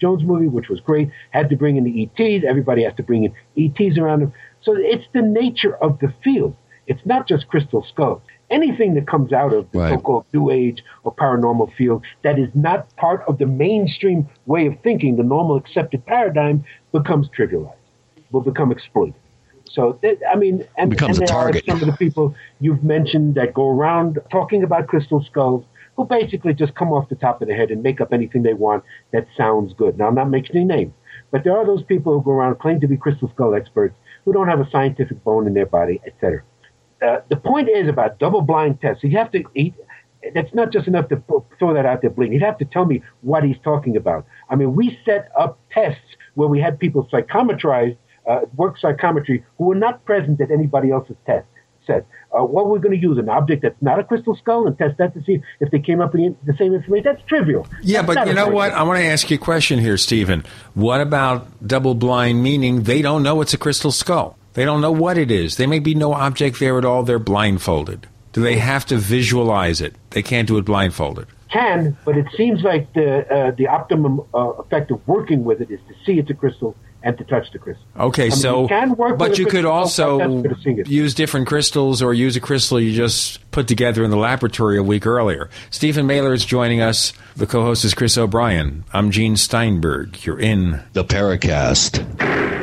Jones movie, which was great, had to bring in the ETs. Everybody has to bring in ETs around them. So it's the nature of the field. It's not just crystal skulls. Anything that comes out of the so-called New Age or paranormal field that is not part of the mainstream way of thinking, the normal accepted paradigm, becomes trivialized, will become exploited. So, and there are some of the people you've mentioned that go around talking about crystal skulls who basically just come off the top of their head and make up anything they want that sounds good. Now, I'm not mentioning names, but there are those people who go around claim to be crystal skull experts who don't have a scientific bone in their body, etc. The point is about double-blind tests. You have to. That's not just enough to throw that out there, Blink. He'd have to tell me what he's talking about. I mean, we set up tests where we had people psychometrized, work psychometry, who were not present at anybody else's test set. What we're going to use an object that's not a crystal skull and test that to see if they came up with the same information. That's trivial. Yeah, that's but you know what? I want to ask you a question here, Stephen. What about double-blind? Meaning they don't know it's a crystal skull. They don't know what it is. There may be no object there at all. They're blindfolded. Do they have to visualize it? They can't do it blindfolded. Can, but it seems like the optimum effect of working with it is to see it's a crystal and to touch the crystal. Okay, I mean, so you can work but with you could also use different crystals or use a crystal you just put together in the laboratory a week earlier. Stephen Mehler is joining us. The co-host is Chris O'Brien. I'm Gene Steinberg. You're in the Paracast.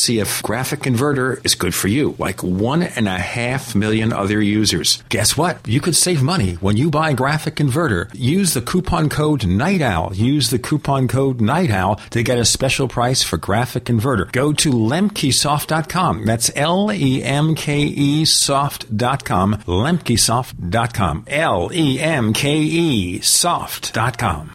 see if Graphic Converter is good for you, like 1.5 million other users. Guess what? You could save money when you buy Graphic Converter. Use the coupon code NIGHTOWL. Use the coupon code NIGHTOWL to get a special price for Graphic Converter. Go to lemkesoft.com. That's lemkesoft.com. lemkesoft.com. lemkesoft.com.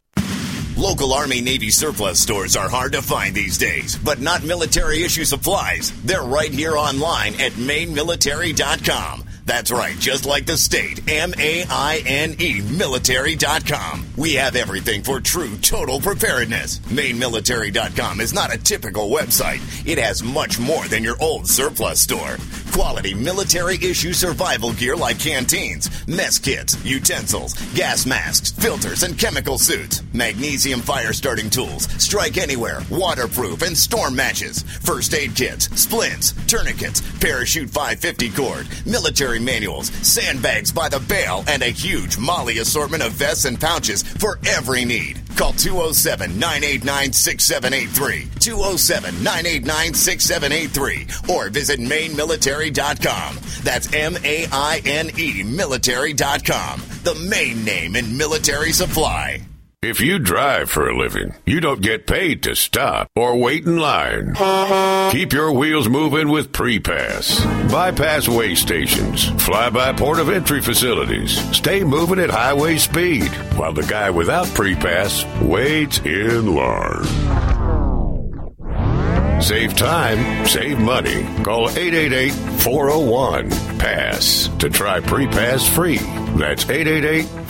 Local Army Navy surplus stores are hard to find these days, but not military issue supplies. They're right here online at mainmilitary.com. That's right, just like the state, M-A-I-N-E, military.com. We have everything for true total preparedness. MainMilitary.com is not a typical website. It has much more than your old surplus store. Quality military issue survival gear like canteens, mess kits, utensils, gas masks, filters, and chemical suits. Magnesium fire starting tools, strike anywhere, waterproof, and storm matches. First aid kits, splints, tourniquets, parachute 550 cord, military manuals, sandbags by the bale, and a huge Molly assortment of vests and pouches for every need. Call 207-989-6783, 207-989-6783, or visit mainmilitary.com. That's M-A-I-N-E military.com, the main name in military supply. If you drive for a living, you don't get paid to stop or wait in line. Keep your wheels moving with pre-pass. Bypass way stations, fly-by port of entry facilities. Stay moving at highway speed while the guy without pre-pass waits in line. Save time, save money. Call 888-401-PASS to try pre-pass free. That's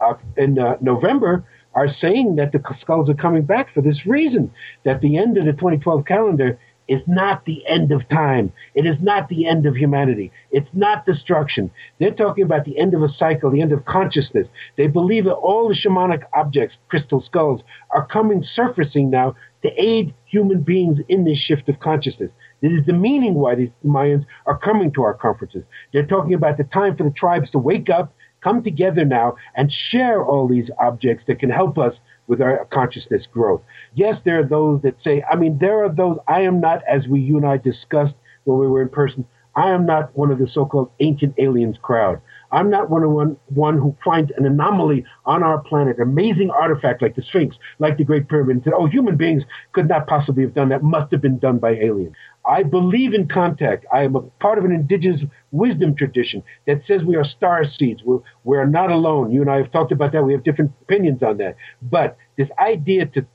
November, are saying that the skulls are coming back for this reason, that the end of the 2012 calendar is not the end of time. It is not the end of humanity. It's not destruction. They're talking about the end of a cycle, the end of consciousness. They believe that all the shamanic objects, crystal skulls, are surfacing now to aid human beings in this shift of consciousness. This is the meaning why these Mayans are coming to our conferences. They're talking about the time for the tribes to wake up, come together now, and share all these objects that can help us with our consciousness growth. Yes, there are those that say, I am not, as you and I discussed when we were in person, I am not one of the so-called ancient aliens crowd. I'm not one who finds an anomaly on our planet, amazing artifact like the Sphinx, like the Great Pyramid, and said, oh, human beings could not possibly have done that. Must have been done by aliens. I believe in contact. I am a part of an indigenous wisdom tradition that says we are star seeds. We're not alone. You and I have talked about that. We have different opinions on that. But this idea to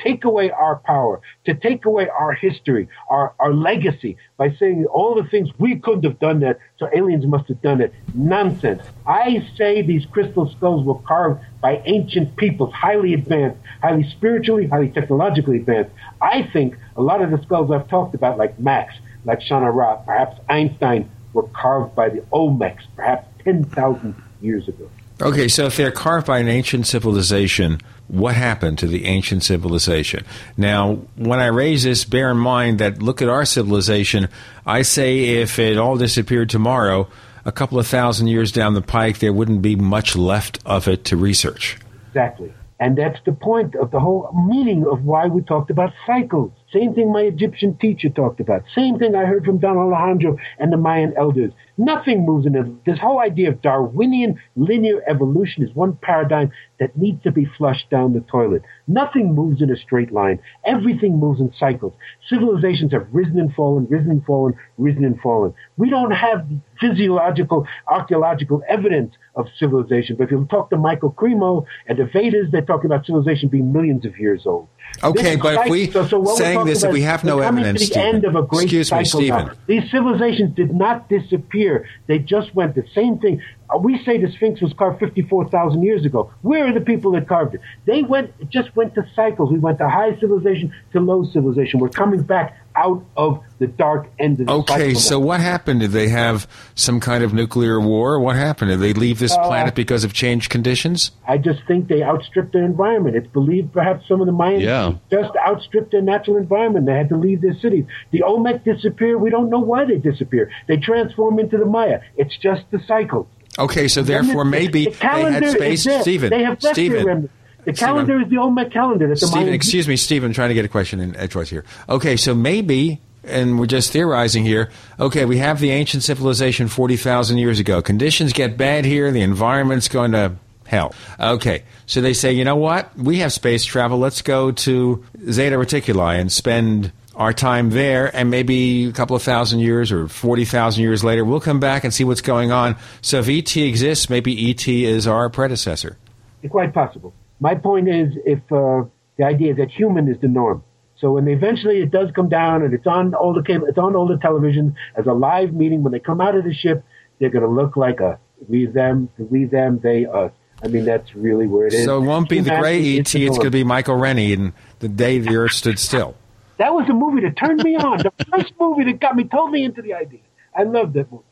take away our power, to take away our history, our legacy, by saying all the things we couldn't have done that, so aliens must have done it. Nonsense. I say these crystal skulls were carved by ancient peoples, highly advanced, highly spiritually, highly technologically advanced. I think a lot of the skulls I've talked about, like Max, like Shana Ra, perhaps Einstein, were carved by the Olmecs, perhaps 10,000 years ago. Okay, so if they're carved by an ancient civilization, what happened to the ancient civilization? Now, when I raise this, bear in mind that look at our civilization. I say if it all disappeared tomorrow, a couple of thousand years down the pike, there wouldn't be much left of it to research. Exactly. And that's the point of the whole meaning of why we talked about cycles. Same thing my Egyptian teacher talked about. Same thing I heard from Don Alejandro and the Mayan elders. Nothing moves in it. This whole idea of Darwinian linear evolution is one paradigm that needs to be flushed down the toilet. Nothing moves in a straight line. Everything moves in cycles. Civilizations have risen and fallen, risen and fallen, risen and fallen. We don't have physiological, archaeological evidence of civilization. But if you talk to Michael Cremo and the Vedas, they're talking about civilization being millions of years old. Okay, but cycle, if we so saying this, if we have no evidence, to the end of a great cycle. These civilizations did not disappear. They just went the same thing. We say the Sphinx was carved 54,000 years ago. Where are the people that carved it? They just went to cycles. We went to high civilization to low civilization. We're coming back out of the dark end of the cycle. Okay, so what happened? Did they have some kind of nuclear war? What happened? Did they leave this planet because of changed conditions? I just think they outstripped their environment. It's believed perhaps some of the Mayans just outstripped their natural environment. They had to leave their cities. The Olmec disappeared. We don't know why they disappeared. They transformed into the Maya. It's just the cycle. Okay, so therefore maybe the they had space. Stephen, they have left their remnants. The calendar is the Olmec calendar. That's Stephen, excuse me, Stephen, trying to get a question in edgewise here. Okay, so maybe, and we're just theorizing here, okay, we have the ancient civilization 40,000 years ago. Conditions get bad here. The environment's going to hell. Okay, so they say, you know what? We have space travel. Let's go to Zeta Reticuli and spend our time there, and maybe a couple of thousand years or 40,000 years later, we'll come back and see what's going on. So if E.T. exists, maybe E.T. is our predecessor. It's quite possible. My point is, if the idea that human is the norm, so when eventually it does come down and it's on all the televisions as a live meeting, when they come out of the ship, they're going to look like us. We them, they, us. I mean, that's really where it is. So it won't be the gray E.T. It's going to be Michael Rennie in The Day the Earth Stood Still. That was a movie that turned me on. The first movie that told me into the idea. I loved that movie.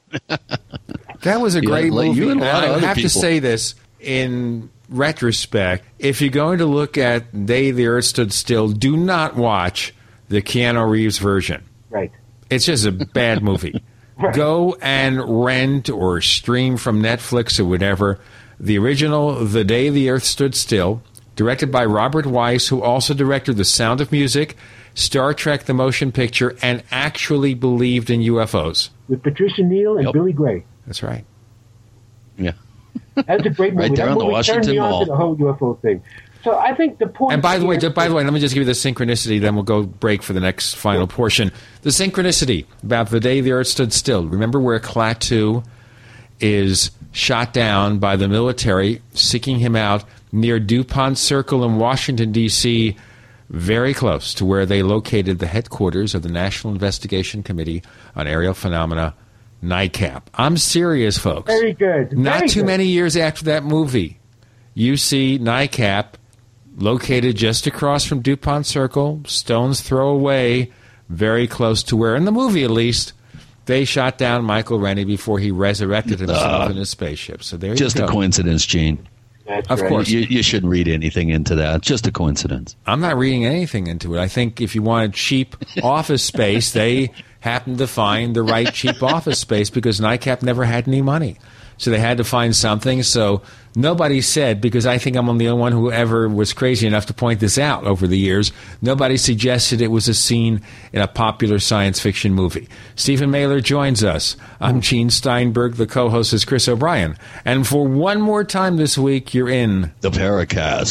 That was a great movie. You and I have to say this in retrospect. If you're going to look at Day the Earth Stood Still, do not watch the Keanu Reeves version. Right. It's just a bad movie. Right. Go and rent or stream from Netflix or whatever the original The Day the Earth Stood Still, directed by Robert Weiss, who also directed The Sound of Music, Star Trek the Motion Picture, and actually believed in UFOs. With Patricia Neal and Billy Gray. That's right. Yeah. That's a great movie. Right there on the Washington Mall. The whole UFO thing. So I think the point. And by the way, let me just give you the synchronicity. Then we'll go break for the next final portion. The synchronicity about The Day the Earth Stood Still. Remember where Klaatu is shot down by the military, seeking him out near DuPont Circle in Washington, D.C., very close to where they located the headquarters of the National Investigation Committee on Aerial Phenomena, NICAP. I'm serious, folks. Very good. Not too many years after that movie, you see NICAP located just across from DuPont Circle, stone's throw away, very close to where, in the movie at least, they shot down Michael Rennie before he resurrected himself in his spaceship. So there you go. Just a coincidence, Gene. Of course. You shouldn't read anything into that. It's just a coincidence. I'm not reading anything into it. I think if you wanted cheap office space, they happened to find the right cheap office space because NICAP never had any money. so they had to find something. So nobody said, because I think I'm the only one who ever was crazy enough to point this out over the years, nobody suggested it was a scene in a popular science fiction movie. Stephen Mehler joins us. I'm Gene Steinberg. The co-host is Chris O'Brien. And for one more time this week, you're in the Paracast.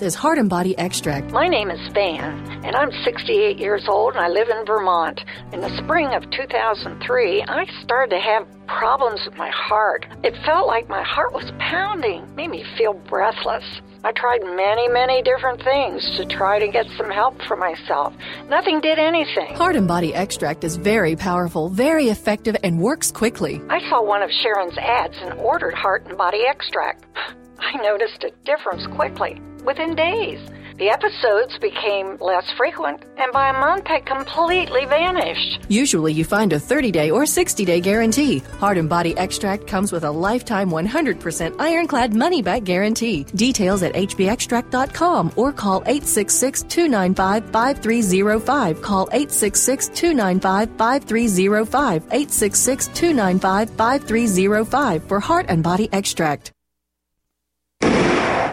is Heart and Body Extract. My name is Van, and I'm 68 years old, and I live in Vermont. In the spring of 2003, I started to have problems with my heart. It felt like my heart was pounding, made me feel breathless. I tried many, many different things to try to get some help for myself. Nothing did anything. Heart and Body Extract is very powerful, very effective, and works quickly. I saw one of Sharon's ads and ordered Heart and Body Extract. I noticed a difference quickly, within days. The episodes became less frequent, and by a month had completely vanished. Usually you find a 30-day or 60-day guarantee. Heart and Body Extract comes with a lifetime 100% ironclad money-back guarantee. Details at hbextract.com or call 866-295-5305. Call 866-295-5305. 866-295-5305 for Heart and Body Extract.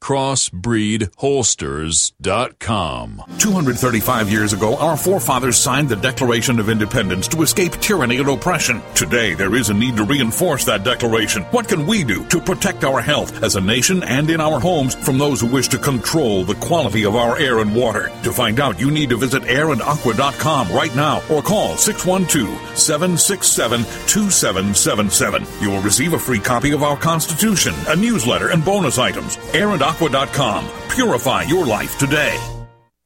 crossbreedholsters.com. 235 years ago, our forefathers signed the Declaration of Independence to escape tyranny and oppression. Today, there is a need to reinforce that declaration. What can we do to protect our health as a nation and in our homes from those who wish to control the quality of our air and water? To find out, you need to visit airandaqua.com right now or call 612-767-2777. You will receive a free copy of our Constitution, a newsletter, and bonus items. Air and Aqua.com. Purify your life today.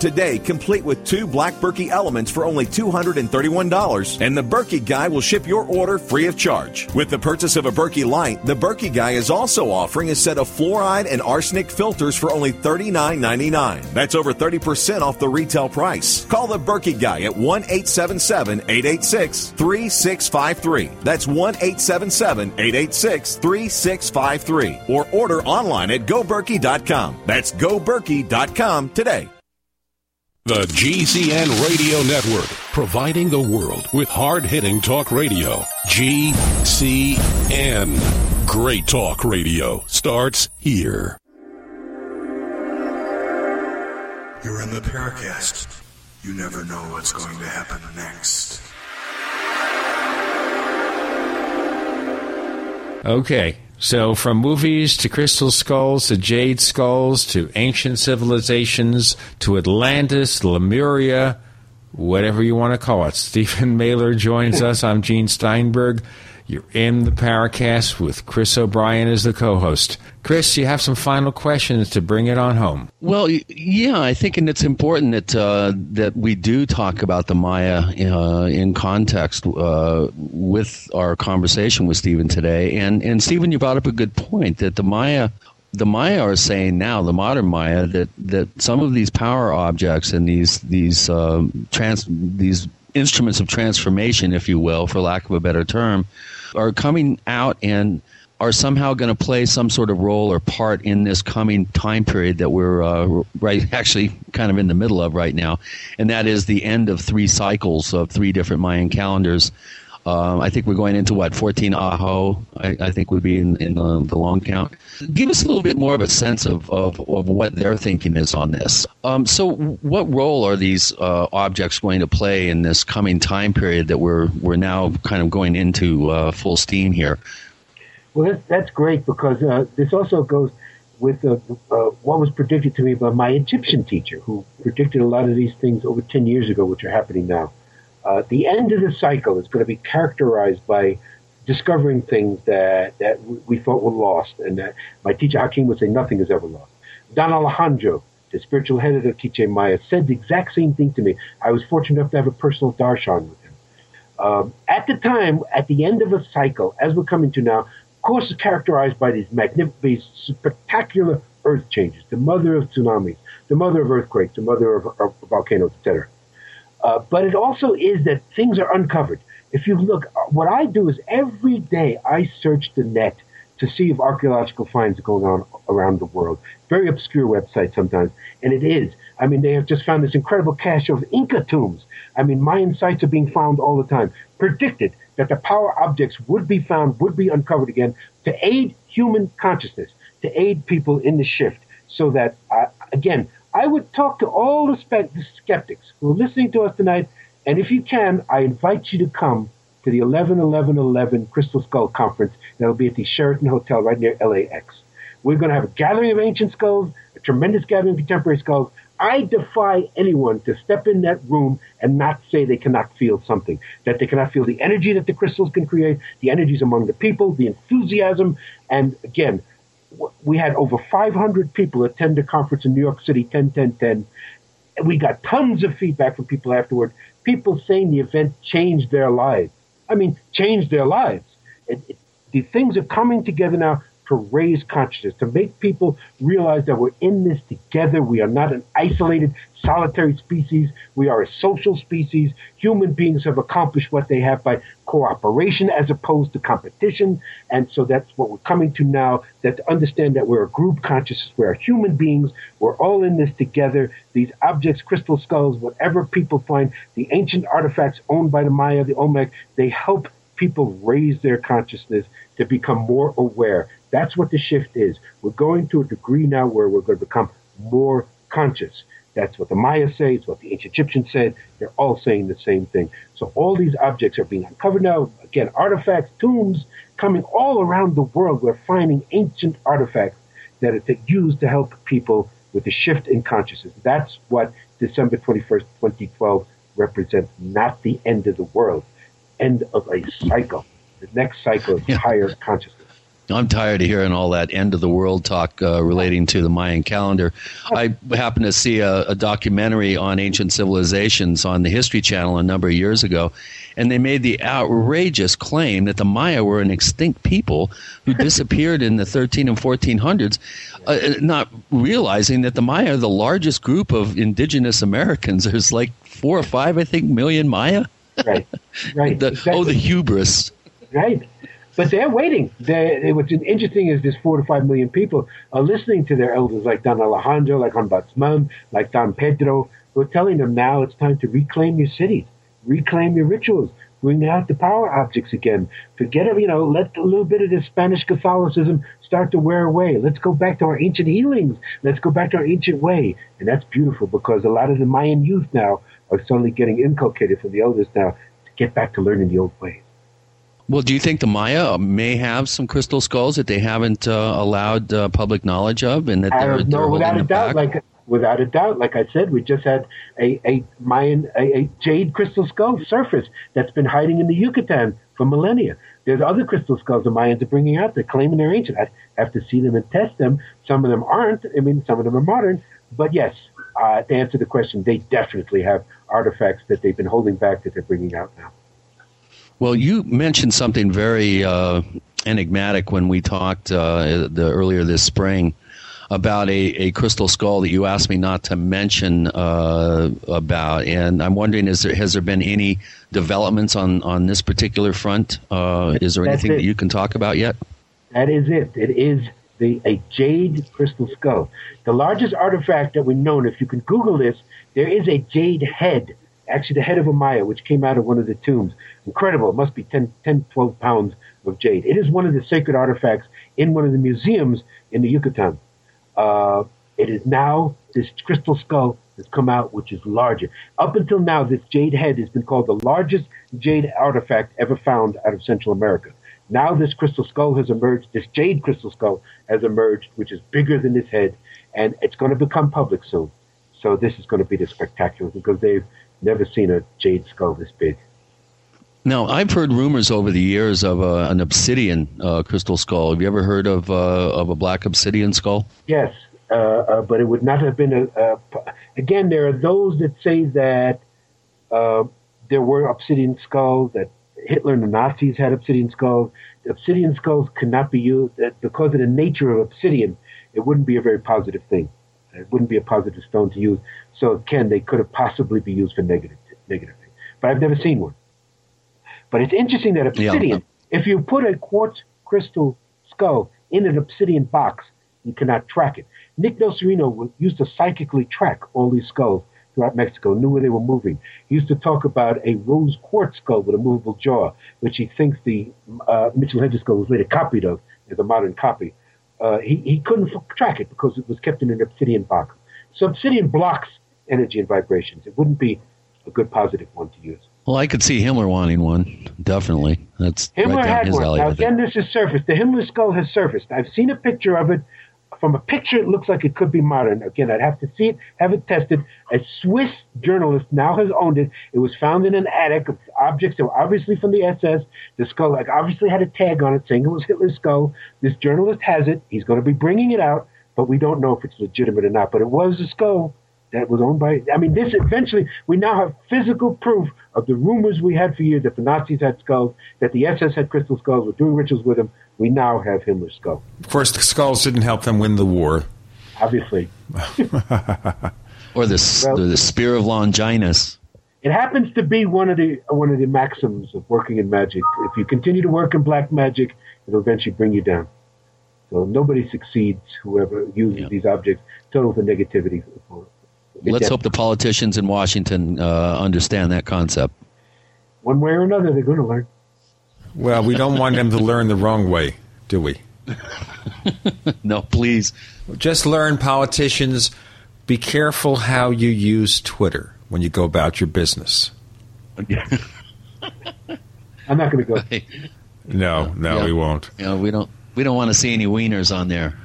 today, complete with 2 black Berkey elements for only $231, and the Berkey Guy will ship your order free of charge. With the purchase of a Berkey Light, the Berkey Guy is also offering a set of fluoride and arsenic filters for only $39.99. That's over 30% off the retail price. Call the Berkey Guy at 1-877-886-3653. That's 1-877-886-3653. Or order online at GoBerkey.com. That's GoBerkey.com today. The GCN Radio Network, providing the world with hard-hitting talk radio. GCN. Great talk radio starts here. You're in the Paracast. You never know what's going to happen next. Okay. So from movies to crystal skulls to jade skulls to ancient civilizations to Atlantis, Lemuria, whatever you want to call it. Stephen Mehler joins us. I'm Gene Steinberg. You're in the Paracast with Chris O'Brien as the co-host. Chris, you have some final questions to bring it on home. Well, yeah, I think, and it's important that that we do talk about the Maya in context with our conversation with Stephen today. And Stephen, you brought up a good point that the Maya are saying now, the modern Maya, that some of these power objects and these instruments of transformation, if you will, for lack of a better term, are coming out and are somehow going to play some sort of role or part in this coming time period that we're actually kind of in the middle of right now, and that is the end of three cycles of three different Mayan calendars. I think we're going into, 14 Aho, I think would be in the long count. Give us a little bit more of a sense of what their thinking is on this. So what role are these objects going to play in this coming time period that we're now kind of going into full steam here? Well, that's great because this also goes with what was predicted to me by my Egyptian teacher who predicted a lot of these things over 10 years ago, which are happening now. The end of the cycle is going to be characterized by discovering things that we thought were lost. And my teacher Hakim would say nothing is ever lost. Don Alejandro, the spiritual head of the K'iche' Maya, said the exact same thing to me. I was fortunate enough to have a personal darshan with him. At the time, at the end of a cycle, as we're coming to now, of course, is characterized by these spectacular earth changes, the mother of tsunamis, the mother of earthquakes, the mother of volcanoes, etc. But it also is that things are uncovered. If you look, what I do is every day I search the net to see if archaeological finds are going on around the world. Very obscure website sometimes, and it is. I mean, they have just found this incredible cache of Inca tombs. I mean, Mayan sites are being found all the time. Predicted that the power objects would be found, would be uncovered again to aid human consciousness, to aid people in the shift so that, again, I would talk to all the skeptics who are listening to us tonight, and if you can, I invite you to come to the 11-11-11 Crystal Skull Conference that will be at the Sheraton Hotel right near LAX. We're going to have a gathering of ancient skulls, a tremendous gathering of contemporary skulls. I defy anyone to step in that room and not say they cannot feel something, that they cannot feel the energy that the crystals can create, the energies among the people, the enthusiasm, and again, we had over 500 people attend a conference in New York City, 10-10-10. We got tons of feedback from people afterward, people saying the event changed their lives. I mean, changed their lives. The things are coming together now to raise consciousness, to make people realize that we're in this together. We are not an isolated, solitary species. We are a social species. Human beings have accomplished what they have by cooperation as opposed to competition. And so that's what we're coming to now, that to understand that we're a group consciousness. We're human beings. We're all in this together. These objects, crystal skulls, whatever people find, the ancient artifacts owned by the Maya, the Olmec, they help people raise their consciousness to become more aware. That's what the shift is. We're going to a degree now where we're going to become more conscious. That's what the Maya say. It's what the ancient Egyptians said. They're all saying the same thing. So all these objects are being uncovered now. Again, artifacts, tombs coming all around the world. We're finding ancient artifacts that are used to help people with the shift in consciousness. That's what December 21st, 2012 represents, not the end of the world. End of a cycle. The next cycle is higher consciousness. I'm tired of hearing all that end-of-the-world talk relating to the Mayan calendar. I happened to see a documentary on ancient civilizations on the History Channel a number of years ago, and they made the outrageous claim that the Maya were an extinct people who disappeared in the 13 and 1400s, not realizing that the Maya are the largest group of indigenous Americans. There's like 4 or 5, I think, million Maya. Right. Exactly. Oh, the hubris. Right. But they're waiting. What's interesting is there's 4 to 5 million people are listening to their elders like Don Alejandro, like Ombudsman, like Don Pedro, who are telling them now it's time to reclaim your cities, reclaim your rituals, bring out the power objects again. Forget it, let a little bit of this Spanish Catholicism start to wear away. Let's go back to our ancient healings. Let's go back to our ancient way. And that's beautiful because a lot of the Mayan youth now are suddenly getting inculcated from the elders now to get back to learning the old ways. Well, do you think the Maya may have some crystal skulls that they haven't allowed public knowledge of, and that they're without a doubt, like I said, we just had a Mayan jade crystal skull surface that's been hiding in the Yucatan for millennia. There's other crystal skulls the Mayans are bringing out. They're claiming they're ancient. I have to see them and test them. Some of them aren't. I mean, some of them are modern. But yes, to answer the question, they definitely have artifacts that they've been holding back that they're bringing out now. Well, you mentioned something very enigmatic when we talked earlier this spring about a crystal skull that you asked me not to mention about. And I'm wondering, has there been any developments on this particular front? Is there anything that you can talk about yet? That is it. It is a jade crystal skull. The largest artifact that we've known, if you can Google this, there is a jade head, actually the head of a Maya, which came out of one of the tombs. Incredible. It must be 10, 12 pounds of jade. It is one of the sacred artifacts in one of the museums in the Yucatan. It is now this crystal skull that's come out, which is larger. Up until now, this jade head has been called the largest jade artifact ever found out of Central America. Now this crystal skull has emerged, this jade crystal skull has emerged, which is bigger than this head, and it's going to become public soon. So this is going to be the spectacular, because they've never seen a jade skull this big. Now, I've heard rumors over the years of an obsidian crystal skull. Have you ever heard of a black obsidian skull? Yes, but it would not have been again, there are those that say that there were obsidian skulls, that Hitler and the Nazis had obsidian skulls. The obsidian skulls could not be used because of the nature of obsidian. It wouldn't be a very positive thing. It wouldn't be a positive stone to use. So, again, they could have possibly be used for negative things. But I've never seen one. But it's interesting that obsidian, if you put a quartz crystal skull in an obsidian box, you cannot track it. Nick Nocerino used to psychically track all these skulls throughout Mexico, knew where they were moving. He used to talk about a rose quartz skull with a movable jaw, which he thinks the Mitchell Hedges skull was later copied of as a modern copy. He couldn't track it because it was kept in an obsidian box. So obsidian blocks energy and vibrations. It wouldn't be a good positive one to use. Well, I could see Himmler wanting one, definitely. That's Himmler right down his alley. Now, again, this is surfaced. The Himmler skull has surfaced. I've seen a picture of it. From a picture, it looks like it could be modern. Again, I'd have to see it, have it tested. A Swiss journalist now has owned it. It was found in an attic of objects that were obviously from the SS. The skull obviously had a tag on it saying it was Hitler's skull. This journalist has it. He's going to be bringing it out, but we don't know if it's legitimate or not. But it was a skull that was owned by... I mean, this eventually... We now have physical proof of the rumors we had for years that the Nazis had skulls, that the SS had crystal skulls, were doing rituals with them. We now have Himmler's skull. Of course, the skulls didn't help them win the war. Obviously. Or the Spear of Longinus. It happens to be one of the maxims of working in magic. If you continue to work in black magic, it'll eventually bring you down. So nobody succeeds, whoever uses these objects. Total for negativity. Let's hope the politicians in Washington understand that concept. One way or another, they're going to learn. Well, we don't want them to learn the wrong way, do we? No, please. Just learn, politicians. Be careful how you use Twitter when you go about your business. I'm not going to go. No, we won't. Yeah, we don't want to see any wieners on there.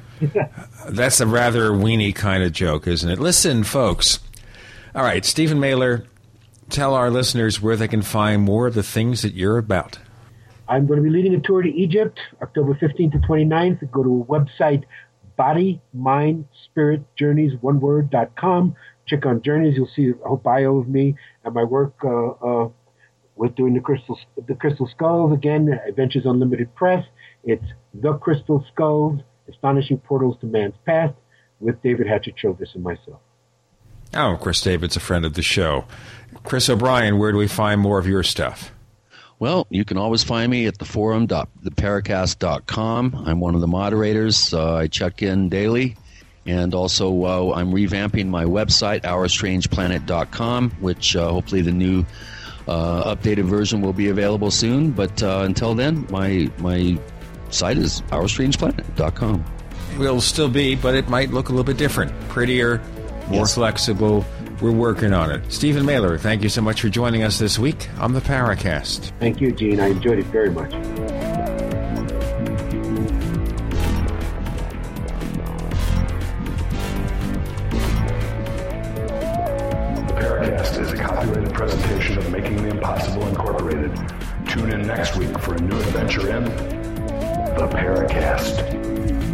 That's a rather weenie kind of joke, isn't it? Listen, folks. All right, Stephen Mehler, tell our listeners where they can find more of the things that you're about. I'm going to be leading a tour to Egypt, October 15th to 29th. Go to a website, bodymindspiritjourneys.com. Check on journeys. You'll see a whole bio of me and my work with doing the crystal skulls. Again, Adventures Unlimited Press. It's The Crystal Skulls, Astonishing Portals to Man's Past, with David Hatcher Childress and myself. Oh, of course, David's a friend of the show. Chris O'Brien, where do we find more of your stuff? Well, you can always find me at theforum.theparacast.com. I'm one of the moderators. I check in daily. And also, I'm revamping my website, ourstrangeplanet.com, which hopefully the new updated version will be available soon. But until then, my site is ourstrangeplanet.com. It will still be, but it might look a little bit different, prettier, more flexible. We're working on it. Stephen Mehler, thank you so much for joining us this week on the Paracast. Thank you, Gene. I enjoyed it very much. The Paracast is a copyrighted presentation of Making the Impossible Incorporated. Tune in next week for a new adventure in the Paracast.